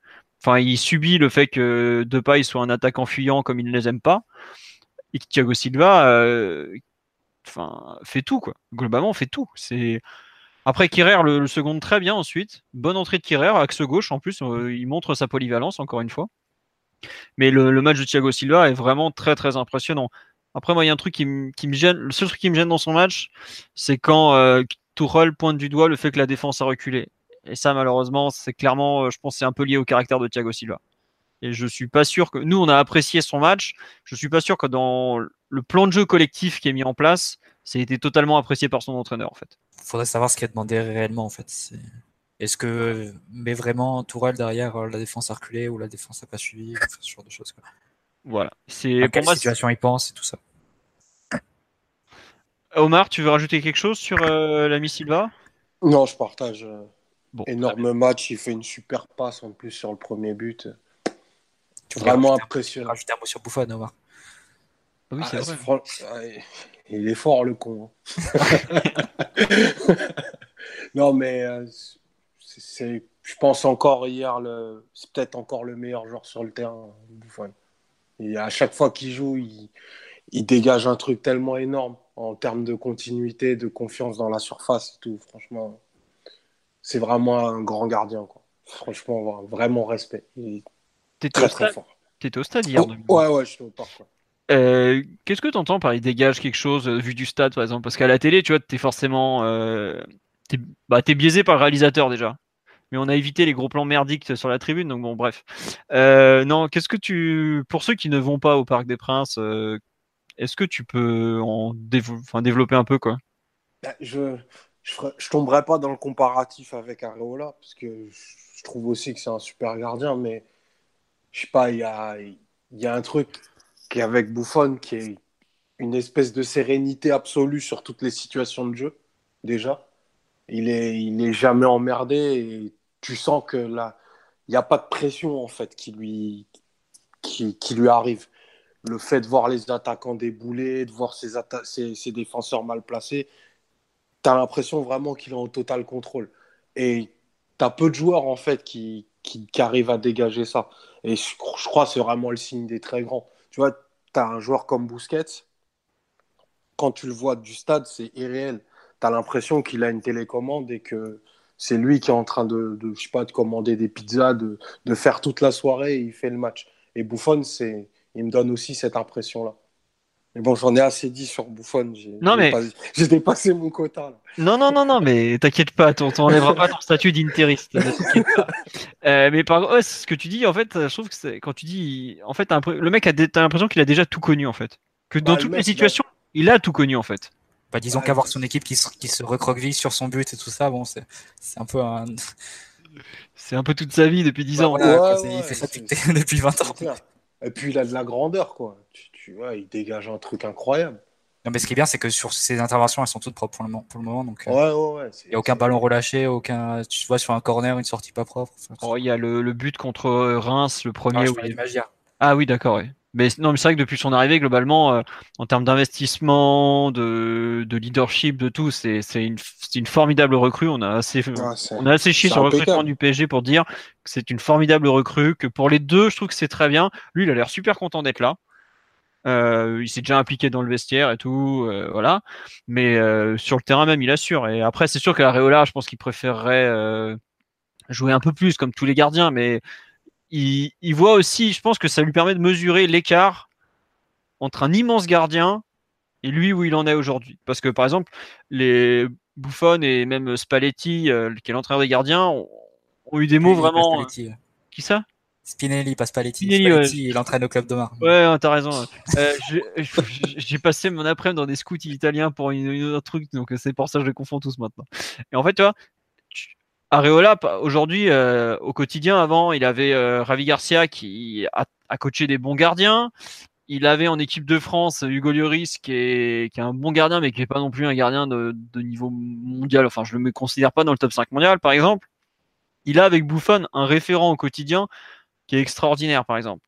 Enfin, il subit le fait que Depay soit un attaquant fuyant comme il ne les aime pas. Et que Thiago Silva euh, enfin, fait tout, quoi. Globalement, fait tout. C'est... Après, Kehrer le, le seconde très bien ensuite. Bonne entrée de Kehrer, axe gauche en plus. Euh, il montre sa polyvalence, encore une fois. Mais le, le match de Thiago Silva est vraiment très, très impressionnant. Après, moi, il y a un truc qui me gêne. Le seul truc qui me gêne dans son match, c'est quand euh, Tourol pointe du doigt le fait que la défense a reculé. Et ça, malheureusement, c'est clairement, je pense, c'est un peu lié au caractère de Thiago Silva. Et je suis pas sûr que nous, on a apprécié son match. Je suis pas sûr que dans le plan de jeu collectif qui est mis en place, ça a été totalement apprécié par son entraîneur, en fait. Il faudrait savoir ce qui est demandé réellement, en fait. C'est... Est-ce que met vraiment Tourol derrière la défense a reculé ou la défense a pas suivi, ce genre de choses, quoi. Voilà. C'est à quelle moi, situation c'est... il pense et tout ça. Omar, tu veux rajouter quelque chose sur euh, l'ami Silva ? Non, je partage. Bon, énorme match, il fait une super passe en plus sur le premier but. Tu Vraiment impressionnant. Rajouter un mot sur Buffon, Omar. Ah oui, c'est ah, vrai. Fran... Il est fort, le con. Hein. Non, mais euh, c'est, c'est... je pense encore hier, le... c'est peut-être encore le meilleur joueur sur le terrain, Buffon. Et à chaque fois qu'il joue, il... il dégage un truc tellement énorme en termes de continuité, de confiance dans la surface et tout. Franchement, c'est vraiment un grand gardien, quoi. Franchement, vraiment respect. Il est très, très fort. T'étais au stade hier, oh, ouais, ouais, je suis au parc. Ouais. Euh, qu'est-ce que t'entends par il dégage quelque chose vu du stade, par exemple ? Parce qu'à la télé, tu vois, t'es forcément... Euh, t'es, bah, t'es biaisé par le réalisateur, déjà. Mais on a évité les gros plans merdiques sur la tribune, donc bon, bref. Euh, non, qu'est-ce que tu... Pour ceux qui ne vont pas au Parc des Princes... Euh, Est-ce que tu peux en dévo- enfin, développer un peu, quoi ? Je ne tomberai pas dans le comparatif avec Areola, parce que je trouve aussi que c'est un super gardien, mais je sais pas, il y a, y a un truc qui est avec Buffon, qui est une espèce de sérénité absolue sur toutes les situations de jeu, déjà. Il est, il est jamais emmerdé, et tu sens que là, il n'y a pas de pression, en fait, qui lui, qui, qui lui arrive. Le fait de voir les attaquants débouler, de voir ses, atta- ses, ses défenseurs mal placés, tu as l'impression vraiment qu'il est en total contrôle. Et tu as peu de joueurs, en fait, qui, qui, qui arrivent à dégager ça. Et je, je crois que c'est vraiment le signe des très grands. Tu vois, tu as un joueur comme Busquets, quand tu le vois du stade, c'est irréel. Tu as l'impression qu'il a une télécommande et que c'est lui qui est en train de, de, je sais pas, de commander des pizzas, de, de faire toute la soirée et il fait le match. Et Buffon, c'est... il me donne aussi cette impression-là. Mais bon, j'en ai assez dit sur Buffon. J'ai, non, mais... dépassé, j'ai dépassé mon quota. Là. Non, non, non, non, mais t'inquiète pas, t'en, t'enlèveras pas ton statut d'interiste. Ne t'inquiète pas. Euh, mais par contre, ouais, ce que tu dis, en fait, je trouve que c'est, quand tu dis... En fait, t'as le mec, a, t'as l'impression qu'il a déjà tout connu, en fait. Que dans bah, toutes le mec, les situations, bah... il a tout connu, en fait. Bah, disons bah, qu'avoir son équipe qui se, qui se recroqueville sur son but et tout ça, bon, c'est, c'est un peu un... C'est un peu toute sa vie depuis dix ans. Bah, voilà, ouais, ouais, il fait ça depuis vingt ans. Et puis, il a de la grandeur, quoi. Tu, tu vois, il dégage un truc incroyable. Non, mais ce qui est bien, c'est que sur ses interventions, elles sont toutes propres pour le, pour le moment. Donc, ouais, euh, ouais, ouais. Il n'y a aucun c'est... ballon relâché, aucun. Tu vois, sur un corner, une sortie pas propre. Enfin, oh, il y a le, le but contre Reims, le premier. Ah, où il... ah oui, d'accord, oui. Mais, non, mais c'est vrai que depuis son arrivée, globalement, euh, en termes d'investissement, de, de leadership, de tout, c'est, c'est, une, c'est une formidable recrue. On a assez, ah, on a assez chié sur le recrutement du P S G pour dire que c'est une formidable recrue, que pour les deux, je trouve que c'est très bien. Lui, il a l'air super content d'être là. Euh, il s'est déjà impliqué dans le vestiaire et tout, euh, voilà. Mais euh, sur le terrain même, il assure. Et après, c'est sûr qu'à Areola, je pense qu'il préférerait euh, jouer un peu plus, comme tous les gardiens, mais... Il, il voit aussi, je pense que ça lui permet de mesurer l'écart entre un immense gardien et lui où il en est aujourd'hui. Parce que par exemple, les Buffon et même Spalletti, euh, qui est l'entraîneur des gardiens, ont, ont eu des mots Spinelli, vraiment. Euh, qui ça ? Spinelli, pas Spalletti. Spinelli, Spalletti, ouais. Il entraîne au club d'Omar. Ouais, t'as raison. euh, j'ai, j'ai passé mon après-midi dans des scouts italiens pour une, une autre truc, donc c'est pour ça que je les confonds tous maintenant. Et en fait, tu vois. Areola, aujourd'hui, euh, au quotidien, avant, il avait euh, Ravi Garcia qui a, a coaché des bons gardiens. Il avait en équipe de France Hugo Lloris qui est, qui est un bon gardien, mais qui n'est pas non plus un gardien de, de niveau mondial. Enfin, je ne me considère pas dans le top cinq mondial, par exemple. Il a avec Buffon un référent au quotidien qui est extraordinaire, par exemple.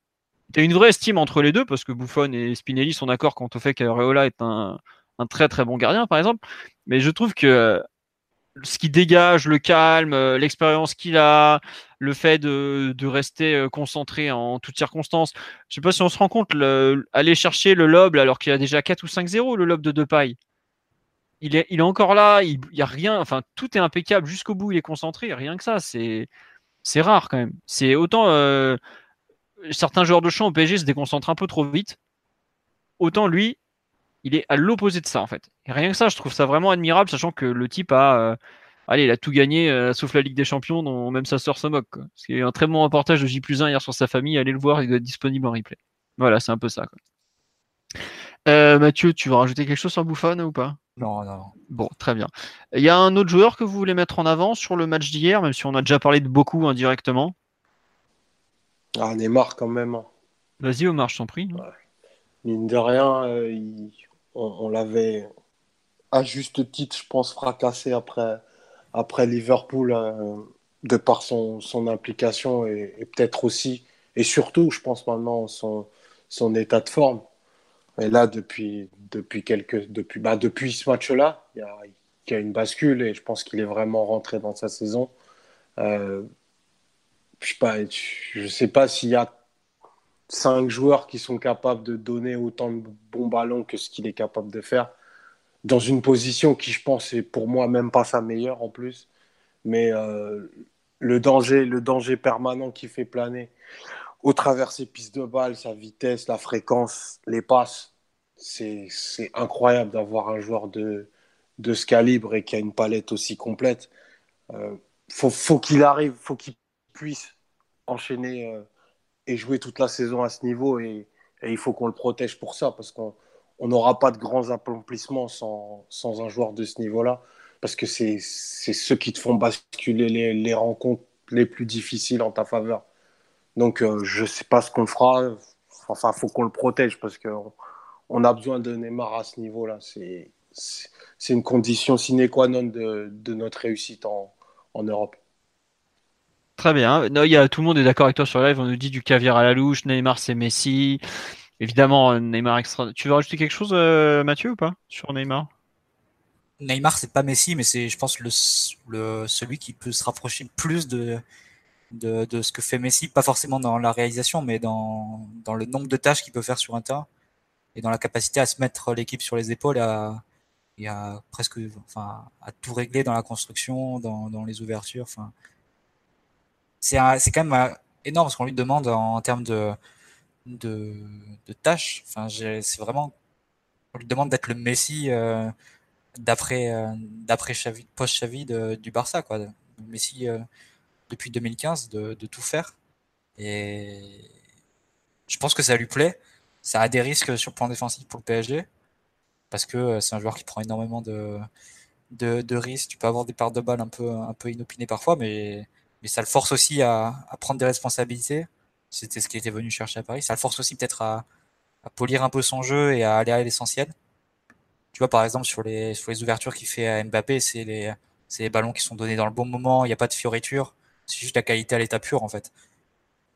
Il y a une vraie estime entre les deux, parce que Buffon et Spinelli sont d'accord quant au fait qu'Areola est un, un très très bon gardien, par exemple. Mais je trouve que ce qui dégage, le calme, l'expérience qu'il a, le fait de, de rester concentré en toutes circonstances. Je ne sais pas si on se rend compte, le, aller chercher le lob, alors qu'il y a déjà quatre ou cinq zéro, le lob de Depay. Il est, il est encore là, il n'y a rien, enfin tout est impeccable, jusqu'au bout il est concentré, rien que ça, c'est, c'est rare quand même. C'est autant euh, certains joueurs de champ au P S G se déconcentrent un peu trop vite, autant lui, il est à l'opposé de ça, en fait. Et rien que ça, je trouve ça vraiment admirable, sachant que le type a, euh, allez, il a tout gagné, euh, sauf la Ligue des Champions, dont même sa sœur se moque, quoi. Parce qu'il y a eu un très bon reportage de J plus un hier sur sa famille, allez le voir, il doit être disponible en replay. Voilà, c'est un peu ça, quoi. Euh, Mathieu, tu veux rajouter quelque chose sur Buffon ou pas ? Non, non, non. Bon, très bien. Il y a un autre joueur que vous voulez mettre en avant sur le match d'hier, même si on a déjà parlé de beaucoup indirectement. Ah, Neymar, quand même. Vas-y, Omar, je t'en prie. Ouais. Mine de rien, euh, il... On, on l'avait à juste titre, je pense, fracassé après, après Liverpool, euh, de par son, son implication et, et peut-être aussi, et surtout, je pense maintenant, son, son état de forme. Et là, depuis, depuis, quelques, depuis, bah, depuis ce match-là, il y, y a une bascule et je pense qu'il est vraiment rentré dans sa saison. Euh, je ne sais, sais pas s'il y a cinq joueurs qui sont capables de donner autant de bons ballons que ce qu'il est capable de faire dans une position qui, je pense, est pour moi même pas sa meilleure en plus. Mais euh, le danger, le danger permanent qui fait planer au travers ses pistes de balle, sa vitesse, la fréquence, les passes, c'est, c'est incroyable d'avoir un joueur de, de ce calibre et qui a une palette aussi complète. Euh, faut, faut qu'il arrive, faut qu'il puisse enchaîner euh, et jouer toute la saison à ce niveau, et, et il faut qu'on le protège pour ça, parce qu'on n'aura pas de grands accomplissements sans, sans un joueur de ce niveau-là, parce que c'est, c'est ceux qui te font basculer les, les rencontres les plus difficiles en ta faveur. Donc euh, je ne sais pas ce qu'on fera, enfin il faut qu'on le protège, parce qu'on on a besoin de Neymar à ce niveau-là, c'est, c'est, c'est une condition sine qua non de, de notre réussite en, en Europe. Très bien. Non, y a, tout le monde est d'accord avec toi sur le live. On nous dit du caviar à la louche. Neymar, c'est Messi. Évidemment, Neymar extra. Tu veux rajouter quelque chose, euh, Mathieu, ou pas, sur Neymar ? Neymar, c'est pas Messi, mais c'est, je pense, le, le, celui qui peut se rapprocher plus de, de, de ce que fait Messi, pas forcément dans la réalisation, mais dans, dans le nombre de tâches qu'il peut faire sur un terrain et dans la capacité à se mettre l'équipe sur les épaules et à, et à presque, enfin, à tout régler dans la construction, dans, dans les ouvertures. Enfin. C'est, un, c'est quand même énorme ce qu'on lui demande en termes de, de, de tâches. Enfin, j'ai, c'est vraiment, on lui demande d'être le Messi euh, d'après, euh, d'après Xavi, post-Xavi de, du Barça, quoi. Le Messi euh, depuis deux mille quinze de, de tout faire. Et je pense que ça lui plaît. Ça a des risques sur le plan défensif pour le P S G parce que c'est un joueur qui prend énormément de, de, de risques. Tu peux avoir des pertes de balles un peu, un peu inopinées parfois, mais Mais ça le force aussi à, à prendre des responsabilités. C'était ce qu'il était venu chercher à Paris. Ça le force aussi peut-être à, à polir un peu son jeu et à aller à l'essentiel. Tu vois, par exemple, sur les, sur les ouvertures qu'il fait à Mbappé, c'est les, c'est les ballons qui sont donnés dans le bon moment. Il n'y a pas de fioriture. C'est juste la qualité à l'état pur, en fait.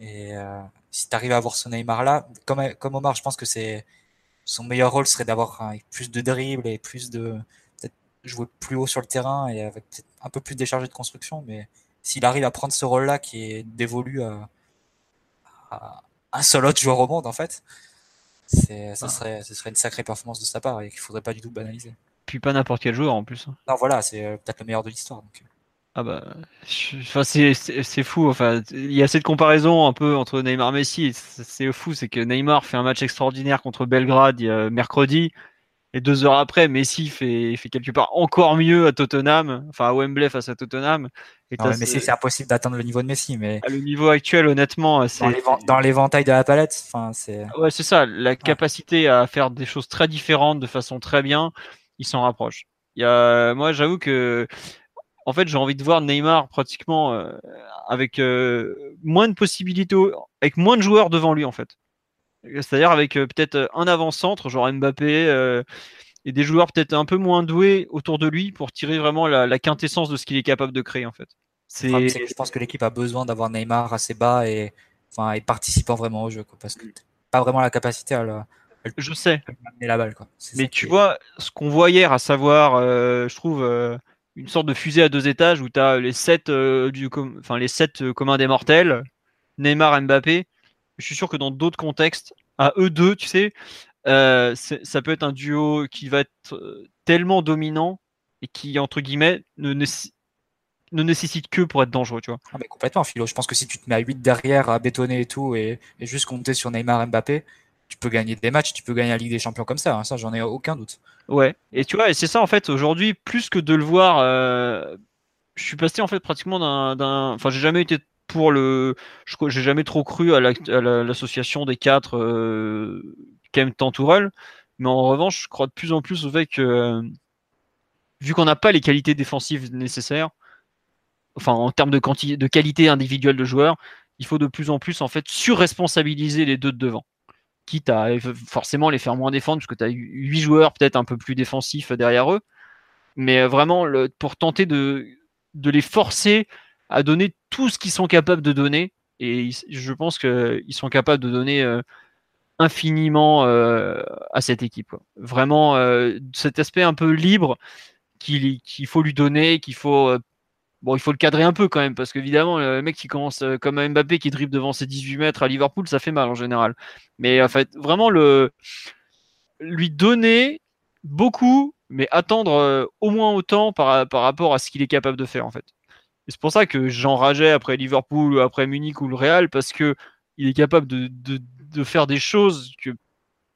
Et euh, si tu arrives à avoir ce Neymar-là, comme, comme Omar, je pense que c'est, son meilleur rôle serait d'avoir hein, plus de dribbles et plus de, peut-être jouer plus haut sur le terrain et avec peut-être un peu plus déchargé de construction. Mais s'il arrive à prendre ce rôle-là qui est dévolu à, à un seul autre joueur au monde, en fait, c'est, ça serait, ce serait une sacrée performance de sa part et qu'il ne faudrait pas du tout banaliser. Puis pas n'importe quel joueur en plus. Non, voilà, c'est peut-être le meilleur de l'histoire. Donc. Ah bah, je, enfin, c'est, c'est, c'est fou. Enfin, il y a cette comparaison un peu entre Neymar et Messi. C'est, c'est fou, c'est que Neymar fait un match extraordinaire contre Belgrade euh, mercredi. Et deux heures après, Messi fait, fait quelque part encore mieux à Tottenham, enfin à Wembley face à Tottenham. Et non, mais Messi, c'est impossible d'atteindre le niveau de Messi. Mais à le niveau actuel, honnêtement, c'est dans l'éventail de la palette. Enfin, c'est. Ouais, c'est ça. La capacité ouais. à faire des choses très différentes de façon très bien, il s'en rapproche. Il y a... Moi, j'avoue que en fait, j'ai envie de voir Neymar pratiquement euh, avec euh, moins de possibilités, avec moins de joueurs devant lui, en fait. C'est-à-dire avec euh, peut-être un avant-centre, genre Mbappé, euh, et des joueurs peut-être un peu moins doués autour de lui pour tirer vraiment la, la quintessence de ce qu'il est capable de créer, en fait. C'est... Enfin, c'est que je pense que l'équipe a besoin d'avoir Neymar assez bas et, enfin, et participant vraiment au jeu, quoi, parce que t'as pas vraiment la capacité à le... Je sais, la balle, quoi. Mais tu est... vois, ce qu'on voit hier, à savoir, euh, je trouve, euh, une sorte de fusée à deux étages où tu as les sept euh, com... enfin, euh, communs des mortels, Neymar, Mbappé. Je suis sûr que dans d'autres contextes, à eux deux, tu sais, euh, ça peut être un duo qui va être tellement dominant et qui, entre guillemets, ne, ne, ne nécessite que pour être dangereux, tu vois. Ah, mais complètement, Philo. Je pense que si tu te mets à huit derrière à bétonner et tout et, et juste compter sur Neymar, Mbappé, tu peux gagner des matchs, tu peux gagner la Ligue des Champions comme ça, hein, ça j'en ai aucun doute. Ouais, et tu vois, et c'est ça en fait, aujourd'hui, plus que de le voir, euh, je suis passé en fait pratiquement d'un, d'un... Enfin, j'ai jamais été pour le... Je, j'ai jamais trop cru à, la, à la, l'association des quatre euh, Kem Tourol, mais en revanche, je crois de plus en plus au fait que, euh, vu qu'on n'a pas les qualités défensives nécessaires, enfin en termes de, quanti- de qualité individuelle de joueurs, il faut de plus en plus en fait surresponsabiliser les deux de devant. Quitte à forcément les faire moins défendre, parce que tu as huit joueurs peut-être un peu plus défensifs derrière eux, mais vraiment le, pour tenter de, de les forcer à donner tout ce qu'ils sont capables de donner, et je pense qu'ils sont capables de donner euh, infiniment euh, à cette équipe, quoi. Vraiment, euh, cet aspect un peu libre qu'il, qu'il faut lui donner, qu'il faut... Euh, bon, il faut le cadrer un peu quand même, parce qu'évidemment, le mec qui commence comme Mbappé qui dribble devant ses dix-huit mètres à Liverpool, ça fait mal en général. Mais en fait, vraiment, le... lui donner beaucoup, mais attendre au moins autant par, par rapport à ce qu'il est capable de faire, en fait. Et c'est pour ça que j'enrageais après Liverpool, ou après Munich ou le Real, parce qu'il est capable de, de, de faire des choses que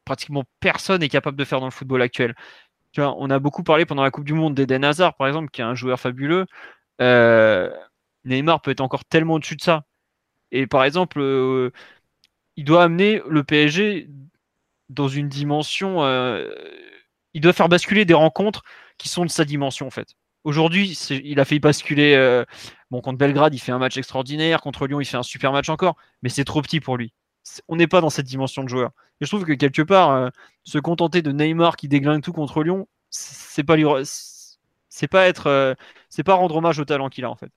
pratiquement personne n'est capable de faire dans le football actuel. Tu vois, on a beaucoup parlé pendant la Coupe du Monde d'Eden Hazard, par exemple, qui est un joueur fabuleux. Euh, Neymar peut être encore tellement au-dessus de ça. Et par exemple, euh, il doit amener le P S G dans une dimension. Euh, il doit faire basculer des rencontres qui sont de sa dimension en fait. Aujourd'hui, il a fait basculer. Euh, bon, contre Belgrade, il fait un match extraordinaire. Contre Lyon, il fait un super match encore. Mais c'est trop petit pour lui. C'est, on n'est pas dans cette dimension de joueur. Et je trouve que quelque part, euh, se contenter de Neymar qui déglingue tout contre Lyon, c'est pas lui. C'est pas être, euh, c'est pas rendre hommage au talent qu'il a en fait.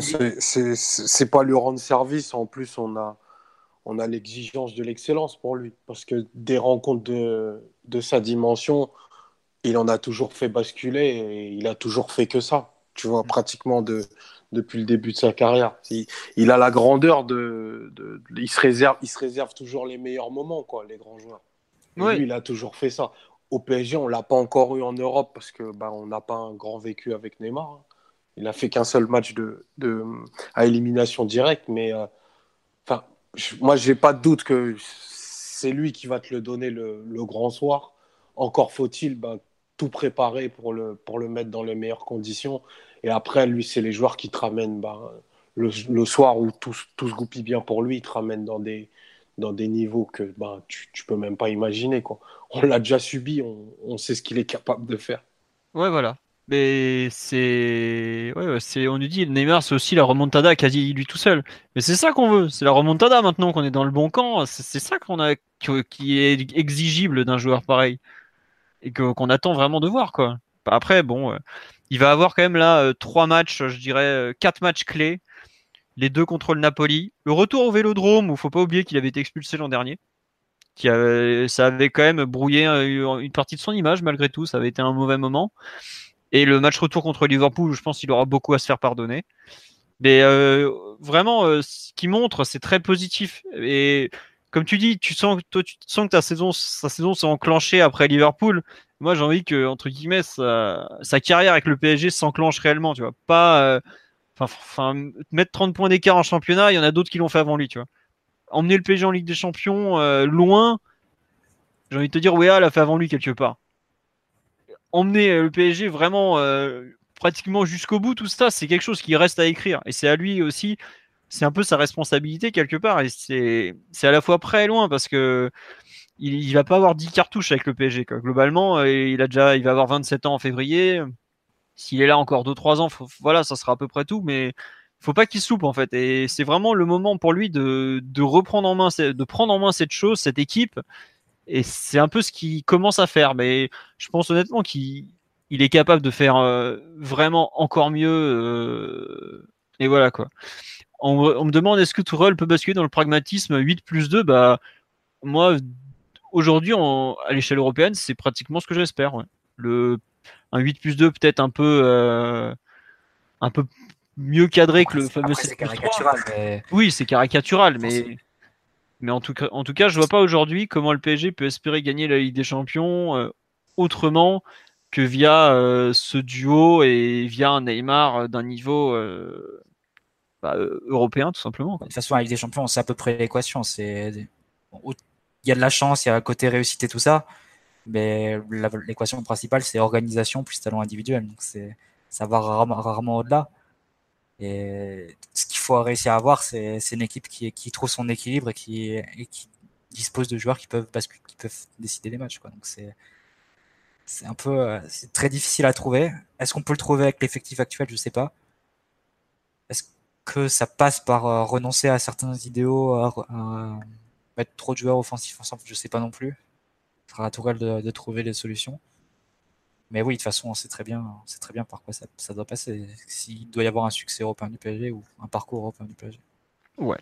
C'est, c'est, c'est pas lui rendre service. En plus, on a, on a l'exigence de l'excellence pour lui, parce que des rencontres de, de sa dimension, il en a toujours fait basculer et il a toujours fait que ça. Tu vois, pratiquement de, depuis le début de sa carrière, il, il a la grandeur de, de, de, il se réserve, il se réserve toujours les meilleurs moments, quoi, les grands joueurs. Oui. Lui, il a toujours fait ça. Au P S G, on ne l'a pas encore eu en Europe parce qu'on bah, n'a pas un grand vécu avec Neymar. Il n'a fait qu'un seul match de, de, à élimination directe. Mais euh, je, moi, je n'ai pas de doute que c'est lui qui va te le donner le, le grand soir. Encore faut-il bah, tout préparer pour le, pour le mettre dans les meilleures conditions. Et après, lui, c'est les joueurs qui te ramènent bah, le, le soir où tout, tout se goupille bien pour lui. Ils te ramènent dans des... dans des niveaux que ben, tu ne peux même pas imaginer, quoi. On l'a déjà subi, on, on sait ce qu'il est capable de faire. Ouais, voilà. Mais c'est... Ouais, ouais, c'est... On nous dit, Neymar, c'est aussi la remontada quasi lui tout seul. Mais c'est ça qu'on veut, c'est la remontada maintenant qu'on est dans le bon camp. C'est, c'est ça qu'on a... qui est exigible d'un joueur pareil. Et que, qu'on attend vraiment de voir, quoi. Après, bon, euh, il va avoir quand même là euh, trois matchs, je dirais euh, quatre matchs clés. Les deux contre le Napoli. Le retour au Vélodrome, où il ne faut pas oublier qu'il avait été expulsé l'an dernier. Qui avait, ça avait quand même brouillé une partie de son image, malgré tout. Ça avait été un mauvais moment. Et le match retour contre Liverpool, je pense qu'il aura beaucoup à se faire pardonner. Mais euh, vraiment, euh, ce qu'il montre, c'est très positif. Et comme tu dis, tu sens, toi, tu sens que ta saison, sa saison s'est enclenchée après Liverpool. Moi, j'ai envie que, entre guillemets, sa, sa carrière avec le P S G s'enclenche réellement. Tu vois, pas... Euh, Enfin, mettre trente points d'écart en championnat, il y en a d'autres qui l'ont fait avant lui, tu vois. Emmener le P S G en Ligue des Champions euh, loin, j'ai envie de te dire, Wea l'a fait avant lui quelque part. Emmener le P S G vraiment euh, pratiquement jusqu'au bout, tout ça, c'est quelque chose qui reste à écrire. Et c'est à lui aussi, c'est un peu sa responsabilité quelque part. Et c'est, c'est à la fois près et loin, parce que il, il va pas avoir dix cartouches avec le P S G, quoi. Globalement, il a déjà, il va avoir vingt-sept ans en février. S'il est là encore deux trois ans, faut, voilà, ça sera à peu près tout, mais il faut pas qu'il soupe en fait. Et c'est vraiment le moment pour lui de, de reprendre en main, de prendre en main cette chose, cette équipe. Et c'est un peu ce qu'il commence à faire. Mais je pense honnêtement qu'il il est capable de faire euh, vraiment encore mieux. Euh, et voilà quoi. On, on me demande est-ce que Tourol peut basculer dans le pragmatisme huit plus deux? Bah, moi, aujourd'hui, on, à l'échelle européenne, c'est pratiquement ce que j'espère. Ouais. Le, un huit plus deux peut-être un peu, euh, un peu mieux cadré que le fameux après, sept plus trois. Mais... Oui, c'est caricatural, mais... C'est... Mais en tout cas, en tout cas je ne vois pas aujourd'hui comment le P S G peut espérer gagner la Ligue des Champions euh, autrement que via euh, ce duo et via un Neymar euh, d'un niveau euh, bah, euh, européen, tout simplement. De toute façon, la Ligue des Champions, c'est à peu près l'équation. C'est... Bon, il y a de la chance, il y a un côté réussite et tout ça, mais la, l'équation principale, c'est organisation plus talent individuel. Donc c'est, ça va rarement, rarement au-delà. Et ce qu'il faut réussir à avoir, c'est, c'est une équipe qui, qui trouve son équilibre et qui, et qui dispose de joueurs qui peuvent, basculer, qui peuvent décider les matchs, quoi. Donc c'est, c'est un peu, c'est très difficile à trouver. Est-ce qu'on peut le trouver avec l'effectif actuel? Je sais pas. Est-ce que ça passe par euh, renoncer à certains idéaux, à, à mettre trop de joueurs offensifs ensemble? Je sais pas non plus. Il sera à Tourelle de, de trouver les solutions. Mais oui, de toute façon, on sait très bien, on sait très bien par quoi ça, ça doit passer. S'il doit y avoir un succès européen du P S G ou un parcours européen du P S G. Ouais.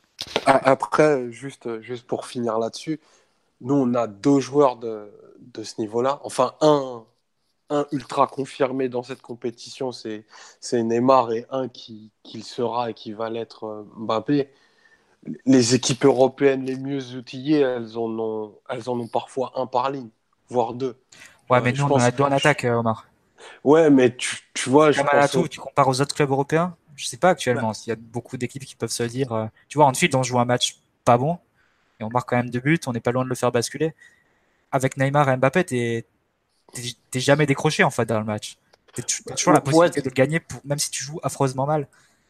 Après, juste, juste pour finir là-dessus, nous, on a deux joueurs de, de ce niveau-là. Enfin, un, un ultra confirmé dans cette compétition, c'est, c'est Neymar, et un qui, qui le sera et qui va l'être, Mbappé. Les équipes européennes les mieux outillées, elles en ont, elles en ont parfois un par ligne, voire deux. Ouais, mais nous, on a deux en attaque, Omar. Ouais, mais tu, tu vois... Comme à tout, tu compares aux autres clubs européens? Je sais pas actuellement. Ouais. S'il y a beaucoup d'équipes qui peuvent se dire... Euh, tu vois, Anfield, on joue un match pas bon, et on marque quand même deux buts, on n'est pas loin de le faire basculer. Avec Neymar et Mbappé, t'es, t'es, t'es jamais décroché, en fait, dans le match. T'as toujours la possibilité ouais, de gagner, pour, même si tu joues affreusement mal.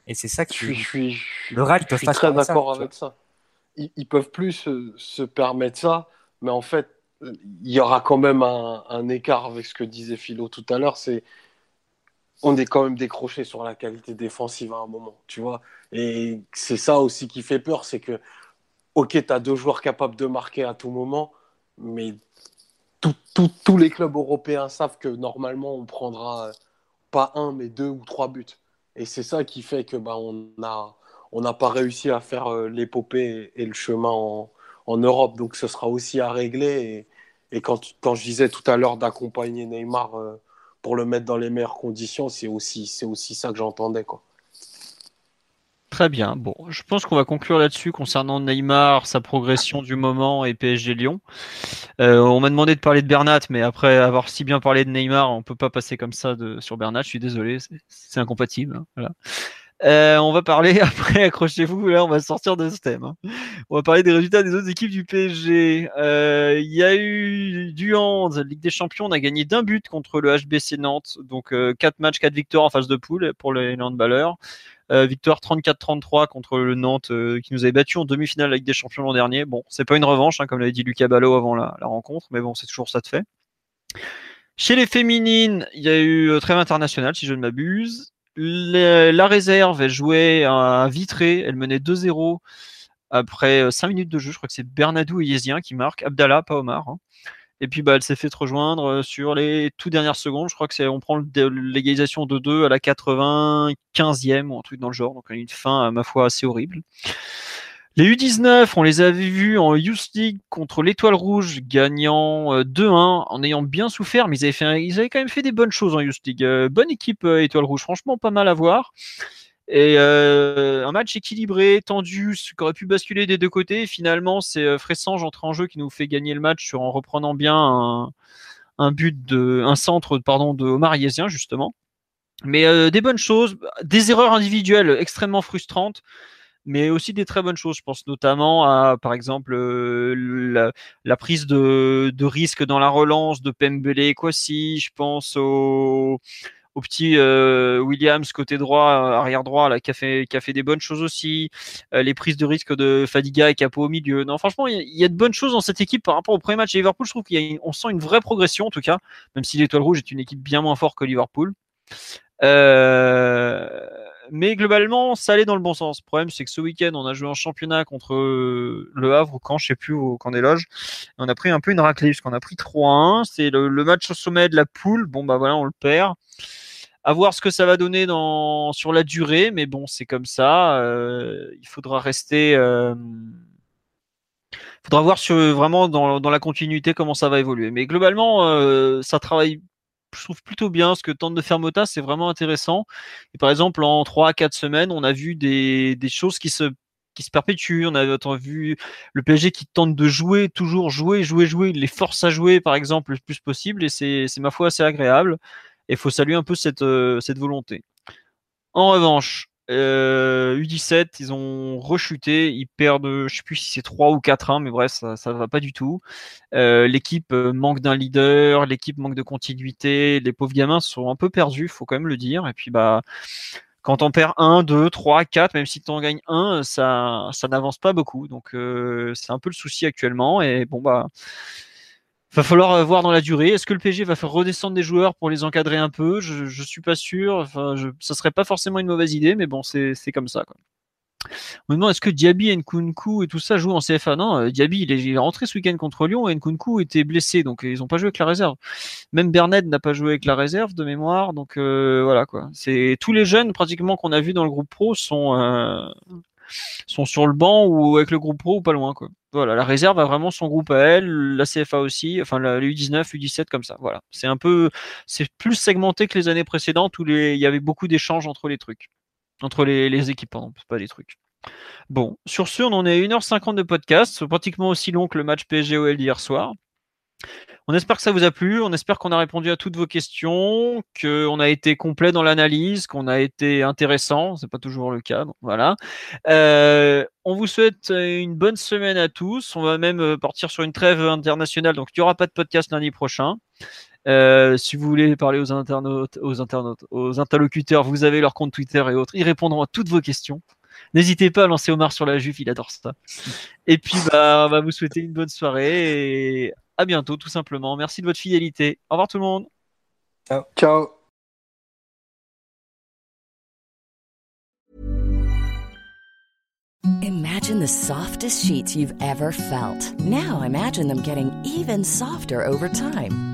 Et c'est ça qui... Le Real, ils peuvent pas se permettre ça. Je suis très d'accord avec ça. Ils, ils peuvent plus se, se permettre ça, mais en fait, il y aura quand même un, un écart avec ce que disait Philo tout à l'heure, c'est on est quand même décroché sur la qualité défensive à un moment, tu vois. Et c'est ça aussi qui fait peur, c'est que, ok, tu as deux joueurs capables de marquer à tout moment, mais tout, tout, tous les clubs européens savent que normalement, on prendra pas un, mais deux ou trois buts. Et c'est ça qui fait que bah, on a, on n'a pas réussi à faire l'épopée et, et le chemin en, en Europe. Donc, ce sera aussi à régler. Et, Et quand, quand je disais tout à l'heure d'accompagner Neymar euh, pour le mettre dans les meilleures conditions, c'est aussi, c'est aussi ça que j'entendais, quoi. Très bien. Bon, je pense qu'on va conclure là-dessus concernant Neymar, sa progression du moment et P S G Lyon. Euh, on m'a demandé de parler de Bernat, mais après avoir si bien parlé de Neymar, on ne peut pas passer comme ça de, sur Bernat. Je suis désolé, c'est, c'est incompatible. Hein, voilà. Euh, on va parler, après accrochez-vous, là on va sortir de ce thème. Hein. On va parler des résultats des autres équipes du P S G. Il euh, y a eu du hand, Ligue des Champions, on a gagné d'un but contre le H B C Nantes. Donc euh, quatre matchs, quatre victoires en phase de poule pour les handballeurs. Euh, victoire trente-quatre à trente-trois contre le Nantes euh, qui nous avait battu en demi-finale de Ligue des Champions l'an dernier. Bon, c'est pas une revanche, hein, comme l'avait dit Lucas Ballot avant la, la rencontre, mais bon, c'est toujours ça de fait. Chez les féminines, il y a eu euh, trêve internationale, si je ne m'abuse. La, la réserve, elle jouait à Vitré, elle menait deux zéro après cinq minutes de jeu, je crois que c'est Bernadou et Yezien qui marquent, Abdallah, pas Omar, hein. Et puis bah, elle s'est fait rejoindre sur les toutes dernières secondes, je crois que c'est, on prend l'égalisation de deux à la quatre-vingt-quinzième ou un truc dans le genre, donc une fin à ma foi assez horrible. Les U dix-neuf, on les avait vus en Youth League contre l'Étoile Rouge, gagnant deux un, en ayant bien souffert, mais ils avaient, fait, ils avaient quand même fait des bonnes choses en Youth League. Euh, bonne équipe euh, Étoile Rouge, franchement pas mal à voir. Et euh, un match équilibré, tendu, qui aurait pu basculer des deux côtés. Finalement, c'est euh, Fressange entré en jeu qui nous fait gagner le match sur, en reprenant bien un, un but de, un centre pardon, de Omar Yezien, justement. Mais euh, des bonnes choses, des erreurs individuelles extrêmement frustrantes, mais aussi des très bonnes choses. Je pense notamment à, par exemple, euh, la, la prise de, de risque dans la relance de Pembele, Kwasi. Je pense au, au petit euh, Williams, côté droit, arrière-droit, là, qui, a fait, qui a fait des bonnes choses aussi. Euh, les prises de risque de Fadiga et Capo au milieu. Non, franchement, il y, y a de bonnes choses dans cette équipe par rapport au premier match à Liverpool. Je trouve qu'on sent une vraie progression, en tout cas, même si l'Étoile Rouge est une équipe bien moins forte que Liverpool. Euh, mais globalement, ça allait dans le bon sens. Le problème, c'est que ce week-end, on a joué en championnat contre Le Havre, ou Caen, je ne sais plus, ou Caen des Loges. Et on a pris un peu une raclée, puisqu'on a pris trois à un. C'est le, le match au sommet de la poule. Bon, bah voilà, on le perd. À voir ce que ça va donner dans, sur la durée, mais bon, c'est comme ça. Euh, il faudra rester... Euh, il faudra voir sur, vraiment dans, dans la continuité comment ça va évoluer. Mais globalement, euh, ça travaille, je trouve, plutôt bien. Ce que tente de faire Motta, c'est vraiment intéressant. Et par exemple, en trois à quatre semaines, on a vu des, des choses qui se, qui se perpétuent. On a, on a vu le P S G qui tente de jouer, toujours jouer, jouer, jouer. Il les force à jouer, par exemple, le plus possible. Et c'est, c'est ma foi, assez agréable. Et il faut saluer un peu cette, euh, cette volonté. En revanche, Euh, U dix-sept, ils ont rechuté, ils perdent, je ne sais plus si c'est trois ou quatre un, mais bref, ça ne va pas du tout. Euh, l'équipe manque d'un leader, l'équipe manque de continuité, les pauvres gamins sont un peu perdus, il faut quand même le dire. Et puis, bah, quand on perd un, deux, trois, quatre, même si tu en gagnes un, ça, ça n'avance pas beaucoup. Donc, euh, c'est un peu le souci actuellement. Et bon, bah, va falloir voir dans la durée. Est-ce que le P S G va faire redescendre des joueurs pour les encadrer un peu? Je ne suis pas sûr. Enfin, je, ça serait pas forcément une mauvaise idée, mais bon, c'est, c'est comme ça, quoi. On me demande, est-ce que Diaby, Nkunku et tout ça jouent en C F A? Non, Diaby, il est, il est rentré ce week-end contre Lyon et Nkunku était blessé, donc ils n'ont pas joué avec la réserve. Même Bernard n'a pas joué avec la réserve de mémoire, donc euh, voilà, quoi. C'est, tous les jeunes pratiquement qu'on a vus dans le groupe pro sont... Euh, sont sur le banc ou avec le groupe pro ou pas loin, quoi. Voilà, la réserve a vraiment son groupe à elle, la C F A aussi, enfin la, les U dix-neuf, U dix-sept comme ça. Voilà, c'est un peu, c'est plus segmenté que les années précédentes où les, il y avait beaucoup d'échanges entre les trucs, entre les, les équipes, pardon, pas les trucs. Bon, sur ce, on en est à une heure cinquante de podcast, c'est pratiquement aussi long que le match P S G O L d'hier soir. On espère que ça vous a plu, on espère qu'on a répondu à toutes vos questions, qu'on a été complet dans l'analyse, qu'on a été intéressant, c'est pas toujours le cas, donc voilà. Euh, on vous souhaite une bonne semaine à tous, on va même partir sur une trêve internationale, donc il n'y aura pas de podcast lundi prochain. Euh, si vous voulez parler aux internautes, aux internautes, aux interlocuteurs, vous avez leur compte Twitter et autres, ils répondront à toutes vos questions. N'hésitez pas à lancer Omar sur la Juve, il adore ça. Et puis bah, on va vous souhaiter une bonne soirée et... à bientôt, tout simplement. Merci de votre fidélité. Au revoir tout le monde. Ciao. Ciao. Imagine the softest sheets you've ever felt. Now imagine them getting even softer over time.